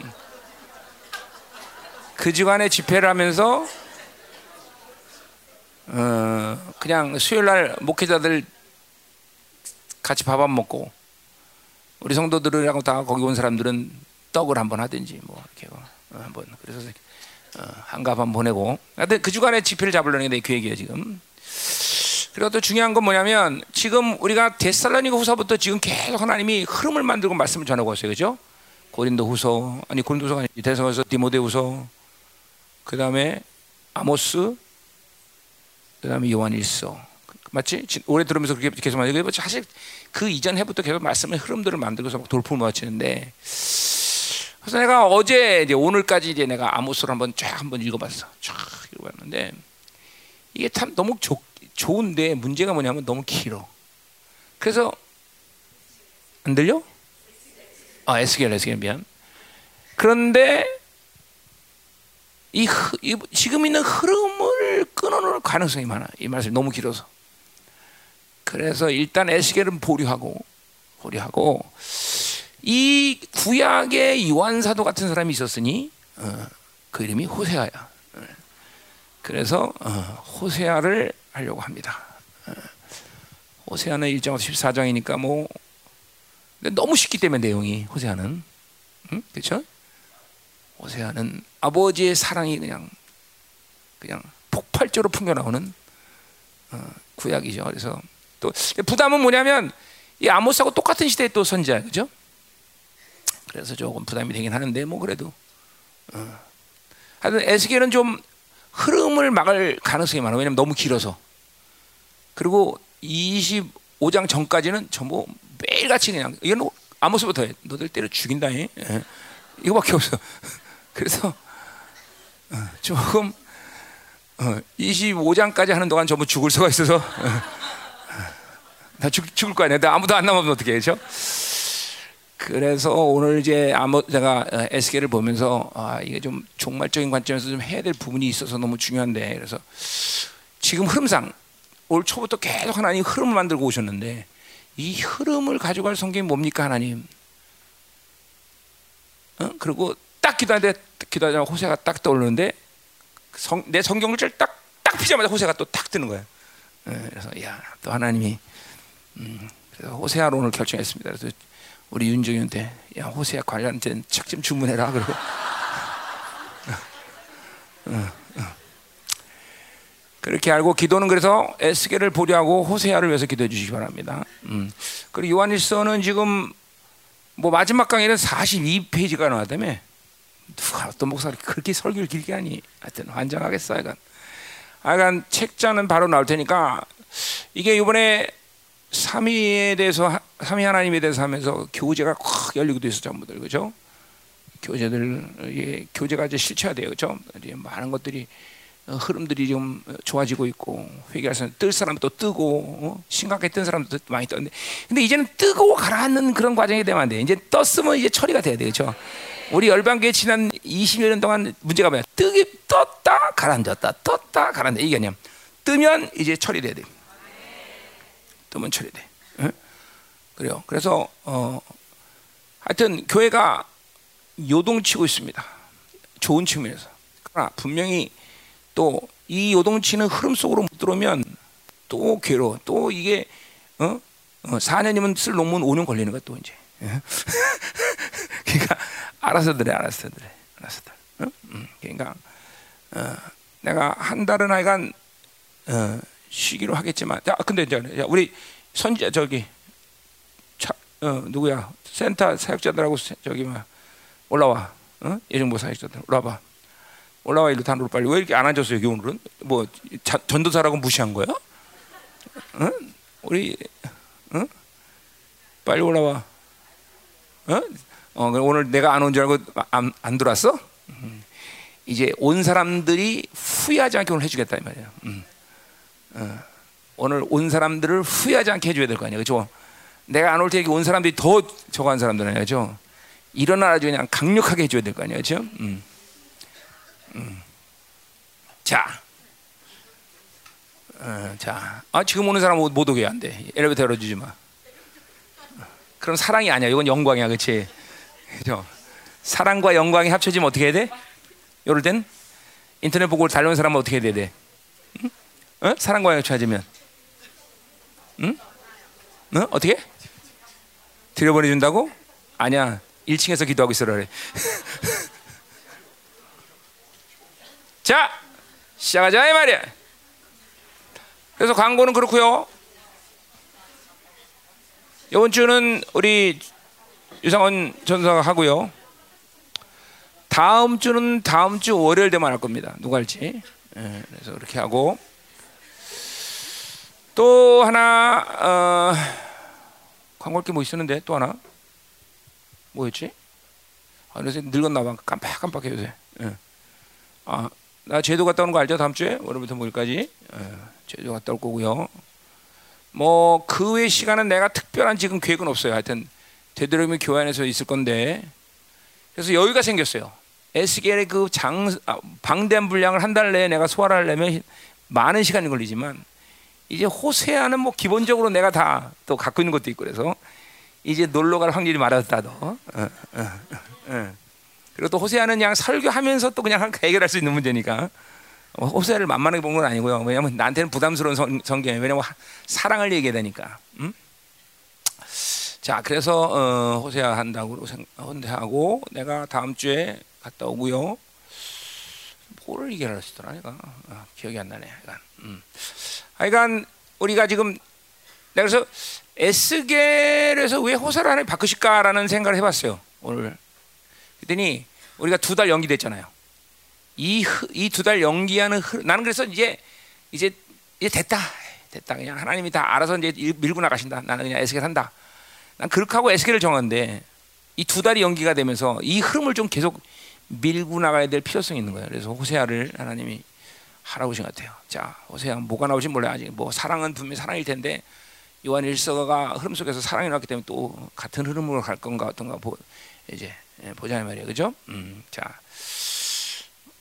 그 주간에 집회를 하면서 그냥 수요일날 목회자들 같이 밥 안 먹고 우리 성도들이랑 다 거기 온 사람들은 떡을 한번 하든지 뭐 이렇게 한번 그래서 한갑 한번 보내고 하여튼 그 주간에 집회를 잡으려는 게 내 계획이에요 지금. 그리고 또 중요한 건 뭐냐면 지금 우리가 데살로니가 후서부터 지금 계속 하나님이 흐름을 만들고 말씀을 전하고 있어요. 그렇죠? 고린도 후서, 아니 고린도 후서가 아니라 데살로니가 후서, 디모데 후서, 그 다음에 아모스, 그 다음에 요한 일서. 맞지? 오래 들으면서 그렇게 계속 말해요. 사실 그 이전 해부터 계속 말씀의 흐름들을 만들고서 막 돌풍을 맞추는데 그래서 내가 어제 이제 오늘까지 이제 내가 아모스를 한번 읽어봤어. 쫙 읽어봤는데 이게 참 너무 좋은데 문제가 뭐냐면 너무 길어. 그래서 안 들려? 아, 에스겔 미안. 그런데 이 지금 있는 흐름을 끊어놓을 가능성이 많아. 이 말씀이 너무 길어서. 그래서 일단 에스겔은 보류하고 이 구약의 요한사도 같은 사람이 있었으니 그 이름이 호세아야. 그래서 호세아를 하려고 합니다. 호세아는 1장부터 14장이니까 뭐 너무 쉽기 때문에 내용이 호세아는 그렇죠? 호세아는 아버지의 사랑이 그냥 폭발적으로 풍겨나오는 구약이죠. 그래서 또 부담은 뭐냐면 이 아모스하고 똑같은 시대에 또 선지자예요, 그렇죠? 그래서 조금 부담이 되긴 하는데 뭐 그래도 하여튼 에스겔은 좀 흐름을 막을 가능성이 많아요. 왜냐면 너무 길어서. 그리고 25장 전까지는 전부 매일같이 그냥 이건 아모스부터 해. 너들 때려 죽인다 해. 이거밖에 없어. 그래서 조금 25장까지 하는 동안 전부 죽을 수가 있어서 나 죽을 거 아니야. 나 아무도 안 남으면 어떻게 해죠? 그래서 오늘 이제 제가 에스겔을 보면서 이게 좀 종말적인 관점에서 좀 해야 될 부분이 있어서 너무 중요한데, 그래서 지금 흐름상 올 초부터 계속 하나님 흐름을 만들고 오셨는데 이 흐름을 가져갈 성경이 뭡니까 하나님? 어? 그리고 딱 기도하자마자 호세가 딱 떠오르는데 내 성경을 딱 피자마자 호세가 또 딱 뜨는 거예요. 그래서 야, 또 하나님이 그래서 호세아로 오늘 결정했습니다. 그래서 우리 윤정현한테 야, 호세아 관련된 책 좀 주문해라. 그러고 그렇게 알고 기도는 그래서 에스겔을 보류하고 호세아를 위해서 기도해 주시기 바랍니다. 그리고 요한일서는 지금 뭐 마지막 강의는 42페이지가 나왔다며. 누가 어떤 목사가 그렇게 설교를 길게 하니 하여튼 환장하겠어. 약간 책자는 바로 나올 테니까 이게 이번에 삼위 하나님에 대해서 하면서 교제가 확 열리기도 해서 전부들 그죠? 교제가 이제 실체화돼요, 그죠? 이제 많은 것들이 흐름들이 좀 좋아지고 있고 회개할 사람 뜰 사람도 뜨고 심각하게 뜬 사람도 많이 떴는데 근데 이제는 뜨고 가라앉는 그런 과정이 되면 안 돼. 이제 떴으면 이제 처리가 돼야 돼, 그죠? 우리 열방교회 지난 20년 동안 문제가 뭐야? 떴다 가라앉았다, 떴다 가라앉았다 이게 아니야. 뜨면 이제 처리돼야 돼. 뜨면 처리돼. 응? 그래요. 그래서 하여튼 교회가 요동치고 있습니다. 좋은 측면에서. 그러나 분명히 또 이 요동치는 흐름 속으로 못 들어오면 또 괴로워. 또 이게 4년이면 쓸 논문 5년 걸리는 거야 또 이제. 그러니까 알아서 들래. 그러니까 내가 한 달은 하여간 쉬기로 하겠지만, 야 근데 이제 우리 선지자 저기 누구야 센터 사역자들하고 저기 막 올라와, 예정부 사역자들 올라와 일로 단으로 빨리. 왜 이렇게 안 앉았어 여기 오늘은? 뭐 전도사라고 무시한 거야? 응? 우리 응? 빨리 올라와. 응? 오늘 내가 안 온 줄 알고 안 들어왔어? 이제 온 사람들이 후회하지 않게 오늘 해주겠다 이 말이야. 오늘 온 사람들을 후회하지 않게 해줘야 될 거 아니야, 그렇죠? 내가 안 올 때 온 사람들이 더 저거 한 사람들은 그렇죠? 일어나 아주 그냥 강력하게 해줘야 될 거 아니야, 그렇죠? 지금 오는 사람 못 오게 안 돼. 엘리베이터 열어주지 마. 그럼 사랑이 아니야. 이건 영광이야, 그렇지? 그죠? 사랑과 영광이 합쳐지면 어떻게 해야 돼? 이럴 땐 인터넷 보고 달려온 사람은 어떻게 해야 돼? 응? 어? 사랑과 영광이 합쳐지면, 응? 어? 어떻게? 들여보내준다고? 아니야. 1층에서 기도하고 있으라 그래. 자, 시작하자 이 말이야. 그래서 광고는 그렇고요. 이번 주는 우리 유상원 전사가 하고요. 다음 주 월요일 되면 할 겁니다. 누가 할지. 그래서 그렇게 하고 또 하나 광고할 게 뭐 있었는데 또 하나 뭐였지? 아, 요새 늙었나 봐. 깜빡깜빡해 요새. 예. 아, 나 제주 갔다 오는 거 알죠? 다음 주에 월요일부터 목요일까지. 예, 제주 갔다 올 거고요. 뭐 그 외 시간은 내가 특별한 지금 계획은 없어요. 하여튼 되도록이면 교회 안에서 있을 건데. 그래서 여유가 생겼어요. 에스겔의 그 방대한 분량을 한 달 내에 내가 소화를 하려면 많은 시간이 걸리지만 이제 호세아는 뭐 기본적으로 내가 다 또 갖고 있는 것도 있고 그래서 이제 놀러 갈 확률이 많았다. 그리고 또 호세아는 그냥 설교하면서 또 그냥 해결할 수 있는 문제니까 호세아를 만만하게 본 건 아니고요. 왜냐하면 나한테는 부담스러운 성경이에요. 왜냐하면 사랑을 얘기해야 되니까. 음? 자, 그래서 호세아 한다고 생각하고 내가 다음 주에 갔다 오고요. 뭐를 얘기하려고 했더라 내가. 아, 기억이 안 나네. 그러니까, 하여간 우리가 지금 내가 그래서 에스겔에서 왜 호세아를 하나 바꾸실까라는 생각을 해봤어요 오늘. 그랬더니 우리가 두 달 연기됐잖아요. 이 두 달 연기하는 나는 그래서 이제 됐다 그냥 하나님이 다 알아서 이제 밀고 나가신다. 나는 그냥 에스겔 한다. 난 그렇게 하고 에스겔을 정한데 이 두 달이 연기가 되면서 이 흐름을 좀 계속 밀고 나가야 될 필요성이 있는 거예요. 그래서 호세아를 하나님이 하라고 하신 것 같아요. 자, 호세아 뭐가 나오지 몰라요. 아직 뭐 사랑은 분명히 사랑일 텐데 요한 일서가 흐름 속에서 사랑이 나왔기 때문에 또 같은 흐름으로 갈 건가 어떤가 이제 보자 이 말이에요, 그죠? 자,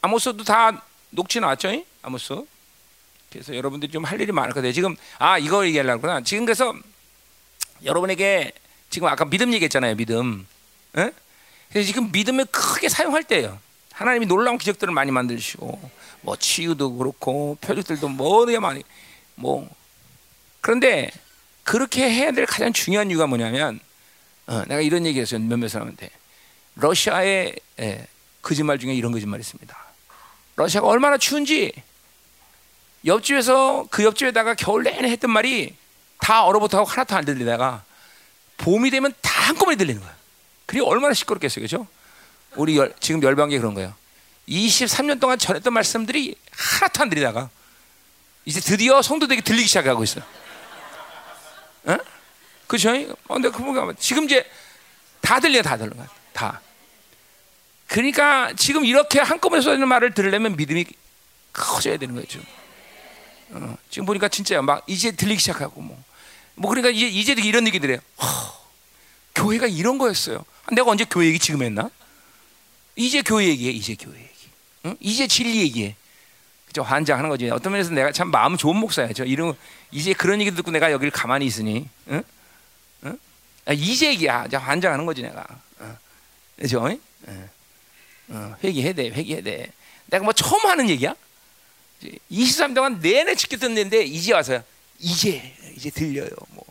아모스도 다 녹취 나왔죠, 이? 아모스. 그래서 여러분들이 좀 할 일이 많을 거예요. 지금 이거 얘기하려구나. 지금 그래서 여러분에게 지금 아까 믿음 얘기했잖아요, 믿음. 에? 그래서 지금 믿음을 크게 사용할 때예요. 하나님이 놀라운 기적들을 많이 만드시고, 뭐 치유도 그렇고 표적들도 뭐냐 많이 뭐. 그런데 그렇게 해야 될 가장 중요한 이유가 뭐냐면, 내가 이런 얘기했어요 몇몇 사람한테. 러시아의 거짓말 중에 이런 거짓말이 있습니다. 러시아가 얼마나 추운지 옆집에서 그 옆집에다가 겨울 내내 했던 말이 다 얼어붙어가고 하나도 안 들리다가 봄이 되면 다 한꺼번에 들리는 거야. 그리고 얼마나 시끄럽겠어요, 그렇죠? 우리 지금 열방계 그런 거예요. 23년 동안 전했던 말씀들이 하나도 안 들리다가 이제 드디어 성도들에게 들리기 시작하고 있어요. 어? 그렇죠? 근데 지금 이제 다 들려, 다 들려, 다. 그러니까 지금 이렇게 한꺼번에 쏟아지는 말을 들으려면 믿음이 커져야 되는 거죠. 지금 보니까 진짜 막 이제 들리기 시작하고 뭐 그러니까 이제 이런 얘기들 해요. 교회가 이런 거였어요. 내가 언제 교회 얘기 지금 했나? 이제 교회 얘기해, 이제 교회 얘기. 응? 이제 진리 얘기해. 그죠? 환장하는 거지. 어떤 면에서 내가 참 마음 좋은 목사야. 저 이런 이제 그런 얘기 듣고 내가 여기를 가만히 있으니, 응? 응? 아, 이제 얘기야. 이제 환장하는 거지 내가. 그죠? 응? 회개해야 돼, 회개해야 돼. 내가 뭐 처음 하는 얘기야? 23년 동안 내내 지켰던데 이제 와서야. 이제 들려요. 뭐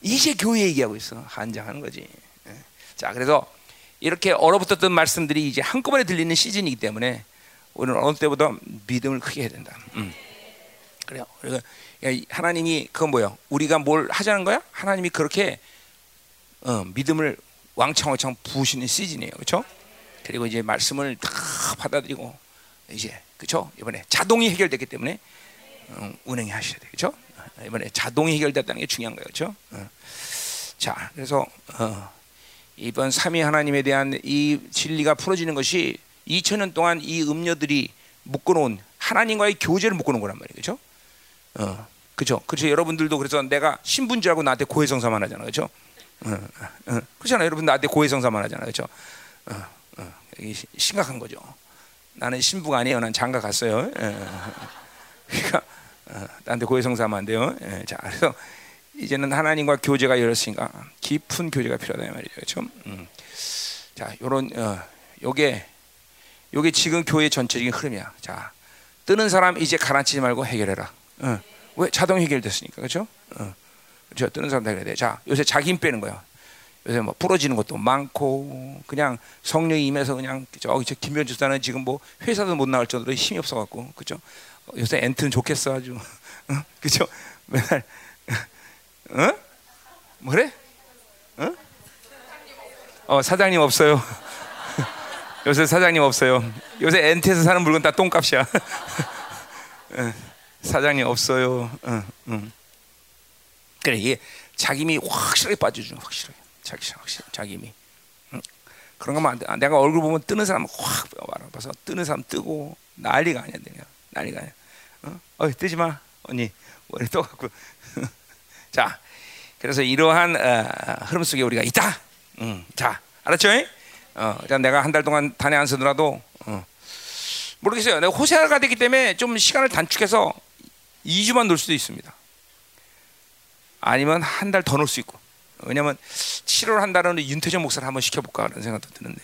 이제 교회 얘기하고 있어. 한장하는 거지. 자, 그래서 이렇게 얼어붙었던 말씀들이 이제 한꺼번에 들리는 시즌이기 때문에 오늘 어느 때보다 믿음을 크게 해야 된다. 그래요. 그래서 하나님이 그건 뭐예요? 우리가 뭘 하자는 거야? 하나님이 그렇게 믿음을 왕창왕창 부으시는 시즌이에요, 그렇죠? 그리고 이제 말씀을 다 받아들이고 이제, 그렇죠? 이번에 자동이 해결됐기 때문에 운행이 하셔야 돼요, 그렇죠? 이번에 자동이 해결됐다는 게 중요한 거예요, 그렇죠? 자, 그래서 이번 삼위 하나님에 대한 이 진리가 풀어지는 것이 2000년 동안 이 음녀들이 묶어놓은 하나님과의 교제를 묶어놓은 거란 말이에요, 그렇죠? 그렇죠? 그렇죠? 여러분들도 그래서 내가 신분지라고 나한테 고해성사만 하잖아요, 그렇죠? 그렇잖아요, 여러분 나한테 고해성사만 하잖아요, 그렇죠? 이게 심각한 거죠. 나는 신부가 아니에요, 난 장가 갔어요. 그러니까 나한테 고해성사하면 안 돼요. 자, 그래서 이제는 하나님과 교제가 열렸으니까 깊은 교제가 필요하다 말이죠, 그렇죠? 자, 이런 요게 지금 교회의 전체적인 흐름이야. 자, 뜨는 사람 이제 가라앉히지 말고 해결해라. 왜 자동 해결됐으니까, 그렇죠? 그렇죠, 뜨는 사람 다 해결해야 돼. 자, 요새 자기 힘 빼는 거야. 요새 뭐 부러지는 것도 많고 그냥 성령이 임해서 그냥 저 김변 집사는 지금 뭐 회사도 못 나갈 정도로 힘이 없어갖고, 그렇죠? 요새 엔트는 좋겠어 아주. 그렇죠? 맨날 어? 뭐래? 어? 사장님 없어요. 요새 사장님 없어요. 요새 엔트에서 사는 물건 다 똥값이야. 사장님 없어요. 그래, 이게 자기 힘이 확실하게 빠져주는, 확실하게 자기 힘이 그런 거면 안 돼. 내가 얼굴 보면 뜨는 사람 확 봐서 뜨는 사람 뜨고 난리가 아니야, 그냥 난리가 아니야. 어이 뜨지 마, 언니. 머리 떠갖고. 자, 그래서 이러한 흐름 속에 우리가 있다. 자, 알았죠? 일단 내가 한 달 동안 단에 안 쓰더라도 모르겠어요. 내가 호세아가 됐기 때문에 좀 시간을 단축해서 2주만 놀 수도 있습니다. 아니면 한 달 더 놀 수 있고. 왜냐면 7월 한 달은 윤태정 목사를 한번 시켜볼까 하는 생각도 드는데.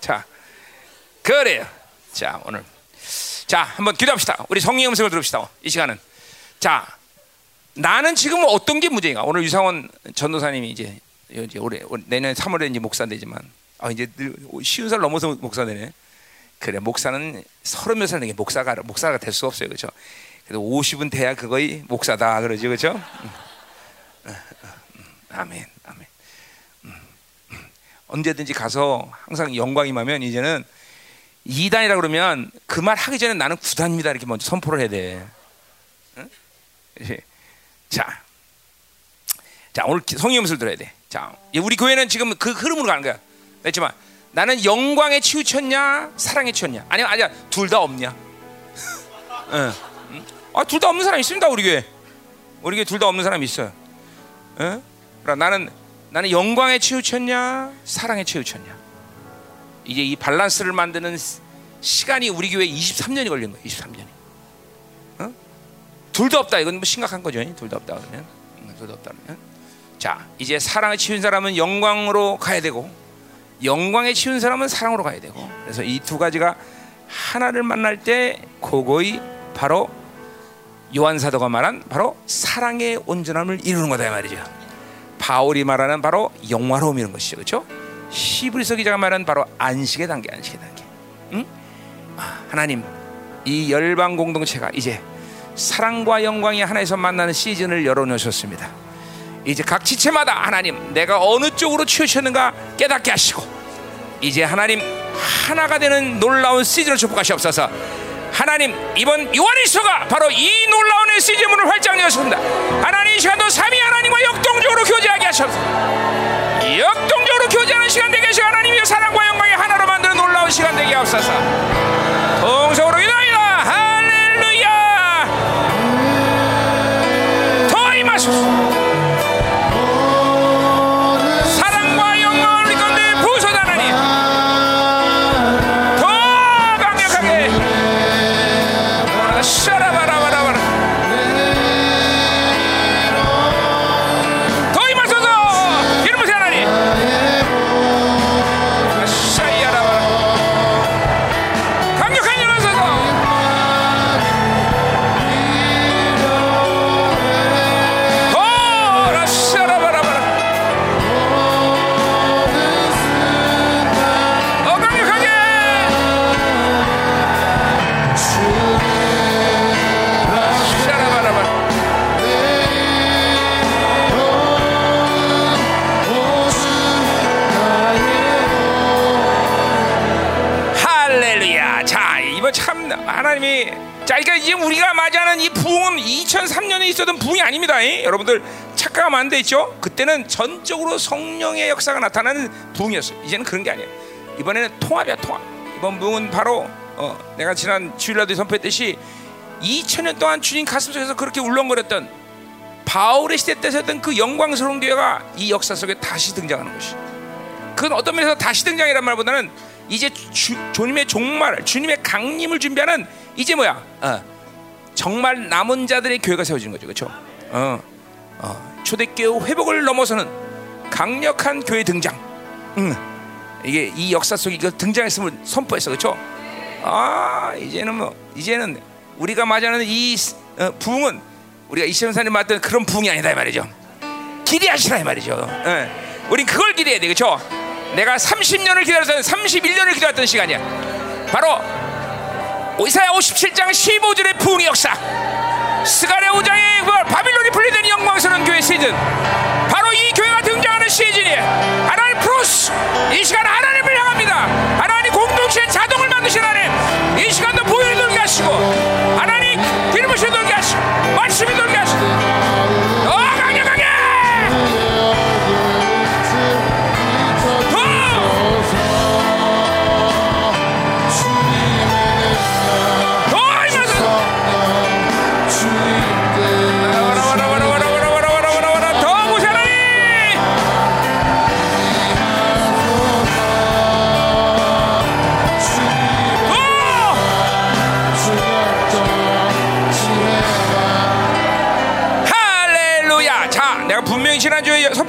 자, 그래요. 자, 오늘 자 한번 기도합시다. 우리 성령의 음성을 들읍시다. 이 시간은 자 나는 지금 어떤 게 문제인가. 오늘 유상원 전도사님이 이제 올해 내년 3월에 이제 목사 되지만 이제 쉬운 살 넘어서 목사 되네. 그래 목사는 30몇 살 되게 목사가 될 수 없어요, 그렇죠? 그래도 50은 돼야 그거의 목사다 그러지, 그렇죠? 아멘, 아멘. 언제든지 가서 항상 영광임하면 이제는 2단이라 그러면 그 말 하기 전에 나는 9단입니다 이렇게 먼저 선포를 해야 돼. 응? 자 오늘 성령의 음성을 들어야 돼. 자, 우리 교회는 지금 그 흐름으로 가는 거야. 그렇지만 나는 영광에 치우쳤냐, 사랑에 치우쳤냐, 아니야 둘 다 없냐? 응. 아, 둘 다 없는 사람 있습니다 우리 교회. 우리 교회 둘 다 없는 사람이 있어요. 응? 그러니까 나는 영광에 치우쳤냐, 사랑에 치우쳤냐. 이제 이 밸런스를 만드는 시간이 우리 교회 23년이 걸린 거예요. 23년이. 어? 둘 다 없다. 이건 뭐 심각한 거죠. 둘 다 없다 그러면. 둘 다 없다 그러면. 자, 이제 사랑에 치운 사람은 영광으로 가야 되고, 영광에 치운 사람은 사랑으로 가야 되고. 그래서 이 두 가지가 하나를 만날 때 그거의 바로 요한 사도가 말한 바로 사랑의 온전함을 이루는 거다 이 말이죠. 바울이 말하는 바로 영화로움 이런 것이죠, 그렇죠? 히브리서 기자가 말하는 바로 안식의 단계, 안식의 단계. 응? 하나님, 이 열방 공동체가 이제 사랑과 영광이 하나에서 만나는 시즌을 열어놓으셨습니다. 이제 각 지체마다 하나님, 내가 어느 쪽으로 치우쳤는가 깨닫게 하시고, 이제 하나님 하나가 되는 놀라운 시즌을 축복하시옵소서. 하나님, 이번 요한일서가 바로 이 놀라운 시즌 문을 활짝 열었습니다. 하나님, 이 시간도 삼위 하나님과 역동적으로 교제하게 하셨습니다. 역동적으로 교제하는 시간 되게 하시고, 하나님의 사랑과 영광이 하나로 만드는 놀라운 시간 되게 하옵소서. 동성으로 기도합니다. 할렐루야. 더 임하소서. 우리가 맞이하는 이 부흥은 2003년에 있었던 부흥이 아닙니다. 여러분들 착각하면 안 되죠. 그때는 전적으로 성령의 역사가 나타나는 부흥이었어요. 이제는 그런 게 아니에요. 이번에는 통합이야, 통합. 이번 부흥은 바로 내가 지난 주일날도 선포했듯이 2000년 동안 주님 가슴 속에서 그렇게 울렁거렸던 바울의 시대 때서 했던 그 영광스러운 교회가 이 역사 속에 다시 등장하는 것이, 그건 어떤 면에서 다시 등장이란 말보다는 이제 주님의 종말, 주님의 강림을 준비하는 이제 뭐야? 정말 남은 자들의 교회가 세워지는 거죠, 그렇죠? 초대교회 회복을 넘어서는 강력한 교회 등장. 이게 이 역사 속에 이거 등장했음을 선포했어, 그렇죠? 아, 이제는 우리가 맞이하는 이 부흥은 우리가 이시험사님 말했던 그런 부흥이 아니다 이 말이죠. 기대하시라 이 말이죠. 우린 그걸 기대해야 돼, 그렇죠? 내가 30년을 기다렸던 31년을 기다렸던 시간이야. 바로 이사야 57장 15절의 부흥의 역사, 스가랴 5장의 바빌론이 분리된 영광스러운 교회 시즌, 바로 이 교회가 등장하는 시즌이에요. 하나님 프로스, 이 시간 하나님을 향합니다. 하나님 공동체의 자동을 만드신 하나님, 이 시간도 보혈을 돌게 하시고, 하나님 기름을 돌게 하시고,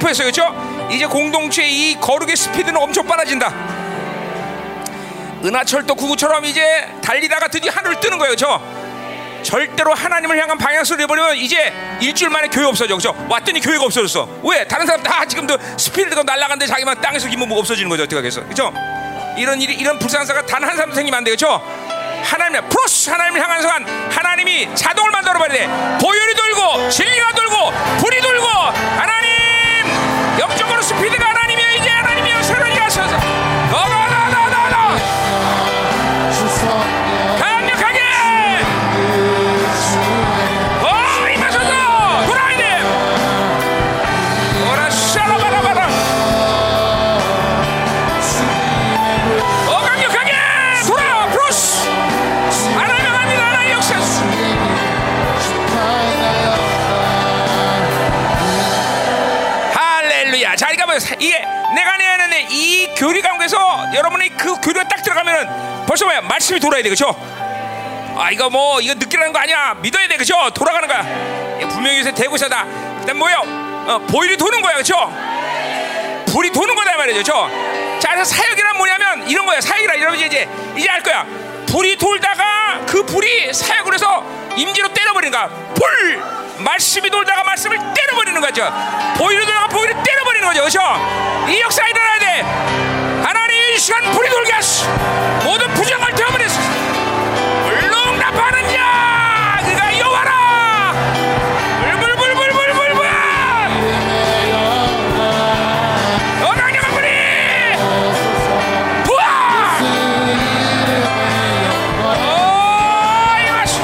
선포했어요. 그렇죠? 이제 공동체의 이 거룩의 스피드는 엄청 빨라진다. 은하철도 9구처럼 이제 달리다가 드디어 하늘을 뜨는 거예요. 그렇죠? 절대로 하나님을 향한 방향성을 내버리면 이제 일주일 만에 교회 없어져. 그죠? 왔더니 교회가 없어졌어. 왜? 다른 사람 다 지금도 스피드가 날아가는데 자기만 땅에서 기모뭐 없어지는 거죠. 어떻게 하겠어? 그죠? 이런 일이, 이런 불상사가 단 한 사람도 생기면 안 돼요. 그죠? 하나님, 플러스 하나님을 향한 순간 하나님이 자동을 만들어 버려야 돼. 보혈이 돌고, 진리가 돌고, 불이 돌고, 하나님! 영적으로 스피드가 하나님이야. 이제 하나님이야. 새로운 일을 하셔서. 이게 내가 내야 하는 이 교리 감각에서 여러분의 그 교리가 딱 들어가면은 벌써 뭐야? 말씀이 돌아야 돼. 그렇죠? 아 이거 뭐 이거 느끼라는 거 아니야. 믿어야 돼. 그렇죠? 돌아가는 거야. 분명히 요새 대구사다. 일단 뭐예요? 보일이 도는 거야. 그렇죠? 불이 도는 거다 말이죠. 그렇죠? 자, 그래서 사역이란 뭐냐면 이런 거야. 사역이란 여러분이 이제 알 거야. 불이 돌다가 그 불이 사역을 해서 임지로 때려버리는 거야. 불! 말씀이 돌다가 말씀을 때려버리는 거죠. 보일이 돌다가 보일을 때려버리는 거죠. 그렇죠? 이 역사 일어나야 돼. 하나님 이 시간 불이 돌게 하시. 모든 부정을 태워버리소. 물롱납하는 자 그가 여호와라. 불불불불불불불. 어강력한 불이 부하. 오이마시.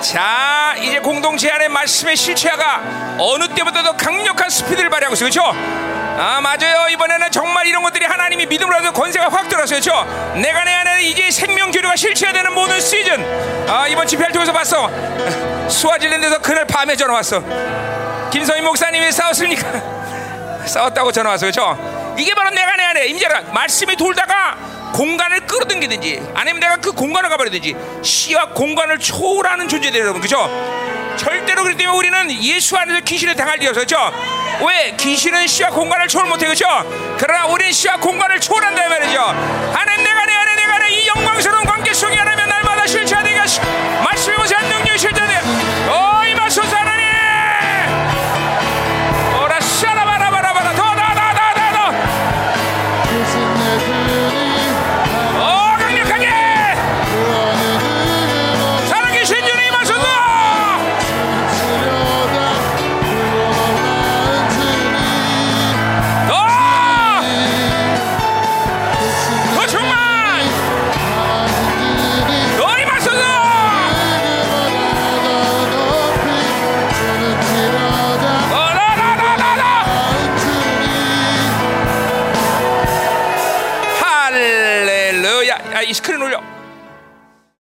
자, 이제 공동체 안에 말씀의 실체화가 어느 때보다도 강력한 스피드를 발휘하고 있어요. 그렇죠? 아, 맞아요. 이번에는 정말 이런 것들이 하나님이 믿음으로 하는 권세가 확 들어왔어요. 그렇죠? 내가 내 안에 이제 생명교류가 실체화되는 모든 시즌. 아, 이번 집회를 통해서 봤어. 스와질랜드에서 그날 밤에 전화 왔어. 김성희 목사님이 싸웠습니까? 싸웠다고 전화 왔어요. 그렇죠? 이게 바로 내가 내 안에 임재가 말씀이 돌다가 공간을 끌어당기든지 아니면 내가 그 공간을 가버리든지 시와 공간을 초월하는 존재들 여러분 그죠? 절대로 그렇기 때문에 우리는 예수 안에서 귀신을 당할 일이 없어요. 그죠? 왜? 귀신은 시와 공간을 초월 못해요. 그죠? 그러나 우리는 시와 공간을 초월한다 이 말이죠. 하나님 내가 내 이 영광스러운 관계 속에 하나면 날마다 실체화되게 하시고 말씀이 오세 한 능력이 실체화되게 어이 마소서 하나님 이 스크린 올려.